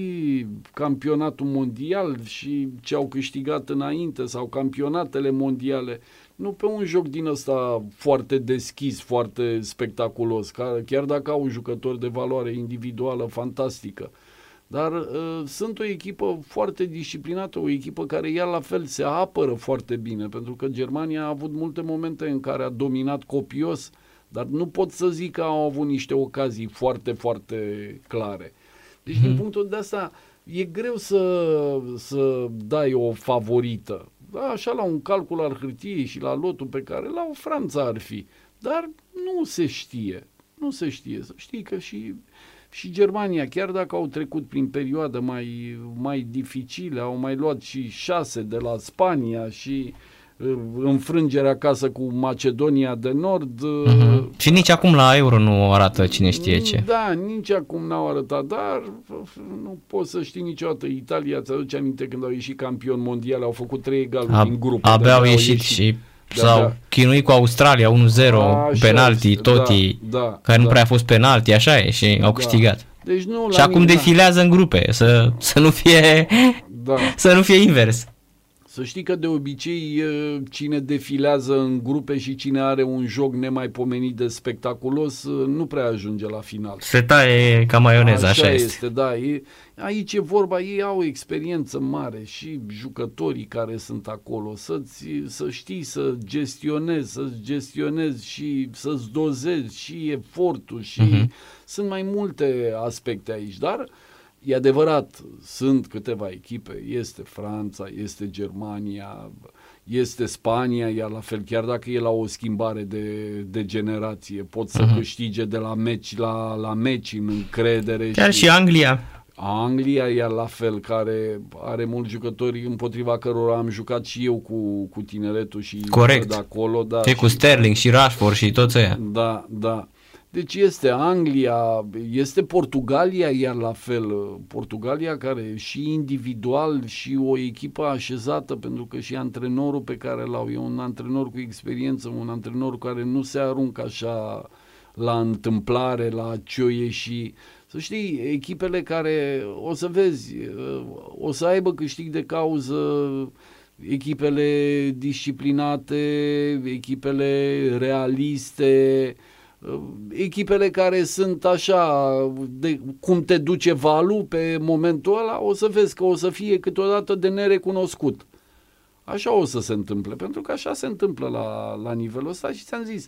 campionatul mondial și ce au câștigat înainte sau campionatele mondiale. Nu pe un joc din ăsta foarte deschis, foarte spectaculos, chiar dacă au jucători de valoare individuală fantastică. Dar uh, sunt o echipă foarte disciplinată, o echipă care ea la fel se apără foarte bine, pentru că Germania a avut multe momente în care a dominat copios, dar nu pot să zic că au avut niște ocazii foarte, foarte clare. Deci, mm-hmm. din punctul de asta, e greu să, să dai o favorită. Așa, la un calcul al hârtiei și la lotul pe care la o Franța ar fi. Dar nu se știe. Nu se știe. Să știi că și, și Germania, chiar dacă au trecut prin perioadă mai, mai dificile, au mai luat și șase de la Spania și... înfrângerea acasă cu Macedonia de Nord. Uh-huh. Și nici acum la Euro nu arată cine știe ce. Da, nici acum n-au arătat, dar nu poți să știi niciodată. Italia, ți-aduce aminte când au ieșit campion mondial, au făcut trei egaluri din grup. Abia au ieșit, ieșit și s-au da, da. chinuit cu Australia unu zero, penalti, totii, da, da, care da. nu prea a fost penalti, așa e, și au da. câștigat. Deci nu, și acum defilează în grupe, să, să, nu fie, da. să nu fie invers. Să știi că de obicei cine defilează în grupe și cine are un joc nemaipomenit de spectaculos nu prea ajunge la final. Se taie ca maioneză, așa, așa este. este da. E, aici e vorba, ei au experiență mare și jucătorii care sunt acolo. Să-ți, să știi să gestionezi, să-ți gestionezi și să-ți dozezi și efortul și uh-huh. sunt mai multe aspecte aici, dar... E adevărat, sunt câteva echipe, este Franța, este Germania, este Spania, iar la fel, chiar dacă e la o schimbare de, de generație, pot să uh-huh. câștige de la meci la, la meci în încredere. Chiar și, și Anglia. Anglia, iar la fel, care are mulți jucători împotriva cărora am jucat și eu cu, cu tineretul și Corect. de acolo. Da, și cu Sterling și Rashford și toți ăia. Da, da. Deci este Anglia, este Portugalia, iar la fel, Portugalia care și individual și o echipă așezată, pentru că și antrenorul pe care l-au, e un antrenor cu experiență, un antrenor care nu se aruncă așa la întâmplare, la cioie și... Să știi, echipele care, o să vezi, o să aibă câștig de cauză echipele disciplinate, echipele realiste... Echipele care sunt așa, de cum te duce valul pe momentul ăla, o să vezi că o să fie câteodată de nerecunoscut. Așa o să se întâmple, pentru că așa se întâmplă la, la nivelul ăsta și ți-am zis,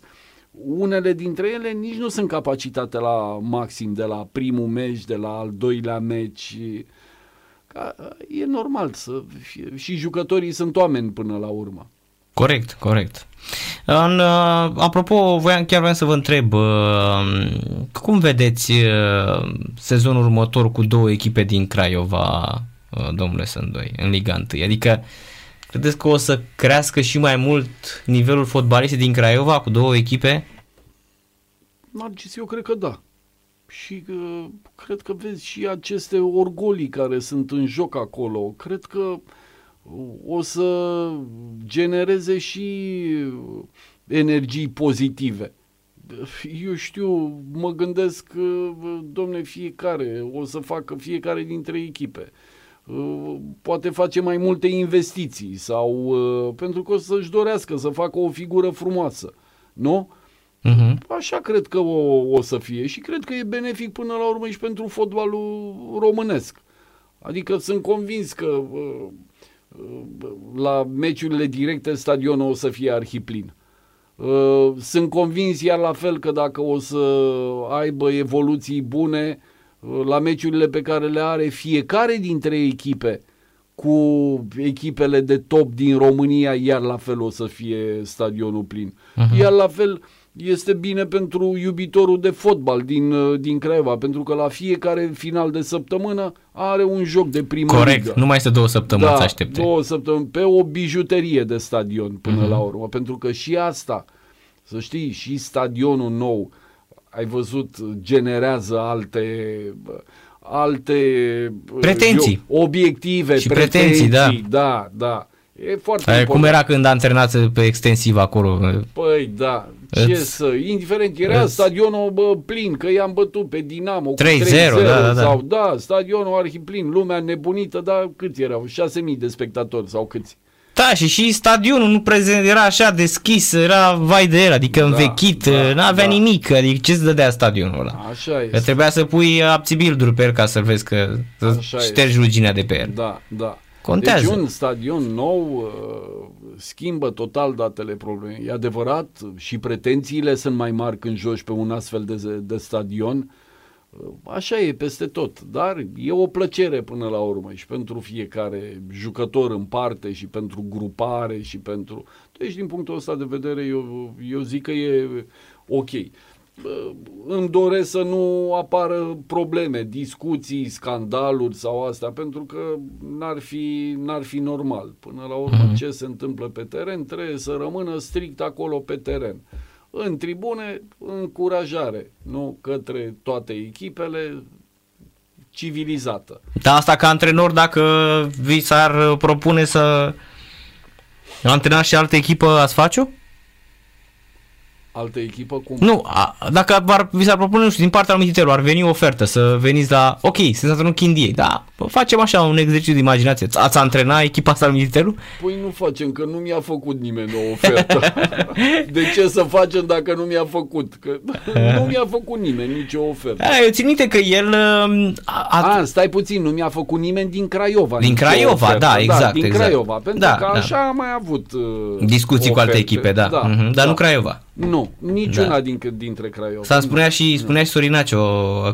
unele dintre ele nici nu sunt capacitate la maxim de la primul meci, de la al doilea meci. Ca, e normal să fie, și jucătorii sunt oameni până la urmă. Corect, corect. În, apropo, voiam, chiar voiam să vă întreb, cum vedeți sezonul următor cu două echipe din Craiova, domnule Sândoi, în Liga unu? Adică, credeți că o să crească și mai mult nivelul fotbalistic din Craiova cu două echipe? Narcis, eu cred că da. Și cred că vezi și aceste orgolii care sunt în joc acolo. Cred că o să genereze și energii pozitive. Eu știu, mă gândesc că, domne, fiecare o să facă, fiecare dintre echipe poate face mai multe investiții sau pentru că o să-și dorească să facă o figură frumoasă, nu? Uh-huh. Așa cred că o, o să fie și cred că e benefic până la urmă și pentru fotbalul românesc. Adică sunt convins că la meciurile directe stadionul o să fie arhiplin. Sunt convins iar la fel că dacă o să aibă evoluții bune la meciurile pe care le are fiecare dintre echipe cu echipele de top din România, iar la fel o să fie stadionul plin. Aha. Iar la fel este bine pentru iubitorul de fotbal din, din Craiova, pentru că la fiecare final de săptămână are un joc de primă ligă. Corect, nu mai este două săptămâni, da, să aștepte. două săptămâni, pe o bijuterie de stadion până uh-huh. la urmă, pentru că și asta, să știi, și stadionul nou, ai văzut, generează alte... alte pretenții. Eu, obiective, și pretenții, pretenții, da. Da, da. E foarte Aia, cum era când antrenați pe extensiv acolo? Păi da, ce It's... să, indiferent, era It's... stadionul bă, plin, că i-am bătut pe Dinamo trei zero, cu trei zero da, sau da, da. da, stadionul arhiplin, lumea nebunită, dar câți erau? șase mii de spectatori sau câți? Da, și și stadionul nu prezent, era așa deschis, era vai de el, adică da, învechit, da, n-avea da. nimic, adică ce-ți dădea stadionul ăla? Așa este. Că trebuia să pui abțibilduri pe el ca să-l vezi că să ștergi ruginea de pe el. Da, da. Contează. Deci un stadion nou uh, schimbă total datele problemei. E adevărat, și pretențiile sunt mai mari când joci pe un astfel de, de stadion. Uh, așa e peste tot, dar e o plăcere până la urmă și pentru fiecare jucător în parte și pentru grupare și pentru... Deci din punctul ăsta de vedere eu, eu zic că e ok. îmi doresc să nu apară probleme, discuții, scandaluri sau astea, pentru că n-ar fi, n-ar fi normal. Până la urmă, ce se întâmplă pe teren trebuie să rămână strict acolo pe teren. În tribune, încurajare, nu, către toate echipele, civilizată. Dar asta ca antrenor, dacă vi s-ar propune să antrenați și altă echipă, ați face-o? Altă echipă cum? Nu, a, dacă ar, vi s-ar propune, nu știu, din partea anumititelor, ar veni o ofertă să veniți la, ok, sunteți antrenor Chindiei, dar facem așa un exercițiu de imaginație. Ați antrena echipa asta anumititelor? Păi nu facem, că nu mi-a făcut nimeni o ofertă. De ce să facem dacă nu mi-a făcut? Că nu mi-a făcut nimeni nicio ofertă. A, eu țin minte că el... A, a... a, stai puțin, nu mi-a făcut nimeni din Craiova. Din Craiova, ofertă, da, exact. Da, din exact. Craiova, pentru da, că da. Așa am mai avut uh, discuții oferte cu alte echipe, da. Da, mm-hmm, da. Dar nu Craiova. Nu, niciuna da. din, dintre Craiova. S-a spunea și, spunea și Sorinacio,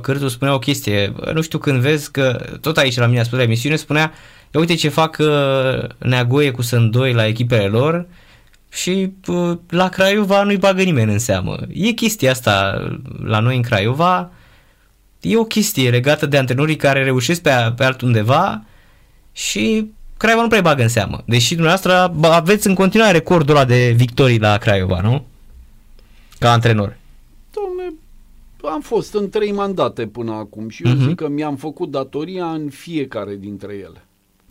Cârțu spunea o chestie, nu știu când vezi că, tot aici la mine a spus la emisiune, spunea, ia uite ce fac uh, Neagoie cu Sândoi la echipele lor și uh, la Craiova nu-i bagă nimeni în seamă. E chestia asta la noi în Craiova, e o chestie legată de antrenorii care reușesc pe, pe altundeva și Craiova nu prea bagă în seamă. Deși dumneavoastră aveți în continuare recordul ăla de victorii la Craiova, nu? Ca antrenor. Dom'le, am fost în trei mandate până acum și eu mm-hmm. zic că mi-am făcut datoria în fiecare dintre ele.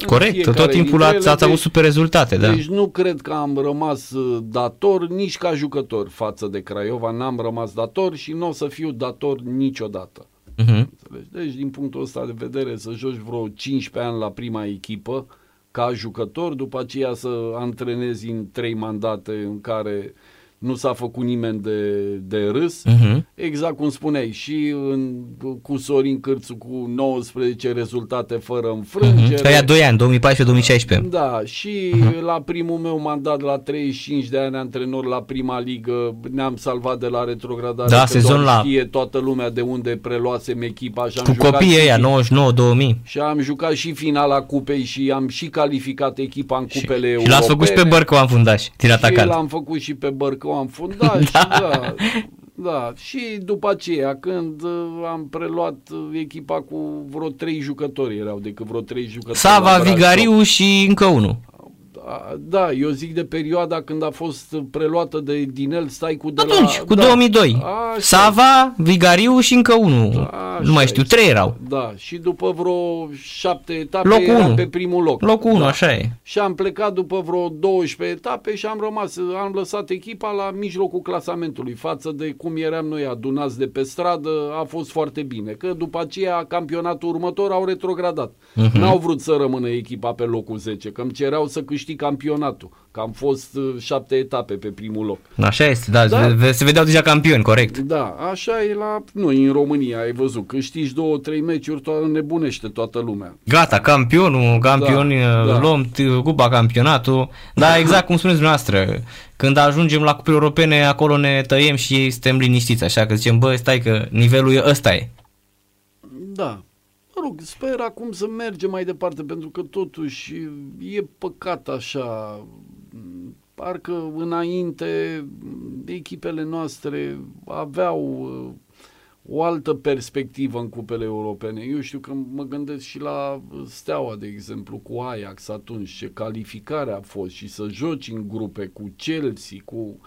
Corect, tot timpul ați, ați avut super rezultate. Deci, da. Deci nu cred că am rămas dator nici ca jucător față de Craiova, n-am rămas dator și nu o să fiu dator niciodată. Mm-hmm. Deci din punctul ăsta de vedere, să joci vreo cincisprezece ani la prima echipă ca jucător, după aceea să antrenezi în trei mandate în care nu s-a făcut nimeni de, de râs, uh-huh. exact cum spuneai, și în, cu Sorin Cârțu cu nouăsprezece rezultate fără înfrângere. Uh-huh. Că ia doi ani, două mii paisprezece două mii șaisprezece. Da, și uh-huh. la primul meu mandat, la treizeci și cinci de ani antrenor la prima ligă, ne-am salvat de la retrogradare, da, că doar la... știe toată lumea de unde preluasem echipa. Și am cu copiii ăia, nouăzeci și nouă două mii. Și am jucat și finala cupei și am și calificat echipa în cupele și, europene. Și l-ați făcut și pe Bărcău, am fundat și l-am făcut și pe Bărcău am fundat da. Și da, da. Și după aceea, când am preluat echipa cu vreo trei jucători, erau decât vreo trei jucători. Sava, Vigariu și încă unul. Da, da, eu zic de perioada când a fost preluată de Dinel Staicu de atunci, la... Atunci, cu da, două mii doi. Așa. Sava, Vigariu și încă unul. Da, nu mai știu, trei erau. Da, și după vreo șapte etape locul era unu. Pe primul loc. Locul unu, da. Așa e. Și am plecat după vreo douăsprezece etape și am rămas, am lăsat echipa la mijlocul clasamentului. Față de cum eram noi adunați de pe stradă, a fost foarte bine. Că după aceea, campionatul următor au retrogradat. Uh-huh. N-au vrut să rămână echipa pe locul zece, că îmi cereau să câștig campionatul, că am fost uh, șapte etape pe primul loc. Așa este, da, da, se vedeau deja campioni, corect. Da, așa e la noi în România, ai văzut, câștigi două, trei meciuri, to- nebunește toată lumea. Gata, campionul, campioni, da, da. Luăm cupa, campionatul, dar exact cum spuneți dumneavoastră, când ajungem la cupele europene, acolo ne tăiem și suntem liniștiți, așa că zicem, bă, stai că nivelul ăsta e. Da. Mă rog, sper acum să mergem mai departe, pentru că totuși e păcat așa, parcă înainte echipele noastre aveau o altă perspectivă în cupele europene. Eu știu că mă gândesc și la Steaua, de exemplu, cu Ajax atunci, ce calificare a fost și să joci în grupe cu Chelsea, cu...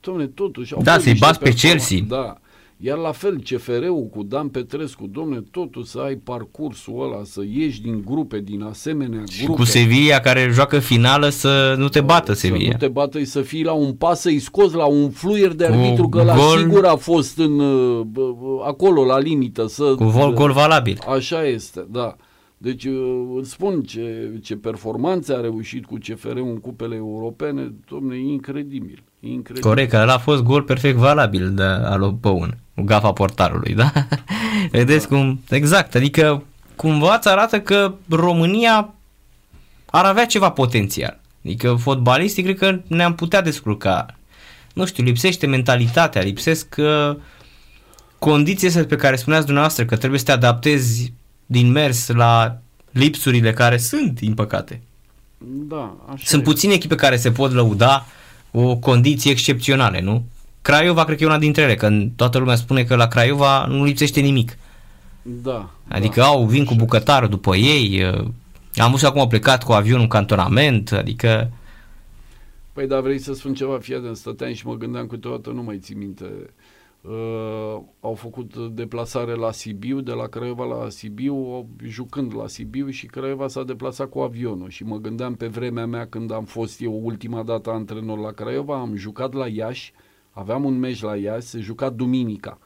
Doamne, totuși... Au da, să-i bați pe Chelsea. Da. Iar la fel C F R-ul cu Dan Petrescu, domne, totul să ai parcursul ăla, să ieși din grupe, din asemenea grupe. Și cu Sevilla care joacă finală să nu te bată Sevilla. Să nu te bată, să fii la un pas, să-i scoți la un fluier de arbitru, că la sigur a fost în, acolo, la limită. Să, cu vol, gol valabil. Așa este, da. Deci îți spun ce, ce performanțe a reușit cu C F R-ul în cupele europene, domne, incredibil. Incredibil. Corect, ăla a fost gol perfect valabil de al Băun, gafa portarului, da? Vedeți da. Cum, exact, adică cumva îți arată că România ar avea ceva potențial, adică fotbalistic cred că ne-am putea descurca, nu știu, lipsește mentalitatea, lipsesc uh, condițiile pe care spuneați dumneavoastră că trebuie să te adaptezi din mers la lipsurile care sunt, din păcate. Da, așa sunt e. Puține echipe care se pot lăuda o condiție excepțională, nu? Craiova cred că e una dintre ele, că toată lumea spune că la Craiova nu lipsește nimic. Da. Adică da, au, vin cu bucătarul după ei, am văzut acum, au plecat cu avionul în cantonament, adică... Păi da, vrei să spun ceva, fie de stăteam și mă gândeam câteodată, nu mai țin minte, uh, au făcut deplasare la Sibiu, de la Craiova la Sibiu, jucând la Sibiu, și Craiova s-a deplasat cu avionul și mă gândeam pe vremea mea când am fost eu ultima dată antrenor la Craiova, am jucat la Iași, aveam un meci la Iași, se juca duminica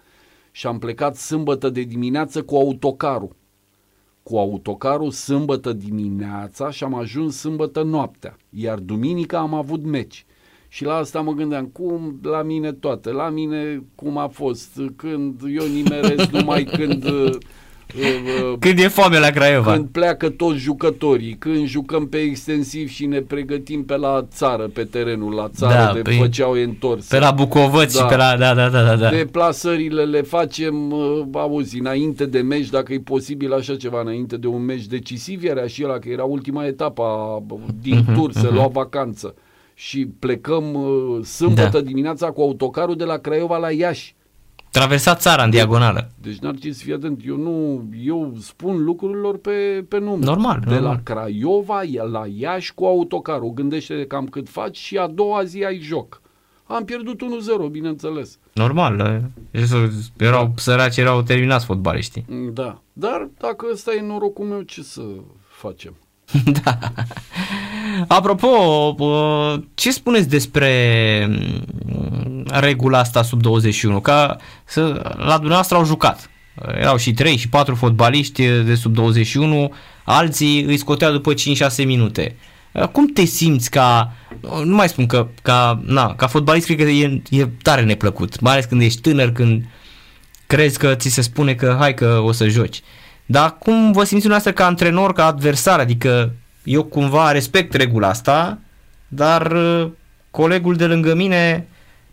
și am plecat sâmbătă de dimineață cu autocarul, cu autocarul sâmbătă dimineața și am ajuns sâmbătă noaptea, iar duminica am avut meci. Și la asta mă gândeam, cum la mine toate, la mine cum a fost, când eu nimeresc numai când... Când e foame la Craiova. Când pleacă toți jucătorii, când jucăm pe extensiv și ne pregătim pe la țară, pe terenul la țară, da, de pe Făceau e întors. Pe la Bucovăți, da, pe la... Da, da, da, da. Deplasările le facem, auzi, înainte de meci, dacă e posibil așa ceva, înainte de un meci decisiv, era și ăla, că era ultima etapă a, din tur, se lua vacanță. Și plecăm sâmbătă, da, dimineața cu autocarul de la Craiova la Iași. Traversa țara în diagonală. Deci, Narcis, fii atent, eu nu, eu spun lucrurilor pe, pe nume. Normal. De normal. La Craiova, la Iași cu autocarul. Gândește-te cam cât faci și a doua zi ai joc. Am pierdut unu zero, bineînțeles. Normal. Erau săraci, erau terminați fotbaliștii. Da. Dar dacă ăsta e norocul meu, ce să facem? Da. Apropo, ce spuneți despre regula asta sub douăzeci și unu? Că la dumneavoastră au jucat. Erau și trei și patru fotbaliști de sub douăzeci și unu, alții îi scoteau după cinci șase minute. Cum te simți ca, nu mai spun că, ca, na, ca fotbalist, cred că e, e tare neplăcut, mai ales când ești tânăr, când crezi că ți se spune că hai că o să joci. Dar cum vă simți dumneavoastră ca antrenor, ca adversar? Adică eu cumva respect regula asta, dar colegul de lângă mine,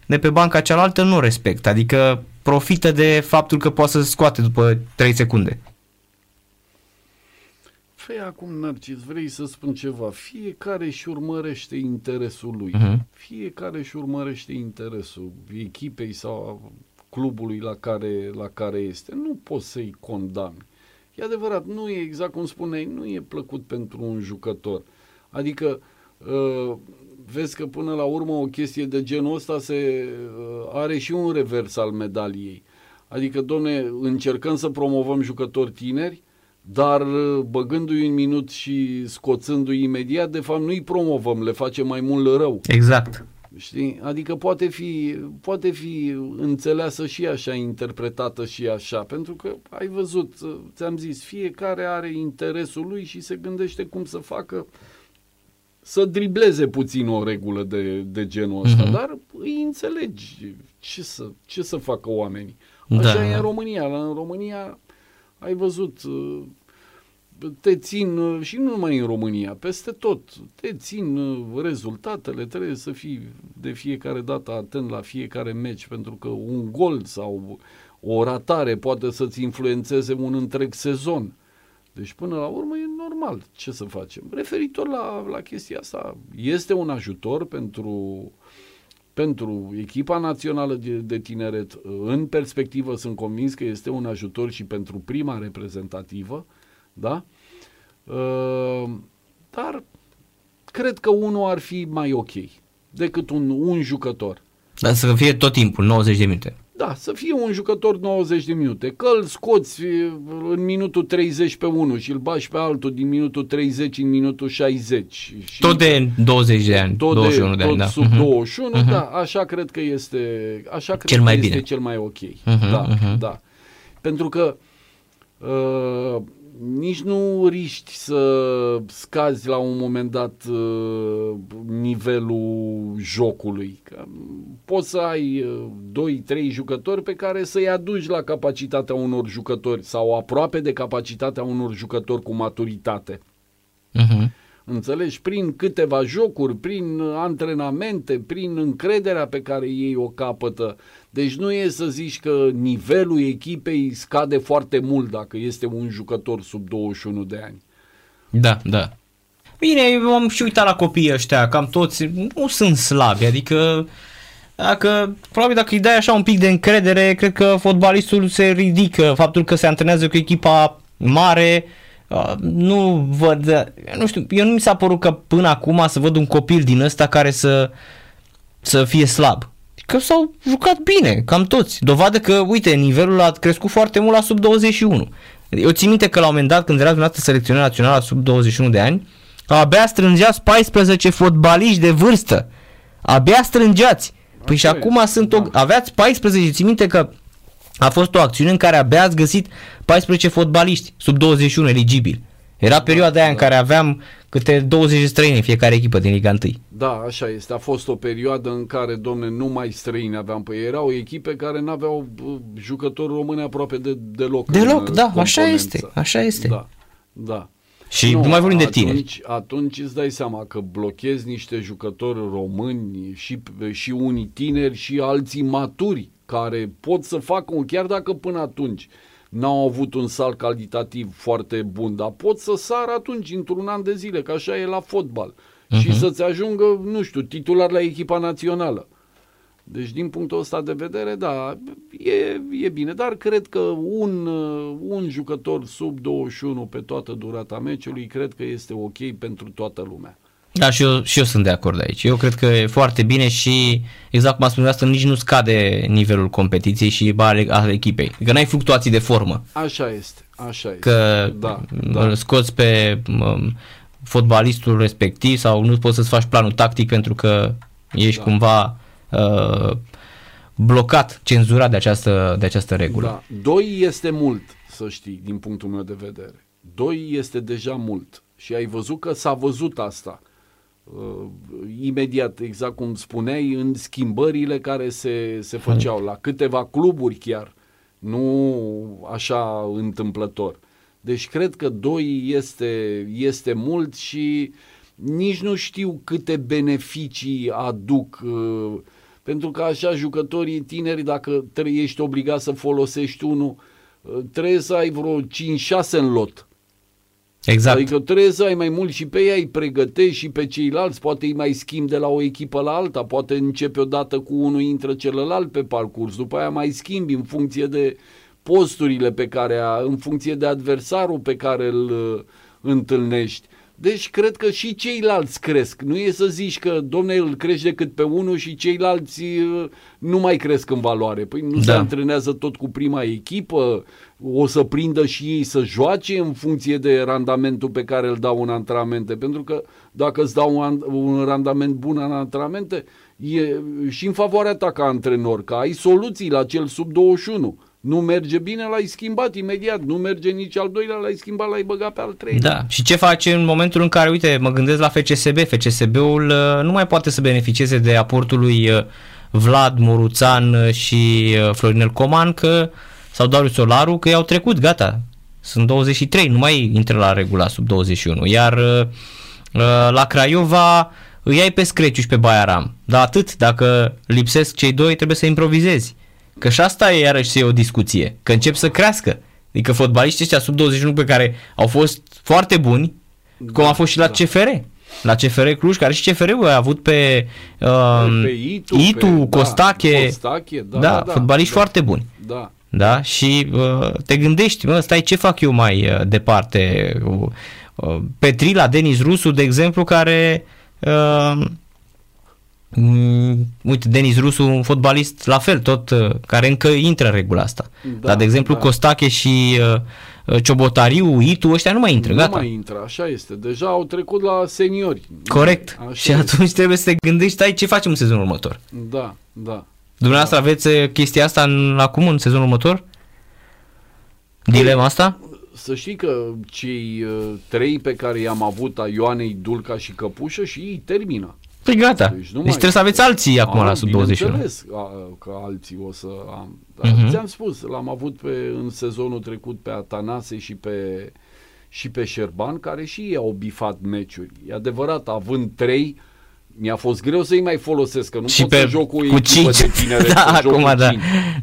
de pe banca cealaltă, nu respect. Adică profită de faptul că poate să scoate după trei secunde. Păi acum, Narcis, vrei să spun ceva. Fiecare își urmărește interesul lui. Uh-huh. Fiecare își urmărește interesul echipei sau clubului la care, la care este. Nu poți să-i condamni. E adevărat, nu e exact cum spuneai, nu e plăcut pentru un jucător. Adică vezi că până la urmă o chestie de genul ăsta se are și un revers al medaliei. Adică, domne, încercăm să promovăm jucători tineri, dar băgându-i un minut și scoțându-i imediat, de fapt nu-i promovăm, le facem mai mult rău. Exact. Știi? Adică poate fi, poate fi înțeleasă și așa, interpretată și așa, pentru că ai văzut, ți-am zis, fiecare are interesul lui și se gândește cum să facă, să dribleze puțin o regulă de, de genul ăsta, mm-hmm. dar îi înțelegi ce să, ce să facă oamenii. Așa da. E în România, în România ai văzut... Te țin, și nu numai în România, peste tot, te țin rezultatele, trebuie să fii de fiecare dată atent la fiecare meci, pentru că un gol sau o ratare poate să-ți influențeze un întreg sezon. Deci până la urmă e normal, ce să facem. Referitor la, la chestia asta, este un ajutor pentru, pentru echipa națională de, de tineret. În perspectivă sunt convins că este un ajutor și pentru prima reprezentativă. Da? Uh, dar cred că unul ar fi mai ok decât un, un jucător. Dar să fie tot timpul, nouăzeci de minute. Da, să fie un jucător nouăzeci de minute. Că îl scoți în minutul treizeci pe unul și îl bași pe altul din minutul treizeci în minutul șaizeci. Și tot de douăzeci de ani, tot douăzeci și unu de ani. Tot sub da. douăzeci și unu, uh-huh. da, așa cred că este, așa cred cel, mai că bine. Este cel mai ok. Uh-huh, da, uh-huh. da. Pentru că uh, nici nu riști să scazi la un moment dat nivelul jocului. Că poți să ai doi trei jucători pe care să-i aduci la capacitatea unor jucători sau aproape de capacitatea unor jucători cu maturitate. Uh-huh. Înțelegi? Prin câteva jocuri, prin antrenamente, prin încrederea pe care ei o capătă. Deci nu e să zici că nivelul echipei scade foarte mult dacă este un jucător sub douăzeci și unu de ani. Da, da. Bine, eu am și uitat la copiii ăștia, cam toți nu sunt slabi, adică Dacă, probabil dacă îi dai așa un pic de încredere, cred că fotbalistul se ridică. Faptul că se antrenează cu echipa mare, nu văd, nu știu, eu nu mi s-a părut că până acum să văd un copil din ăsta care să, să fie slab. Că s-au jucat bine, cam toți. Dovadă că, uite, nivelul a crescut foarte mult la sub douăzeci și unu. Eu țin minte că la un moment dat, când era dumneavoastră selecționer național la sub douăzeci și unu de ani, abia strângeați paisprezece fotbaliști de vârstă. Abia strângeați. Păi și acum sunt o... aveați paisprezece, țin minte că a fost o acțiune în care abia ați găsit paisprezece fotbaliști sub douăzeci și unu eligibili. Era perioada aia în care aveam câte douăzeci străini fiecare echipă din Liga unu. Da, așa este. A fost o perioadă în care, domne, numai străini aveam. Păi erau echipe care n-aveau jucători români aproape de, deloc. Deloc, da, așa este. Așa este. Da, da. Și nu, nu mai vorbim de tine. Atunci îți dai seama că blochezi niște jucători români și, și unii tineri și alții maturi care pot să facă, chiar dacă până atunci n-au avut un salt calitativ foarte bun, dar pot să sară atunci într-un an de zile, că așa e la fotbal, uh-huh. și să-ți ajungă, nu știu, titular la echipa națională. Deci din punctul ăsta de vedere, da, e, e bine, dar cred că un, un jucător sub douăzeci și unu pe toată durata meciului, cred că este ok pentru toată lumea. Da, și eu, și eu sunt de acord aici. Eu cred că e foarte bine și, exact cum a spus asta, nici nu scade nivelul competiției și al echipei. Că n-ai fluctuații de formă. Așa este, așa este. Că da, da. Scoți pe um, fotbalistul respectiv sau nu poți să-ți faci planul tactic pentru că ești da. cumva... Uh, blocat, cenzurat de această, de această regulă. Da. Doi este mult, să știi, din punctul meu de vedere. Doi este deja mult și ai văzut că s-a văzut asta. Uh, imediat, exact cum spuneai, în schimbările care se, se făceau la câteva cluburi chiar, nu așa întâmplător. Deci cred că doi este, este mult și nici nu știu câte beneficii aduc, uh, pentru că așa jucătorii tineri, dacă ești obligat să folosești unul, trebuie să ai vreo cinci șase în lot. Exact. Adică trebuie să ai mai mult și pe ei, îi pregătești și pe ceilalți, poate îi mai schimbi de la o echipă la alta, poate începi odată cu unul, intră celălalt pe parcurs, după aia mai schimbi în funcție de posturile pe care, a, în funcție de adversarul pe care îl uh, întâlnești. Deci cred că și ceilalți cresc. Nu e să zici că, domne, îl crești decât pe unul și ceilalți nu mai cresc în valoare. Păi nu da. se antrenează tot cu prima echipă, o să prindă și ei să joace în funcție de randamentul pe care îl dau în antrenamente. Pentru că dacă îți dau un, un randament bun în antrenamente, e și în favoarea ta ca antrenor, că ai soluții la cel sub douăzeci și unu. Nu merge bine, l-ai schimbat imediat, nu merge nici al doilea, l-ai schimbat, l-ai băgat pe al treilea. Da, și ce face în momentul în care, uite, mă gândesc la F C S B, F C S B-ul nu mai poate să beneficieze de aportul lui Vlad Moruțan și Florinel Coman că, sau Darius Solaru, că i-au trecut, gata, sunt douăzeci și trei, nu mai intră la regula sub douăzeci și unu, iar la Craiova îi ai pe Screciu și pe Baiaram, dar atât, dacă lipsesc cei doi trebuie să improvizezi. Că și asta e iarăși e o discuție, că încep să crească. Adică fotbaliștii ăștia sub douăzeci și unu pe care au fost foarte buni, da, cum a fost și la da. C F R. La C F R Cluj, care și C F R-ul a avut pe, uh, pe Itu, Itu pe, Costache, da, Costache, da, da, da fotbaliști da, foarte buni. Da. Da? Și uh, te gândești, mă, stai, ce fac eu mai uh, departe? Uh, uh, Petrila, Denis Rusu, de exemplu, care... Uh, uite, Denis Rusu, un fotbalist la fel, tot, care încă intră în regula asta. Da, dar, de exemplu, da. Costache și uh, Ciobotariu, Itu, ăștia nu mai intră, nu gata. Nu mai intră, așa este. Deja au trecut la seniori. Corect. Așa și este. Atunci trebuie să te gândești, stai, ce facem în sezonul următor? Da, da. Dumneavoastră da. aveți chestia asta în, acum, în sezonul următor? Dilema asta? Să știi că cei uh, trei pe care i-am avut, a Ioanei, Dulca și Căpușă, și ei termină. Păi gata, deci, deci trebuie să aveți alții acum am, la sub douăzeci și unu. Bineînțeles că alții o să am. Uh-huh. Ți-am spus, l-am avut pe, în sezonul trecut pe Atanase și pe, și pe Șerban, care și ei au bifat meciuri. E adevărat, având trei, mi-a fost greu să-i mai folosesc, că nu și pot pe, să joc cu echipă de tinere. Da, acum da. da,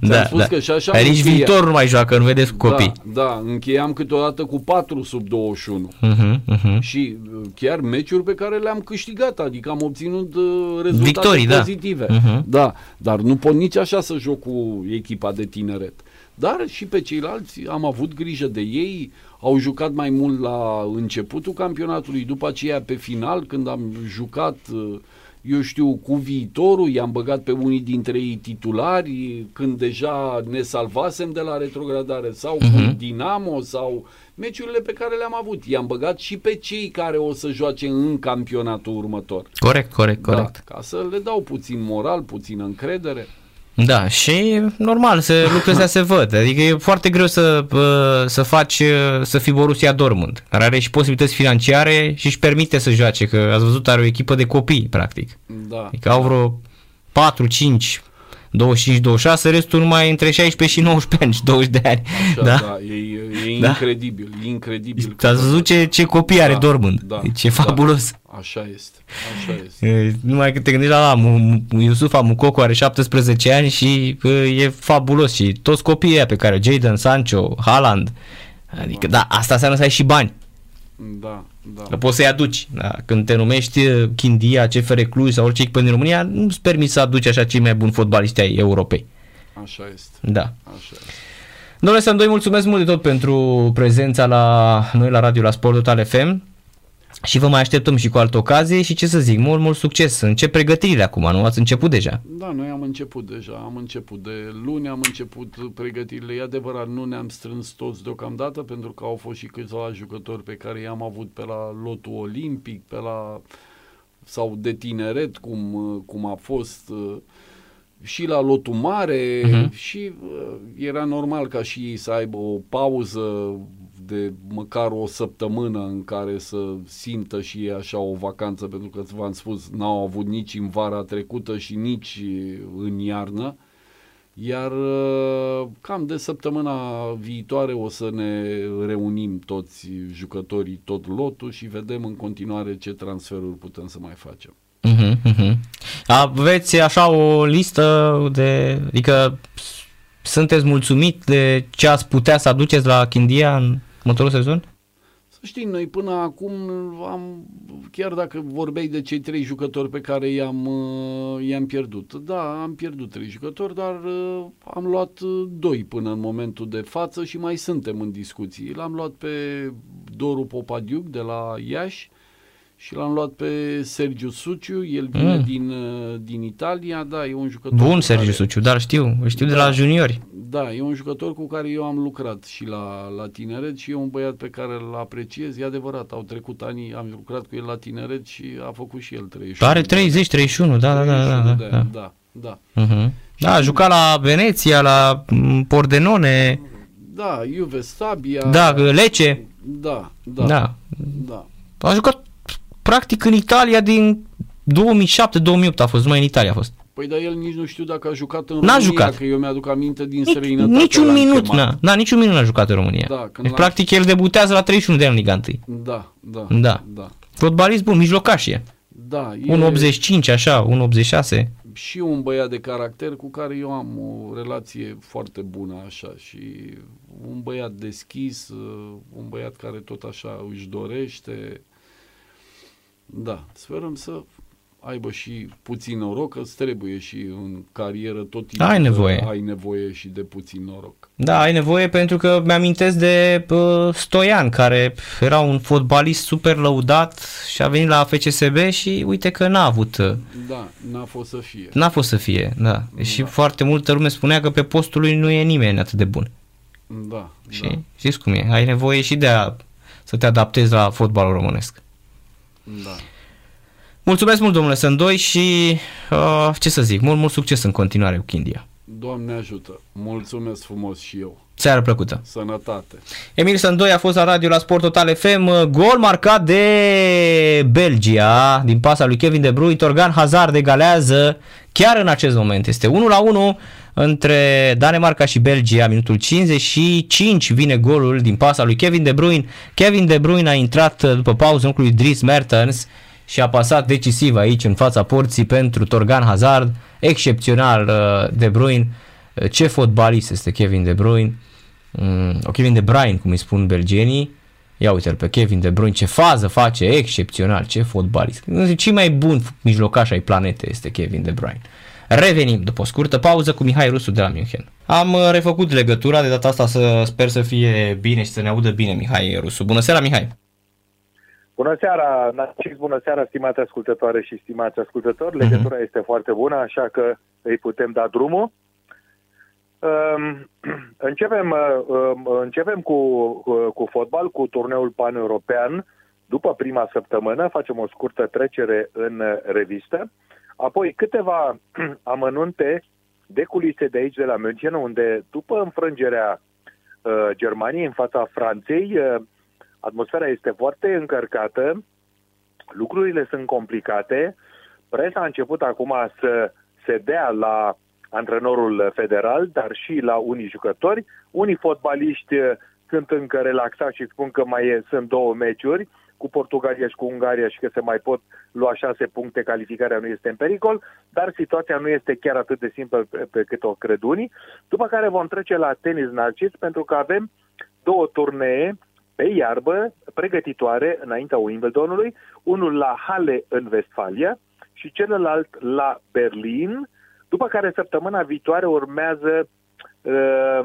da. Spus da. Că și așa nici Victor nu mai joacă, nu vedeți cu copii. Da, da, încheiam câteodată cu patru sub douăzeci și unu. Uh-huh, uh-huh. Și chiar meciuri pe care le-am câștigat, adică am obținut rezultate Victorii, pozitive. Da. Uh-huh. Da, dar nu pot nici așa să joc cu echipa de tineret. Dar și pe ceilalți am avut grijă de ei, au jucat mai mult la începutul campionatului, după aceea pe final, când am jucat, eu știu, cu viitorul, i-am băgat pe unii dintre ei titulari, când deja ne salvasem de la retrogradare, sau uh-huh. cu Dinamo, sau meciurile pe care le-am avut. I-am băgat și pe cei care o să joace în campionatul următor. Corect, corect, corect. Da, ca să le dau puțin moral, puțin încredere. Da, și normal, se, lucrurile astea se văd, adică e foarte greu să, să faci, să fii Borussia Dortmund, care are și posibilități financiare și își permite să joace, că ați văzut, are o echipă de copii, practic, da. Adică au vreo patru, cinci, douăzeci și cinci, douăzeci și șase, restul numai între șaisprezece și nouăsprezece ani și douăzeci de ani. Așa, da. Da, e, e da? incredibil, e incredibil. Ați văzut ce, ce copii da, are Dortmund, da, deci e fabulos. Da. Așa este, așa este. Numai că te gândești la la, Iusufa Mukoko are șaptesprezece ani și e fabulos și toți copiii ăia pe care, Jadon, Sancho, Haaland, adică da, da asta înseamnă să ai și bani. Da, da. Că poți să-i aduci, da. Când te numești Chindia, C F R Cluj sau orice echipă din România, nu-ți permiți să aduci așa cei mai buni fotbaliști ai Europei. Așa este. Da. Așa este. Domnule Sandoi, mulțumesc mult de tot pentru prezența la noi la radio, la Sport Total F M. Și vă mai așteptăm și cu altă ocazie și ce să zic, mult, mult succes. Încep pregătirile acum, nu? Ați început deja? Da, noi am început deja, am început de luni, am început pregătirile. E adevărat, nu ne-am strâns toți deocamdată, pentru că au fost și câțiva jucători pe care i-am avut pe la lotul olimpic, pe la... sau de tineret, cum, cum a fost... și la lotul mare uh-huh. și era normal ca și ei să aibă o pauză de măcar o săptămână în care să simtă și ei așa o vacanță, pentru că v-am spus, n-au avut nici în vara trecută și nici în iarnă, iar cam de săptămâna viitoare o să ne reunim toți jucătorii, tot lotul, și vedem în continuare ce transferuri putem să mai facem. Uhum, uhum. Aveți așa o listă de, adică sunteți mulțumit de ce ați putea să aduceți la Chindia în următorul sezon? Să știi, noi până acum am, chiar dacă vorbeai de cei trei jucători pe care i-am, i-am pierdut, da, am pierdut trei jucători, dar am luat doi până în momentul de față și mai suntem în discuții. L-am luat pe Doru Popadiuc de la Iași și l-am luat pe Sergiu Suciu, el vine mm. din, din Italia, da, e un jucător... Bun, Sergiu care... Suciu, dar știu, știu da, de la juniori. Da, e un jucător cu care eu am lucrat și la, la tineret și e un băiat pe care îl apreciez, e adevărat, au trecut ani, am lucrat cu el la tineret și a făcut și el treizeci și unu. Are treizeci, treizeci și unu, da, da, da, da, da, da, da, da. Uh-huh. Da, a jucat la Veneția, la Pordenone. Da, Juve Stabia. Da, Lecce. Da, da, da, da. A jucat practic în Italia din două mii șapte două mii opt a fost, numai în Italia a fost. Păi dar el nici nu știu dacă a jucat în n-a România, jucat. Că eu mi-aduc aminte din Nic, străinătate. Niciun minut, na, na, niciun minut n-a jucat în România. Da, deci practic el debutează la treizeci și unu de ani în Liga unu. Da, da, da. Da. Fotbalist bun, mijlocaș e. Da, e... unu optzeci și cinci, așa, unu optzeci și șase. Și un băiat de caracter cu care eu am o relație foarte bună, așa, și un băiat deschis, un băiat care tot așa își dorește. Da, sperăm să aibă și puțin noroc, că îți trebuie și în carieră tot timpul. Ai nevoie. Ai nevoie și de puțin noroc. Da, ai nevoie, pentru că mi-amintesc de uh, Stoian, care era un fotbalist super lăudat și a venit la F C S B și uite că n-a avut. Da, n-a fost să fie. N-a fost să fie, da. da. Și foarte multă lume spunea că pe postul lui nu e nimeni atât de bun. Da. Și da. Știți cum e, ai nevoie și de a să te adaptezi la fotbalul românesc. Da. Mulțumesc mult, domnule Sândoi, și uh, ce să zic, mult, mult succes în continuare cu Chindia. Doamne ajută, mulțumesc frumos și eu. Seară plăcută. Sănătate. Emil Sândoi a fost la radio la Sport Total F M, gol marcat de Belgia din pasa lui Kevin De Bruyne, Thorgan Hazard egalează chiar în acest moment. Este unu la unu între Danemarca și Belgia, minutul cincizeci și cinci vine golul din pasa lui Kevin De Bruyne. Kevin De Bruyne a intrat după pauză în locul lui Dries Mertens și a pasat decisiv aici în fața porții pentru Thorgan Hazard, excepțional De Bruyne. Ce fotbalist este Kevin De Bruyne, Kevin De Bruyne cum îi spun belgenii. Ia uite-l pe Kevin De Bruyne, ce fază face, excepțional, ce fotbalist. Cel mai bun mijlocaș ai planetei este Kevin De Bruyne. Revenim după o scurtă pauză cu Mihai Rusu de la München. Am refăcut legătura, de data asta să sper să fie bine și să ne audă bine Mihai Rusu. Bună seara, Mihai! Bună seara, Narcis, bună seara, stimate ascultătoare și stimați ascultători. Legătura uh-huh. este foarte bună, așa că îi putem da drumul. Începem, începem cu, cu fotbal, cu turneul pan-european. După prima săptămână facem o scurtă trecere în revistă. Apoi câteva amănunte de culise de aici, de la München, unde după înfrângerea uh, Germaniei în fața Franței, uh, atmosfera este foarte încărcată, lucrurile sunt complicate, presa a început acum să se dea la antrenorul federal, dar și la unii jucători. Unii fotbaliști uh, sunt încă relaxați și spun că mai e, sunt două meciuri, cu Portugalia și cu Ungaria, și că se mai pot lua șase puncte, calificarea nu este în pericol, dar situația nu este chiar atât de simplă pe cât o cred unii. După care vom trece la tenis, Narcis, pentru că avem două turnee pe iarbă pregătitoare înaintea Wimbledonului, unul la Halle în Vestfalia și celălalt la Berlin, după care săptămâna viitoare urmează uh,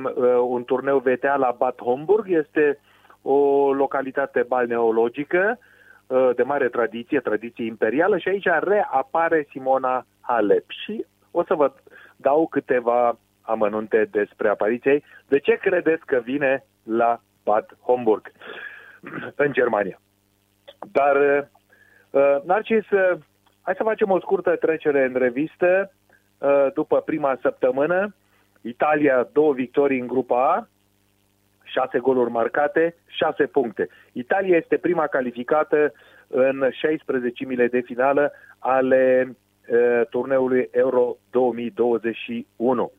uh, un turneu V T A la Bad Homburg, este o localitate balneologică de mare tradiție, tradiție imperială, și aici reapare Simona Halep. Și o să vă dau câteva amănunte despre apariția ei. De ce credeți că vine la Bad Homburg, în Germania? Dar, Narcis, hai să facem o scurtă trecere în revistă după prima săptămână. Italia, două victorii în grupa A, șase goluri marcate, șase puncte. Italia este prima calificată în șaisprezecimile de finală ale uh, turneului Euro două mii douăzeci și unu.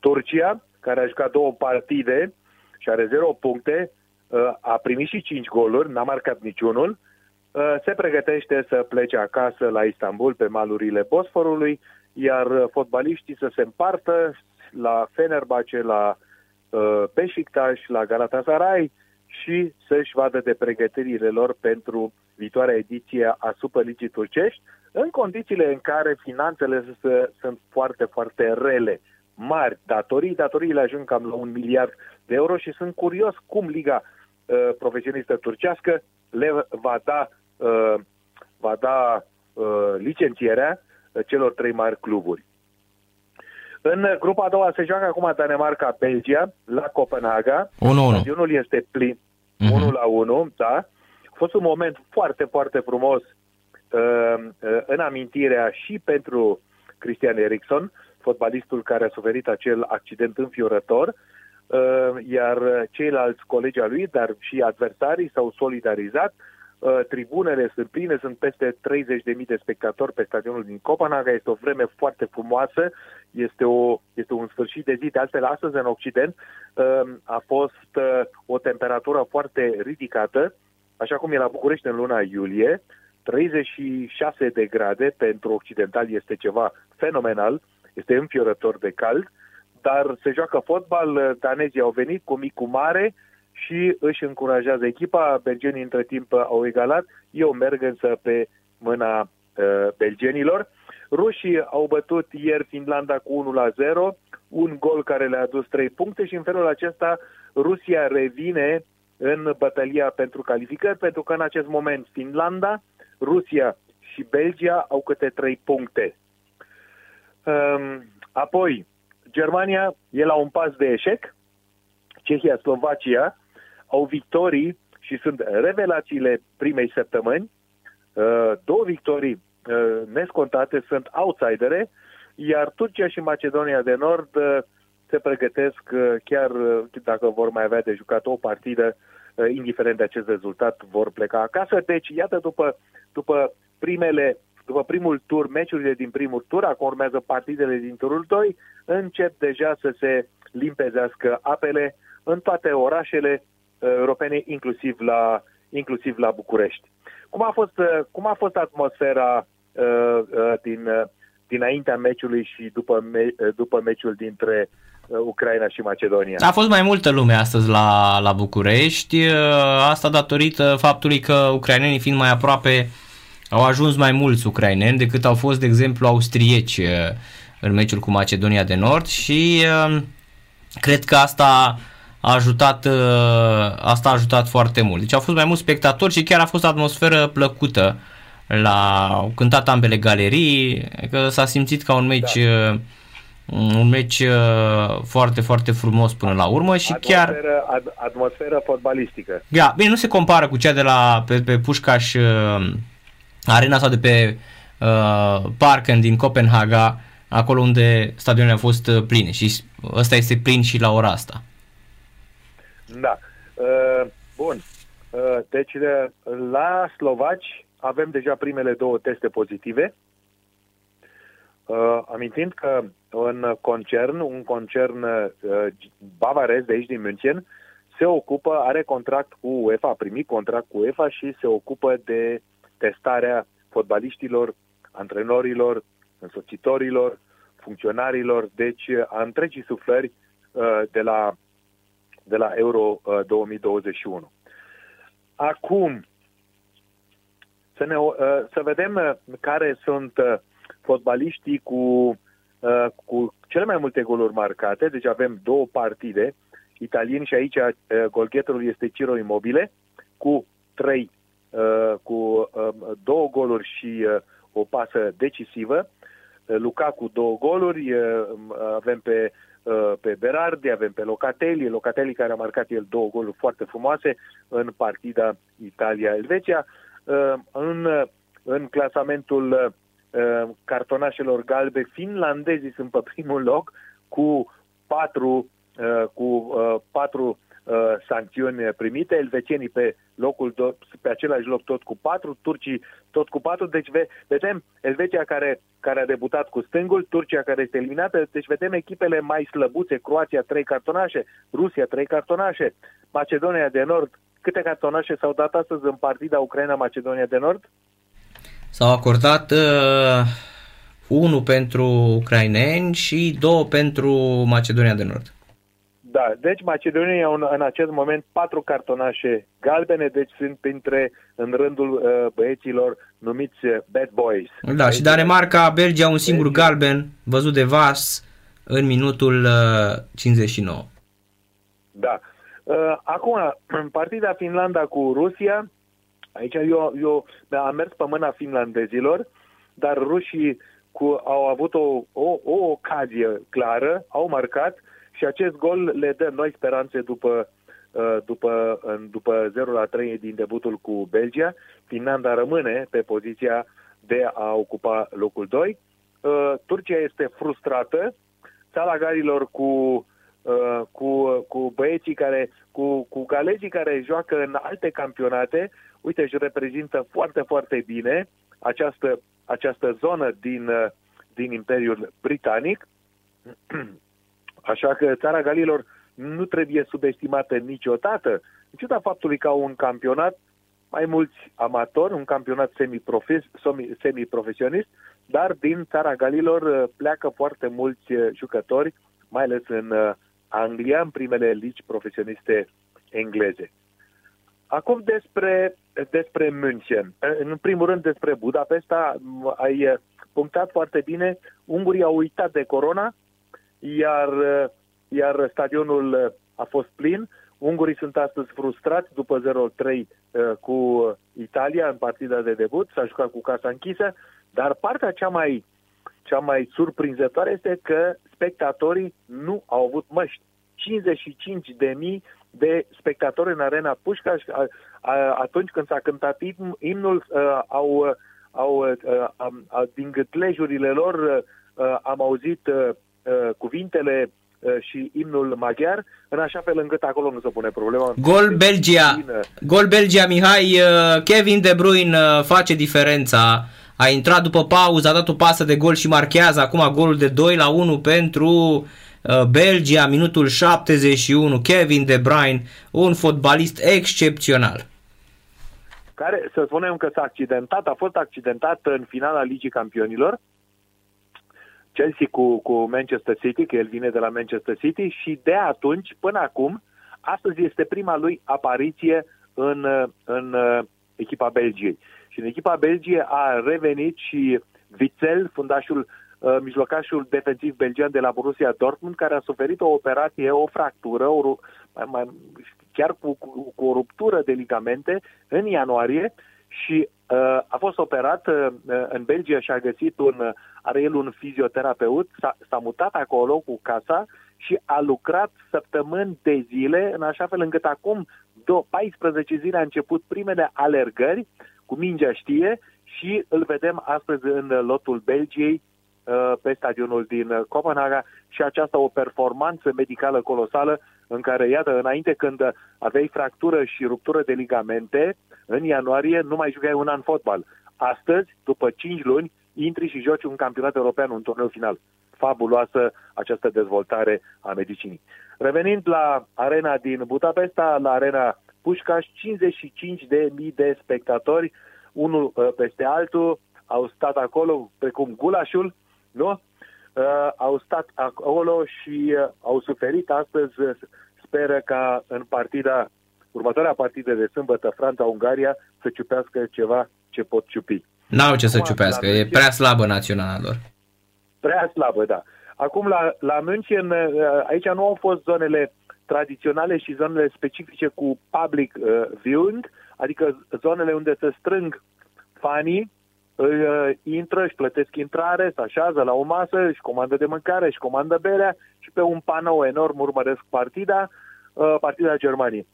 Turcia, care a jucat două partide și are zero puncte, uh, a primit și cinci goluri, n-a marcat niciunul, uh, se pregătește să plece acasă la Istanbul, pe malurile Bosforului, iar fotbaliștii să se împartă la Fenerbahce, la Beşiktaş, la Galatasaray, și să-și vadă de pregătirile lor pentru viitoarea ediție a Superligii turcești, în condițiile în care finanțele sunt foarte, foarte rele, mari datorii, datoriile ajung cam la un miliard de euro și sunt curios cum Liga uh, Profesionistă Turcească le va da, uh, va da uh, licențierea celor trei mari cluburi. În grupa a doua se joacă acum Danemarca, Belgia, la Copenhaga. unu la unu. Stadionul este plin. unu la unu, uh-huh. da. A fost un moment foarte, foarte frumos uh, în amintirea și pentru Christian Eriksen, fotbalistul care a suferit acel accident înfiorător, uh, iar ceilalți colegi al lui, dar și adversarii, s-au solidarizat. Uh, tribunele sunt pline, sunt peste treizeci de mii de spectatori pe stadionul din Copenhaga. Este o vreme foarte frumoasă, este, o, este un sfârșit de zi. De altfel, astăzi în Occident uh, a fost uh, o temperatură foarte ridicată, așa cum e la București în luna iulie, treizeci și șase de grade, pentru occidental este ceva fenomenal, este înfiorător de cald, dar se joacă fotbal, danezii au venit cu mic, cu mare, și își încurajează echipa. Belgenii între timp au egalat. Eu merg însă pe mâna uh, belgenilor. Rușii au bătut ieri Finlanda cu unu la zero, un gol care le-a adus trei puncte, și în felul acesta Rusia revine în bătălia pentru calificări, pentru că în acest moment Finlanda, Rusia și Belgia au câte trei puncte. Um, apoi, Germania e la un pas de eșec. Cehia, Slovacia au victorii și sunt revelațiile primei săptămâni. Două victorii nescontate, sunt outsidere, iar Turcia și Macedonia de Nord se pregătesc, chiar dacă vor mai avea de jucat o partidă, indiferent de acest rezultat, vor pleca acasă. Deci, iată, după, după, primele, după primul tur, meciurile din primul tur, acum urmează partidele din turul doi, încep deja să se limpezească apele în toate orașele europene, inclusiv la, inclusiv la București. Cum a fost, cum a fost atmosfera uh, din, dinaintea meciului și după, me, după meciul dintre Ucraina și Macedonia? A fost mai multă lume astăzi la, la București, asta datorită faptului că ucrainenii fiind mai aproape au ajuns mai mulți ucraineni decât au fost, de exemplu, austrieci în meciul cu Macedonia de Nord și cred că asta a ajutat, asta a ajutat foarte mult. Deci au fost mai mulți spectatori și chiar a fost o atmosferă plăcută. La, au cântat ambele galerii, că s-a simțit ca un meci, da. Un meci foarte, foarte frumos până la urmă și atmosferă, chiar... Ad, atmosferă fotbalistică. Da, bine, nu se compară cu cea de la pe, pe Pușcaș Arena sau de pe uh, Parken din Copenhaga, acolo unde stadionele au fost pline și ăsta este plin și la ora asta. Da. Uh, bun. Uh, deci la slovaci avem deja primele două teste pozitive. Uh, amintind că un concern, un concern uh, bavarez de aici din München se ocupă, are contract cu UEFA, a primit contract cu UEFA și se ocupă de testarea fotbaliștilor, antrenorilor, însoțitorilor, funcționarilor, deci a întregii suflări uh, de, la, de la Euro uh, două mii douăzeci și unu. Acum, să, ne, uh, să vedem uh, care sunt uh, fotbaliștii cu, uh, cu cele mai multe goluri marcate, deci avem două partide, italieni și aici uh, golgheterul este Ciro Immobile, cu trei cu două goluri și o pasă decisivă. Lukaku două goluri, avem pe, pe Berardi, avem pe Locatelli, Locatelli care a marcat el două goluri foarte frumoase în partida Italia-Elveția. În, în clasamentul cartonașelor galbe, finlandezii sunt pe primul loc cu patru, cu patru sancțiuni primite, elvețienii pe locul do- pe același loc tot cu patru, turcii tot cu patru, deci ve- vedem Elveția care, care a debutat cu stângul, Turcia care este eliminată, deci vedem echipele mai slăbuțe, Croația trei cartonașe, Rusia trei cartonașe, Macedonia de Nord, câte cartonașe s-au dat astăzi în partida Ucraina-Macedonia de Nord? S-au acordat uh, unul pentru ucraineni și două pentru Macedonia de Nord. Da, deci Macedonia în, în acest moment patru cartonașe galbene, deci sunt printre, în rândul uh, băieților numiți bad boys. Da, aici și Danemarca, Belgia, un singur Belgia. Galben văzut de V A S în minutul uh, cincizeci și nouă. Da. Uh, acum, partida Finlanda cu Rusia, aici eu, eu am mers pe mâna finlandezilor, dar rușii cu, au avut o, o, o ocazie clară, au marcat. Și acest gol le dă noi speranțe după, după, după zero la trei din debutul cu Belgia. Finlanda rămâne pe poziția de a ocupa locul doi. Turcia este frustrată. Țara Galilor cu, cu, cu băieții care, cu, cu galezii care joacă în alte campionate, uite, își reprezintă foarte, foarte bine această, această zonă din, din Imperiul Britanic. Așa că Țara Galilor nu trebuie subestimată niciodată, în ciuda faptului că au un campionat mai mulți amatori, un campionat semiprofesionist, dar din Țara Galilor pleacă foarte mulți jucători, mai ales în Anglia, în primele ligi profesioniste engleze. Acum despre, despre München. În primul rând despre Budapesta, ai punctat foarte bine, ungurii au uitat de corona, Iar, iar stadionul a fost plin. Ungurii sunt astăzi frustrați după zero trei cu Italia în partida de debut, s-a jucat cu casa închisă, dar partea cea mai, cea mai surprinzătoare este că spectatorii nu au avut măști. cincizeci și cinci de mii de spectatori în arena Pușcaș, atunci când s-a cântat imnul, au, au, din gâtlejurile lor am auzit cuvintele și imnul maghiar, în așa fel încât acolo nu se pune problema. Gol Belgia, gol Belgia, Mihai, Kevin De Bruyne face diferența, a intrat după pauză, a dat o pasă de gol și marchează acum golul de doi la unu pentru Belgia, minutul șaptezeci și unu, Kevin De Bruyne, un fotbalist excepțional. care, să spunem că s-a accidentat, a fost accidentat în finala Ligii Campionilor, Chelsea cu, cu Manchester City, că el vine de la Manchester City, și de atunci până acum, astăzi este prima lui apariție în, în echipa Belgiei. Și în echipa Belgiei a revenit și Witsel, fundașul, uh, mijlocașul defensiv belgian de la Borussia Dortmund, care a suferit o operație, o fractură, o, mai, mai, chiar cu, cu, cu o ruptură de ligamente în ianuarie, și uh, a fost operat uh, în Belgia și a găsit un, are el un fizioterapeut, s-a, s-a mutat acolo cu casa și a lucrat săptămâni de zile, în așa fel încât acum paisprezece zile a început primele alergări, cu mingea știe, și îl vedem astăzi în lotul Belgiei pe stadionul din Copenhaga, și aceasta o performanță medicală colosală în care, iată, înainte când aveai fractură și ruptură de ligamente, în ianuarie nu mai jucai un an fotbal. Astăzi, după cinci luni, intri și joci un campionat european, un turneu final. Fabuloasă această dezvoltare a medicinii. Revenind la arena din Budapesta, la arena Pușcaș, cincizeci și cinci de mii de spectatori, unul peste altul, au stat acolo, precum gulașul, nu? Au stat acolo și au suferit astăzi. Speră ca în partida, următoarea partidă de sâmbătă, Franța-Ungaria, să ciupească ceva ce pot ciupi. N-au ce să ciupească, e prea slabă naționala lor. Prea slabă, da. Acum la, la München, aici nu au fost zonele tradiționale și zonele specifice cu public uh, viewing, adică zonele unde se strâng fanii, uh, intră, își plătesc intrare, se așează la o masă, își comandă de mâncare, își comandă berea și pe un panou enorm urmăresc partida, uh, partida Germaniei.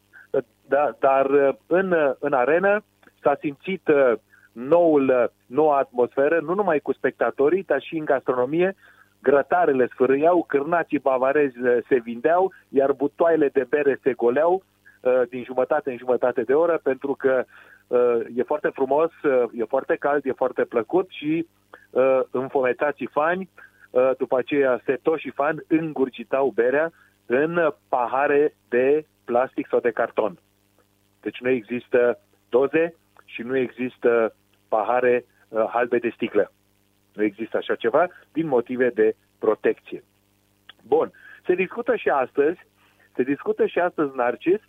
Da, dar uh, în, uh, în arenă s-a simțit uh, noul, noua atmosferă, nu numai cu spectatorii, dar și în gastronomie. Grătarele sfârâiau, cârnații bavarezi se vindeau, iar butoaile de bere se goleau uh, din jumătate în jumătate de oră, pentru că uh, e foarte frumos, uh, e foarte cald, e foarte plăcut și uh, înfomețații fani, uh, după aceea setoșii fani, îngurgitau berea în pahare de plastic sau de carton. Deci nu există doze și nu există pahare uh, halbe de sticlă. Nu există așa ceva din motive de protecție. Bun, se discută și astăzi, se discută și astăzi, Narcis,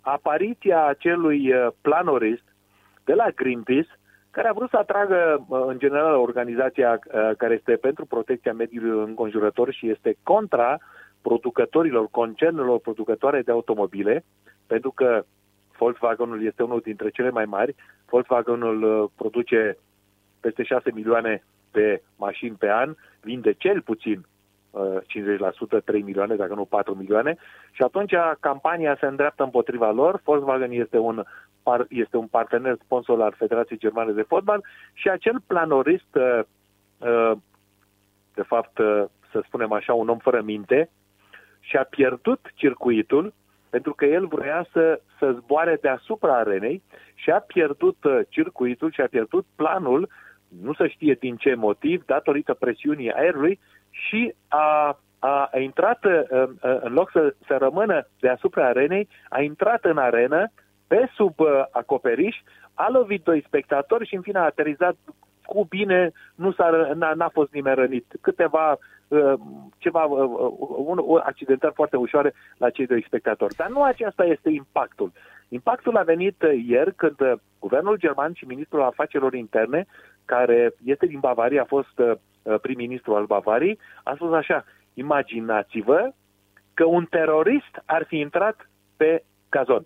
apariția acelui planorist de la Greenpeace, care a vrut să atragă, în general, organizația care este pentru protecția mediului înconjurător și este contra producătorilor, concernelor producătoare de automobile, pentru că Volkswagenul este unul dintre cele mai mari. Volkswagenul produce peste șase milioane de mașini pe an, vinde cel puțin cincizeci la sută, trei milioane, dacă nu patru milioane, și atunci campania se îndreaptă împotriva lor. Volkswagen este un, este un partener sponsor al Federației Germane de Fotbal și acel planorist, de fapt, să spunem așa, un om fără minte, și-a pierdut circuitul pentru că el vrea să, să zboare deasupra arenei și a pierdut circuitul și a pierdut planul. Nu se știe din ce motiv, datorită presiunii aerului, și a, a, a intrat, în loc să, să rămână deasupra arenei, a intrat în arenă, pe sub acoperiș, a lovit doi spectatori și în fine a aterizat cu bine, nu s-a, n-a, n-a fost nimeni rănit. Câteva, ceva, un, un accidentări foarte ușoare la cei doi spectatori. Dar nu aceasta este impactul. Impactul a venit ieri când guvernul german și ministrul afacerilor interne, care este din Bavaria, a fost prim-ministru al Bavariei, a spus așa: imaginați-vă că un terorist ar fi intrat pe gazon.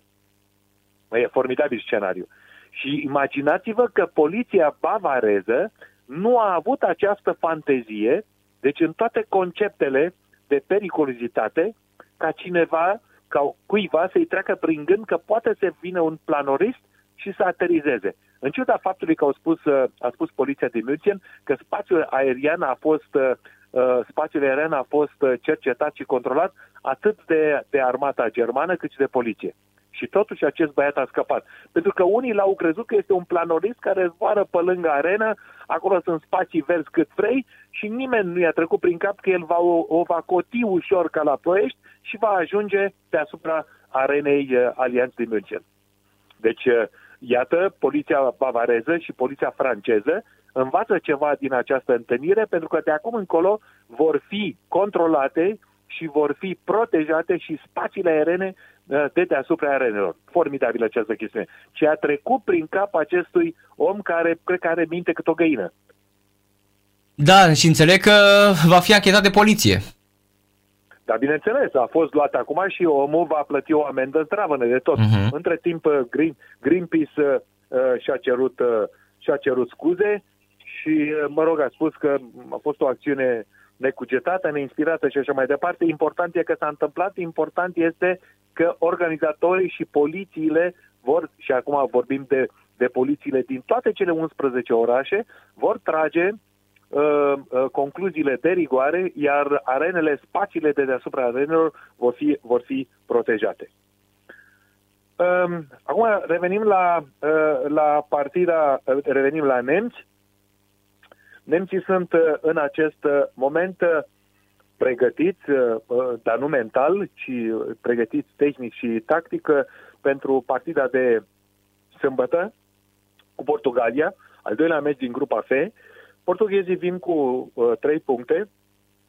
E formidabil scenariu. Și imaginați-vă că poliția bavareză nu a avut această fantezie, deci în toate conceptele de periculozitate, ca cineva, ca cuiva să-i treacă prin gând că poate să vină un planorist și să aterizeze. În ciuda faptului că au spus, a spus poliția din München că spațiul aerian a fost, spațiul aerian a fost cercetat și controlat atât de, de armata germană cât și de poliție. Și totuși acest băiat a scăpat. Pentru că unii l-au crezut că este un planorist care zboară pe lângă arenă, acolo sunt spații verzi cât vrei și nimeni nu i-a trecut prin cap că el va, o, o va coti ușor ca la Ploiești și va ajunge deasupra arenei Allianz din München. Deci Iată, poliția bavareză și poliția franceză învață ceva din această întâlnire, pentru că de acum încolo vor fi controlate și vor fi protejate și spațiile aerene de deasupra arenelor. Formidabilă această chestiune. Ce a trecut prin cap acestui om care cred că are minte cât o găină. Da, și înțeleg că va fi anchetat de poliție. Da, bineînțeles, a fost luat acum și omul va plăti o amendă zdravănă de tot. Uh-huh. Între timp, Green, Greenpeace uh, și-a cerut, uh, și-a cerut scuze și, uh, mă rog, a spus că a fost o acțiune necugetată, neinspirată și așa mai departe. Important e că s-a întâmplat, important este că organizatorii și polițiile vor, și acum vorbim de, de polițiile din toate cele unsprezece orașe, vor trage concluziile de rigoare, iar arenele, spațiile de deasupra arenelor vor fi, vor fi protejate. Acum revenim la, la partida, revenim la nemți. Nemții sunt în acest moment pregătiți, dar nu mental, ci pregătiți tehnic și tactic pentru partida de sâmbătă cu Portugalia, al doilea meci din grupa F. Portughezii vin cu uh, trei puncte,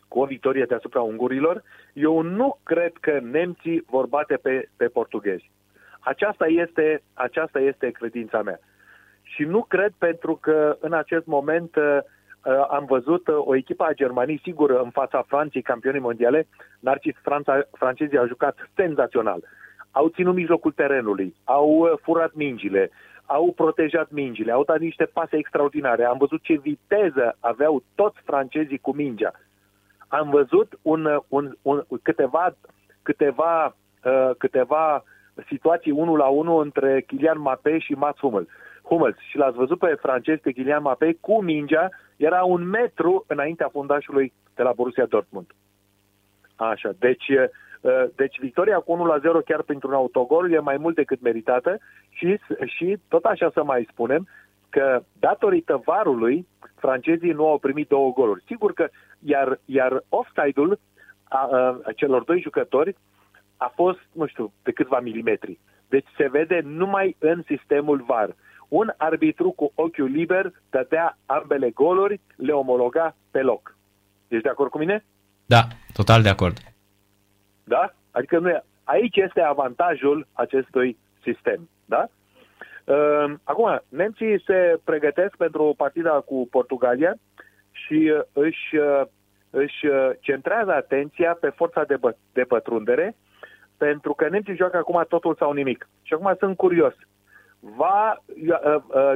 cu o victorie deasupra ungurilor. Eu nu cred că nemții vor bate pe, pe portughezi. Aceasta este, aceasta este credința mea. Și nu cred pentru că în acest moment uh, am văzut uh, o echipă a Germaniei, sigur, în fața Franței, campionii mondiale. Narcis, Franța, francezii au jucat senzațional. Au ținut mijlocul terenului, au uh, furat mingile, au protejat mingile, au dat niște pase extraordinare. Am văzut ce viteză aveau toți francezii cu mingea. Am văzut un, un, un, câteva, câteva, uh, câteva situații unul la unul între Kylian Mbappé și Mats Hummels. Hummels. Și l-ați văzut pe francez, pe Kylian Mbappé, cu mingea. Era un metru înaintea fundașului de la Borussia Dortmund. Așa, deci... Deci victoria cu unu la zero chiar printr-un autogol e mai mult decât meritată și, și tot așa să mai spunem că datorită varului francezii nu au primit două goluri. Sigur că iar, iar offside-ul a, a celor doi jucători a fost, nu știu, de câțiva milimetri. Deci se vede numai în sistemul V A R. Un arbitru cu ochiul liber dădea ambele goluri, le omologa pe loc. Ești de acord cu mine? Da, total de acord. Da? Adică nu e. Aici este avantajul acestui sistem. Da? Acum, nemții se pregătesc pentru partida cu Portugalia și își, își centrează atenția pe forța de, bă, de pătrundere, pentru că nemții joacă acum totul sau nimic. Și acum sunt curios. Va,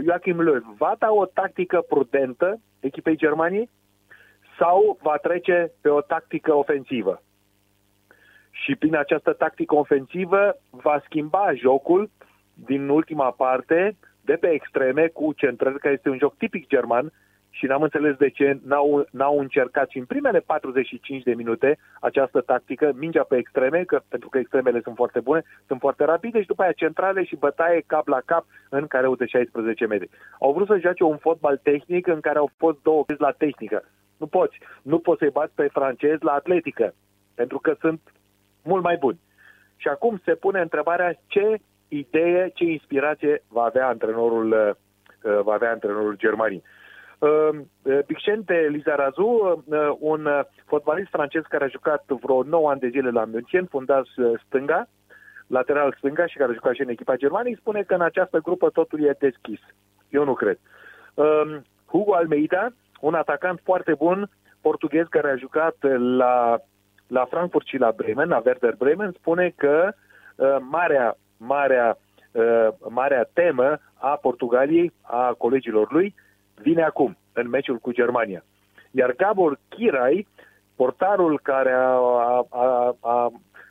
Joachim Löw va da o tactică prudentă echipei Germaniei sau va trece pe o tactică ofensivă? Și prin această tactică ofensivă va schimba jocul din ultima parte de pe extreme cu centrări, care este un joc tipic german și n-am înțeles de ce n-au, n-au încercat și în primele patruzeci și cinci de minute această tactică, mingea pe extreme, că, pentru că extremele sunt foarte bune, sunt foarte rapide și după aia centrale și bătaie cap la cap în careul de șaisprezece metri. Au vrut să joace un fotbal tehnic în care au fost două vezi la tehnică. Nu poți, nu poți să-i bați pe francezi la atletică, pentru că sunt mult mai bun. Și acum se pune întrebarea ce idee, ce inspirație va avea antrenorul, va avea antrenorul Germaniei. Vicente Lizarazu, un fotbalist francez care a jucat vreo nouă ani de zile la München, fundaș stânga, lateral stânga și care a jucat și în echipa Germaniei, spune că în această grupă totul e deschis. Eu nu cred. Hugo Almeida, un atacant foarte bun portughez care a jucat la la Frankfurt și la Bremen, la Werder Bremen, spune că uh, marea, marea, uh, marea temă a Portugaliei, a colegilor lui, vine acum, în meciul cu Germania. Iar Gabor Kirai, portarul care a, a, a, a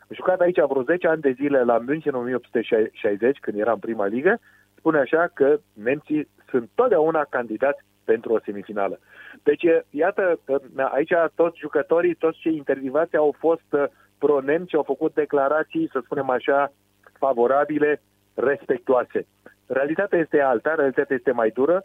jucat aici vreo zece ani de zile la München în o mie opt sute șaizeci, când era în prima ligă, spune așa că nemții sunt totdeauna candidați pentru o semifinală. Deci, iată, aici toți jucătorii, toți cei intervievați au fost pro-nemți, au făcut declarații, să spunem așa, favorabile, respectuoase. Realitatea este alta, realitatea este mai dură.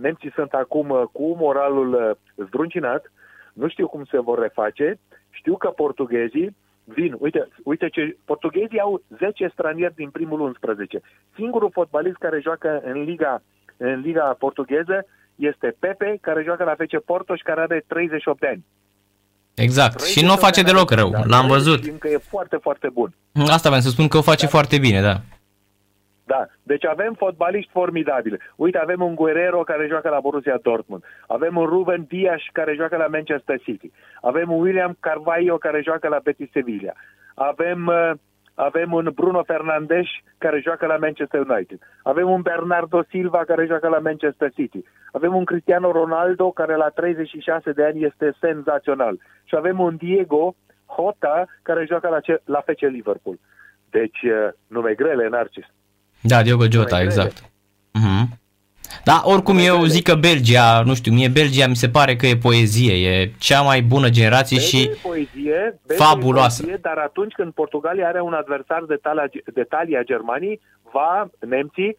Nemții sunt acum cu moralul zdruncinat, nu știu cum se vor reface. Știu că portughezii vin. Uite, uite ce portughezii au zece stranieri din primul unsprezece. Singurul fotbalist care joacă în liga, în liga portugheză este Pepe, care joacă la F C Porto și care are treizeci și opt de ani. Exact. Și nu o face deloc rău. Da, l-am văzut. Știm că e foarte, foarte bun. Asta vreau să spun, că o face da. foarte bine, da. Da. Deci avem fotbaliști formidabili. Uite, avem un Guerrero care joacă la Borussia Dortmund. Avem un Ruben Dias care joacă la Manchester City. Avem un William Carvalho care joacă la Betis Sevilla. Avem, avem un Bruno Fernandes care joacă la Manchester United. Avem un Bernardo Silva care joacă la Manchester City. Avem un Cristiano Ronaldo care la treizeci și șase de ani este senzațional. Și avem un Diego Jota care joacă la, ce, la F C Liverpool. Deci, nume grele, Narcis. Da, Diogo Jota, exact. Uh-huh. Da, oricum eu zic că Belgia, nu știu, mie Belgia mi se pare că e poezie, e cea mai bună generație Belgia și poezie, fabuloasă. Poezie, dar atunci când Portugalia are un adversar de talia, de talia Germanii, va, nemții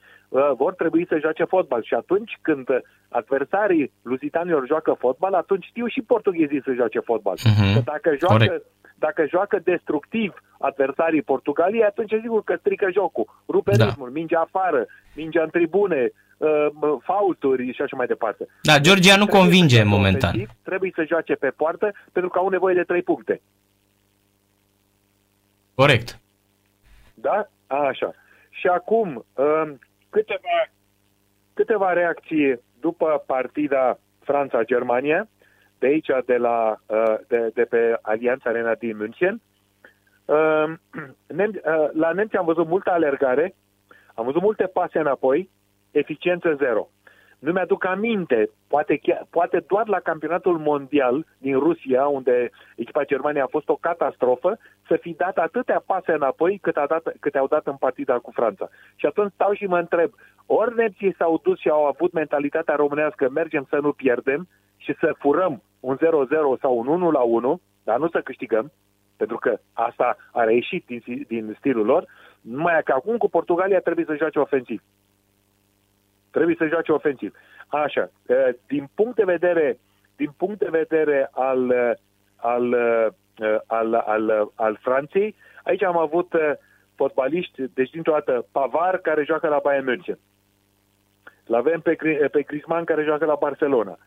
vor trebui să joace fotbal și atunci când adversarii lusitanilor joacă fotbal, atunci știu și portughezii să joace fotbal. Uh-huh. Că dacă joacă... Corect. Dacă joacă destructiv adversarii Portugaliei, atunci sigur că strică jocul. Rupe ritmul, da. Mingea afară, mingea în tribune, faulturi și așa mai departe. Da, Georgia nu trebuie convinge momentan. Ofensiv, trebuie să joace pe poartă pentru că au nevoie de trei puncte. Corect. Da? Așa. Și acum câteva, câteva reacții după partida Franța-Germania. De aici, de, la, de, de pe Allianz Arena din München. La nemți am văzut multă alergare, am văzut multe pase înapoi, eficiență zero. Nu mi-aduc aminte, poate, chiar, poate doar la campionatul mondial din Rusia, unde echipa Germania a fost o catastrofă, să fi dat atâtea pase înapoi cât, a dat, cât au dat în partida cu Franța. Și atunci stau și mă întreb, ori nemții s-au dus și au avut mentalitatea românească, mergem să nu pierdem, și să furăm un zero zero sau un unu la unu, dar nu să câștigăm, pentru că asta a reieșit din, din stilul lor, numai că acum cu Portugalia trebuie să joace ofensiv. Trebuie să joace ofensiv. Așa, din punct de vedere, din punct de vedere al, al, al, al, al Franței, aici am avut fotbaliști, deci dintr-o dată Pavard, care joacă la Bayern München. L-avem pe, pe Griezmann, care joacă la Barcelona.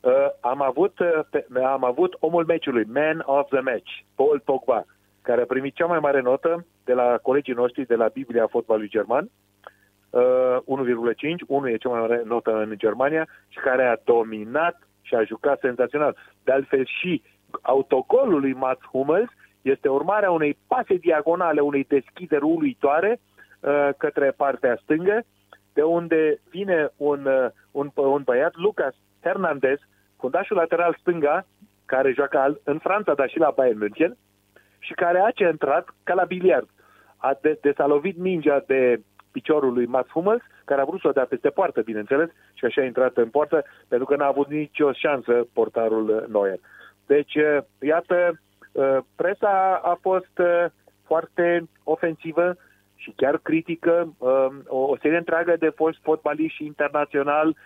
Uh, am, avut, uh, am avut omul meciului, man of the match, Paul Pogba, care a primit cea mai mare notă de la colegii noștri de la Biblia fotbalului german, uh, unu virgulă cinci, unu e cea mai mare notă în Germania, și care a dominat și a jucat senzațional. De altfel și autocolul lui Mats Hummels este urmarea unei pase diagonale, unei deschideri uluitoare uh, către partea stângă, de unde vine un, uh, un, un băiat, Lucas Hernandez, fundașul lateral stânga, care joacă în Franța, dar și la Bayern München, și care a centrat ca la biliard. A de, de s-a lovit mingea de piciorul lui Mats Hummels, care a vrut să o dea peste poartă, bineînțeles, și așa a intrat în poartă, pentru că n-a avut nicio șansă portarul Neuer. Deci, iată, presa a fost foarte ofensivă și chiar critică, o, o serie întreagă de foști fotbaliști internaționali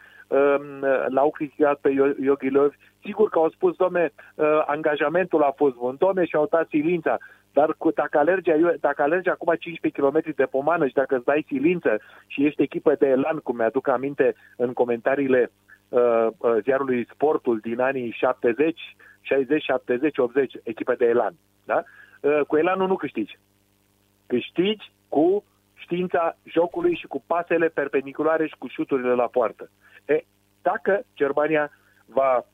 l-au criticat pe Yogi Löw. Sigur că au spus, domne, angajamentul a fost bun, domne, și-au dat silința, dar cu, dacă, alergi, dacă alergi acum cincisprezece kilometri de pomană și dacă îți dai silință și ești echipă de elan, cum mi-aduc aminte în comentariile uh, ziarului Sportul din anii șaptezeci, șaizeci, șaptezeci, optzeci, echipă de elan. Da? Uh, cu elanul nu câștigi. Câștigi cu știința jocului și cu pasele perpendiculare și cu șuturile la poartă. E, dacă Germania va,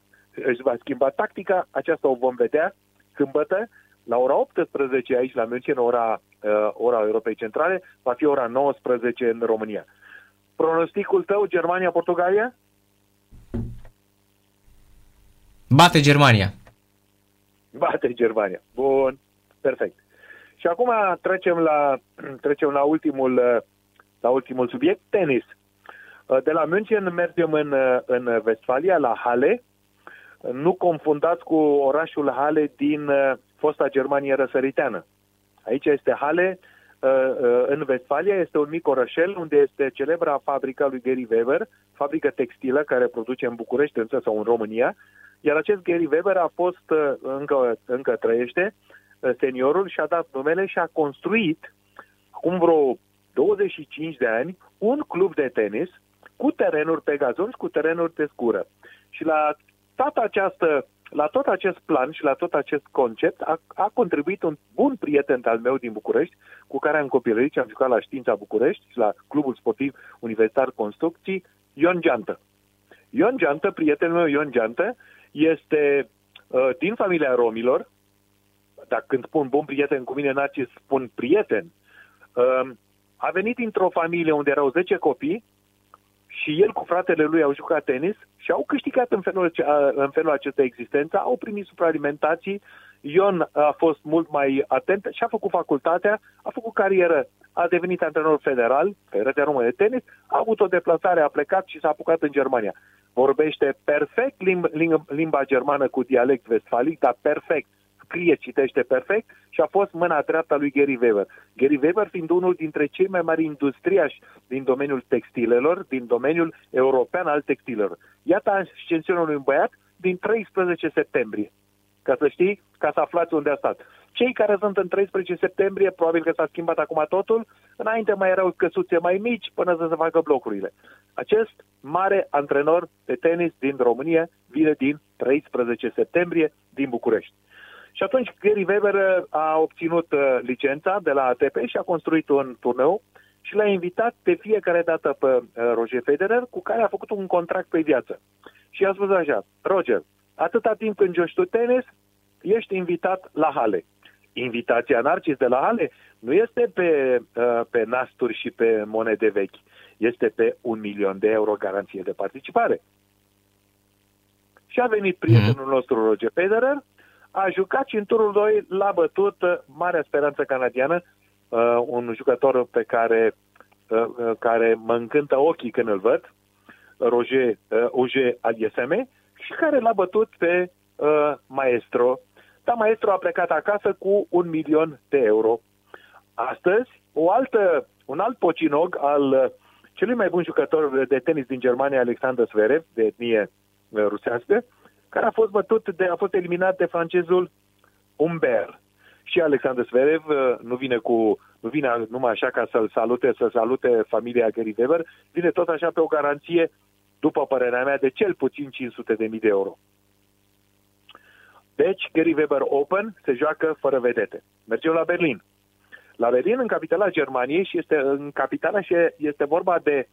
își va schimba tactica, aceasta o vom vedea sâmbătă, la ora optsprezece aici la München, ora, uh, ora Europei Centrale, va fi ora nouăsprezece în România. Pronosticul tău, Germania-Portugalia? Bate Germania. Bate Germania. Bun, perfect. Și acum trecem la, trecem la, ultimul, la ultimul subiect, tenis. De la München mergem în, în Vestfalia, la Halle. Nu confundați cu orașul Halle din fosta Germanie răsăriteană. Aici este Halle, în Vestfalia, este un mic orășel unde este celebra fabrica lui Gary Weber, fabrică textilă care produce în București, însă, sau în România. Iar acest Gary Weber a fost, încă, încă trăiește, seniorul și-a dat numele și a construit acum vreo douăzeci și cinci de ani un club de tenis cu terenuri pe gazon și cu terenuri de scură. Și la tot, această, la tot acest plan și la tot acest concept a, a contribuit un bun prieten al meu din București, cu care am copilărit și am jucat la Știința București și la Clubul Sportiv Universitar Construcții, Ion Geantă. Ion Geantă, prietenul meu Ion Geantă, este uh, din familia romilor. Dacă când spun bun prieten cu mine, Narcis, spun prieten. Uh, a venit dintr-o familie unde erau zece copii și el cu fratele lui au jucat tenis și au câștigat în felul, în felul acesta existența, au primit supralimentații. Ion a fost mult mai atent și a făcut facultatea, a făcut carieră, a devenit antrenor federal, Federația Română de Tenis, a avut o deplasare, a plecat și s-a apucat în Germania. Vorbește perfect limba, limba germană cu dialect vestfalic, dar perfect. Scrie, citește perfect și a fost mâna dreapta lui Gary Weber. Gary Weber fiind unul dintre cei mai mari industriași din domeniul textilelor, din domeniul european al textilelor. Iată ascensiunea unui băiat din treisprezece septembrie. Ca să știi, ca să aflați unde a stat. Cei care sunt în treisprezece septembrie, probabil că s-a schimbat acum totul, înainte mai erau căsuțe mai mici până să se facă blocurile. Acest mare antrenor de tenis din România vine din treisprezece septembrie din București. Și atunci Gary Weber a obținut licența de la A T P și a construit un turneu și l-a invitat pe fiecare dată pe Roger Federer, cu care a făcut un contract pe viață. Și i-a spus așa: Roger, atâta timp când joci tu tenis, ești invitat la hale. Invitația Narcis de la hale nu este pe, pe nasturi și pe monede vechi. Este pe un milion de euro garanție de participare. Și a venit prietenul nostru Roger Federer, a jucat și în turul doi l-a bătut Marea Speranță Canadiană, un jucător pe care, care mă încântă ochii când îl văd, Roger, Roger Alieseme, și care l-a bătut pe Maestro. Dar Maestro a plecat acasă cu un milion de euro. Astăzi, o altă, un alt pocinog al celui mai bun jucător de tenis din Germania, Alexander Zverev, de etnie rusească, care a fost bătut de, a fost eliminat de francezul Humbert. Și Alexander Zverev nu vine cu nu vine numai așa ca să-l salute, să salute familia Gary Weber, vine tot așa pe o garanție, după părerea mea, de cel puțin cinci sute de mii de euro. Deci, Gary Weber Open se joacă fără vedete. Mergem la Berlin. La Berlin, în capitala Germaniei, și este în capitala și este vorba de,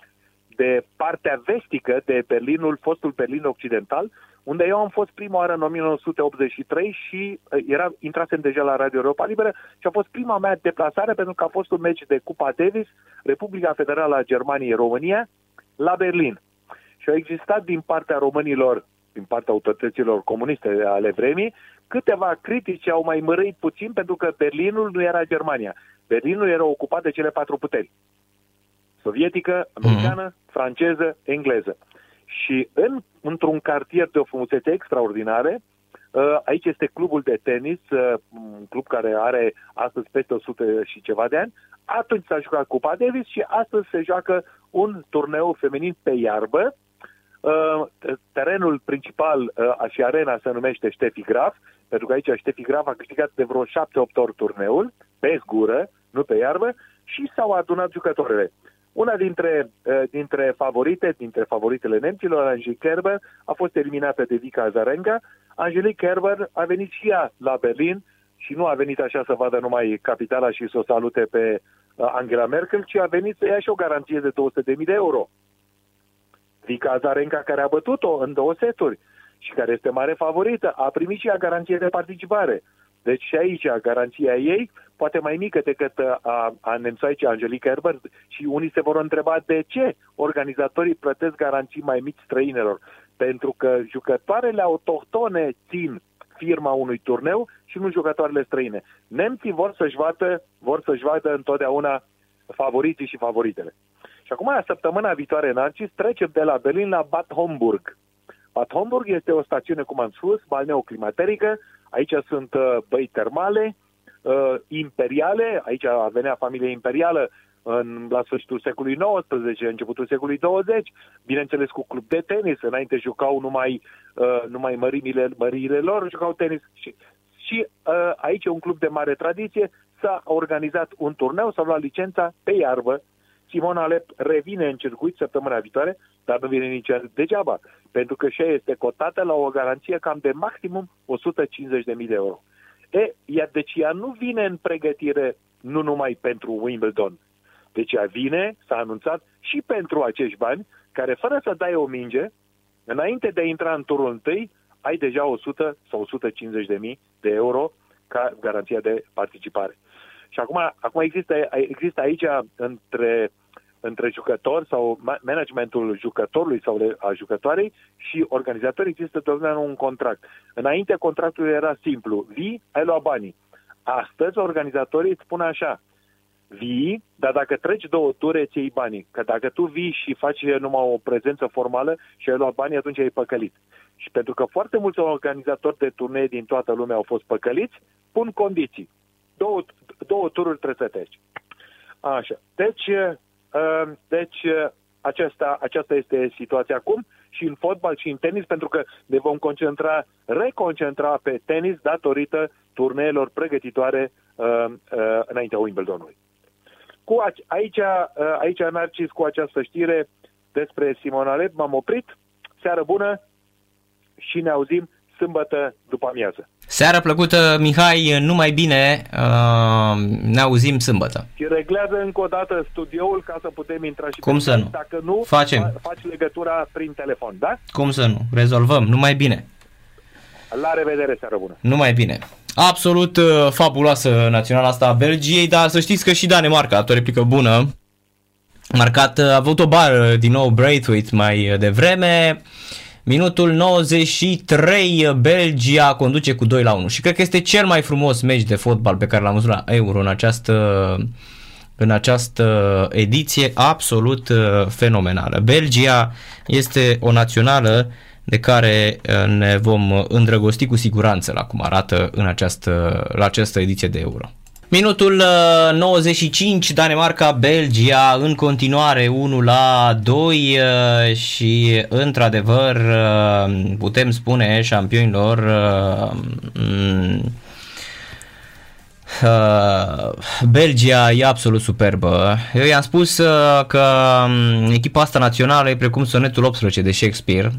de partea vestică de Berlinul, fostul Berlin Occidental, unde eu am fost prima oară în o mie nouă sute optzeci și trei și era, intrasem deja la Radio Europa Liberă și a fost prima mea deplasare pentru că a fost un meci de Cupa Davis, Republica Federală a Germaniei, România, la Berlin. Și au existat din partea românilor, din partea autorităților comuniste ale vremii, câteva critici au mai mărâit puțin pentru că Berlinul nu era Germania. Berlinul era ocupat de cele patru puteri. Sovietică, americană, franceză, engleză. Și în, într-un cartier de o frumusețe extraordinare, aici este clubul de tenis, un club care are astăzi peste o sută și ceva de ani, atunci s-a jucat Cupa Davis și astăzi se joacă un turneu feminin pe iarbă. Terenul principal și arena se numește Steffi Graf, pentru că aici Steffi Graf a câștigat de vreo șapte opt ori turneul, pe zgură, nu pe iarbă, și s-au adunat jucătorile. Una dintre, dintre favorite, dintre favoritele nemților, Angelique Kerber, a fost eliminată de Vika Azarenka. Angelique Kerber a venit și ea la Berlin și nu a venit așa să vadă numai capitala și să o salute pe Angela Merkel, ci a venit să ia și o garanție de două sute de mii de euro. Vika Azarenka, care a bătut-o în două seturi și care este mare favorită, a primit și ea garanție de participare. Deci și aici garanția ei, poate mai mică decât a, a nemțoaicei Angelique Kerber, și unii se vor întreba de ce organizatorii plătesc garanții mai mici străinelor. Pentru că jucătoarele autohtone țin firma unui turneu și nu jucătoarele străine. Nemții vor să-și vadă, vor să-și vadă întotdeauna favoriții și favoritele. Și acum, săptămâna viitoare, Narcis, trecem de la Berlin la Bad Homburg. Bad Homburg este o stațiune, cum am spus, balneoclimaterică. Aici sunt băi termale, imperiale. Aici venea familia imperială în, la sfârșitul secolului nouăsprezece, începutul secolului douăzeci. Bineînțeles, cu club de tenis. Înainte jucau numai, numai mărimile, măriile lor, jucau tenis. Și, și uh, aici e un club de mare tradiție, s-a organizat un turneu, s-a luat licența pe iarbă. Simona Halep revine în circuit săptămâna viitoare, dar nu vine nici degeaba, pentru că și ea este cotată la o garanție cam de maximum o sută cincizeci de mii de euro. E, iar deci ea nu vine în pregătire nu numai pentru Wimbledon. Deci ea vine, s-a anunțat, și pentru acești bani, care fără să dai o minge, înainte de a intra în turul întâi, ai deja o sută sau o sută cincizeci de mii de euro ca garanția de participare. Și acum, acum există, există aici între, între jucător sau managementul jucătorului sau a jucătoarei și organizatori există totdeauna un contract. Înainte contractul era simplu. Vii, ai luat banii. Astăzi organizatorii îți spun așa. Vii, dar dacă treci două ture, îți iei banii. Că dacă tu vii și faci numai o prezență formală și ai luat banii, atunci ai păcălit. Și pentru că foarte mulți organizatori de turnee din toată lumea au fost păcăliți, pun condiții. Două, două tururi trebuie să treci. Așa. Deci, deci aceasta, aceasta este situația acum și în fotbal și în tenis, pentru că ne vom concentra, reconcentra pe tenis datorită turneelor pregătitoare înaintea Wimbledonului. Cu aici, aici Narcis, cu această știre despre Simona Halep, m-am oprit. Seară bună și ne auzim sâmbătă după amiază. Seară plăcută, Mihai, numai bine, uh, ne auzim sâmbătă. Și reglează încă o dată studioul ca să putem intra și... Cum să nu? Dacă nu, facem. Faci legătura prin telefon, da? Cum să nu? Rezolvăm, numai bine. La revedere, seară bună. Numai bine. Absolut uh, fabuloasă naționala asta a Belgiei, dar să știți că și Danemarca a avut o replică bună. Marcat, a avut o bară din nou Braithwaite mai devreme. Minutul nouăzeci și trei, Belgia conduce cu doi la unu și cred că este cel mai frumos meci de fotbal pe care l-am văzut la Euro în această, în această ediție absolut fenomenală. Belgia este o națională de care ne vom îndrăgosti cu siguranță la cum arată în această, la această ediție de Euro. Minutul nouăzeci și cinci, Danemarca, Belgia, în continuare unu la doi și într-adevăr putem spune șampionilor Belgia e absolut superbă. Eu i-am spus că echipa asta națională e precum sonetul optsprezece de Shakespeare,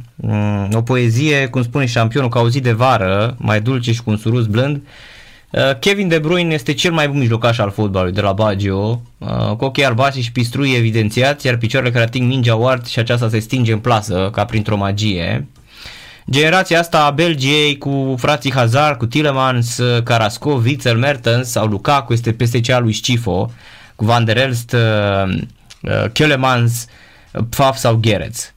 o poezie, cum spune șampionul, ca o zi de vară, mai dulce și cu un surâs blând. Kevin De Bruyne este cel mai bun mijlocaș al fotbalului de la Baggio, cu ochii albaștri și pistrui evidențiați, iar picioarele care ating mingea o ard și aceasta se stinge în plasă ca printr-o magie. Generația asta a Belgiei cu frații Hazard, cu Tielemans, Carrasco, Witzel, Mertens sau Lukaku este peste cea lui Scifo, cu Van der Elst, Kielemans, Pfaff sau Gerets.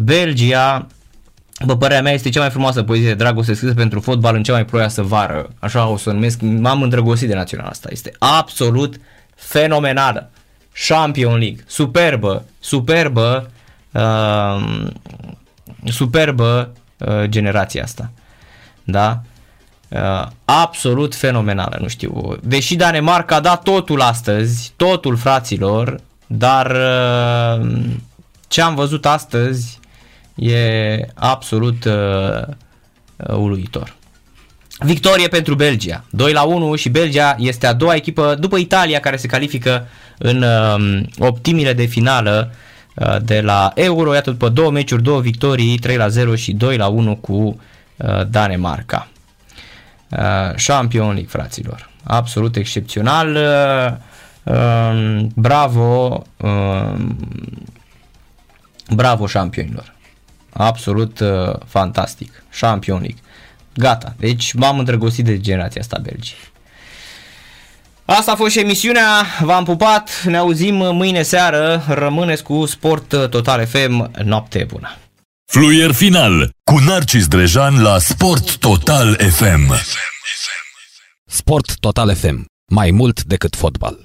Belgia, după părerea mea, este cea mai frumoasă poezie de dragoste scrisă pentru fotbal în cea mai ploioasă vară. Așa o să o numesc. M-am îndrăgostit de naționala asta. Este absolut fenomenală. Champions League. Superbă, superbă, uh, superbă uh, generația asta. Da? Uh, absolut fenomenală, nu știu. Deși Danemarca a dat totul astăzi, totul, fraților, dar uh, ce am văzut astăzi e absolut uh, uluitor. Victorie pentru Belgia, doi la unu, și Belgia este a doua echipă după Italia care se califică în uh, optimile de finală uh, de la Euro. Iată, după două meciuri, două victorii, trei la zero și doi la unu cu uh, Danemarca. Uh, Champions League, fraților, absolut excepțional. Uh, uh, bravo, uh, bravo campionilor. Absolut uh, fantastic. Champions League. Gata. Deci m-am îndrăgostit de generația asta Belgiei. Asta a fost și emisiunea. V-am pupat. Ne auzim mâine seară. Rămâneți cu Sport Total F M. Noapte bună. Fluier final cu Narcis Drejan la Sport Total F M. Sport Total F M. Mai mult decât fotbal.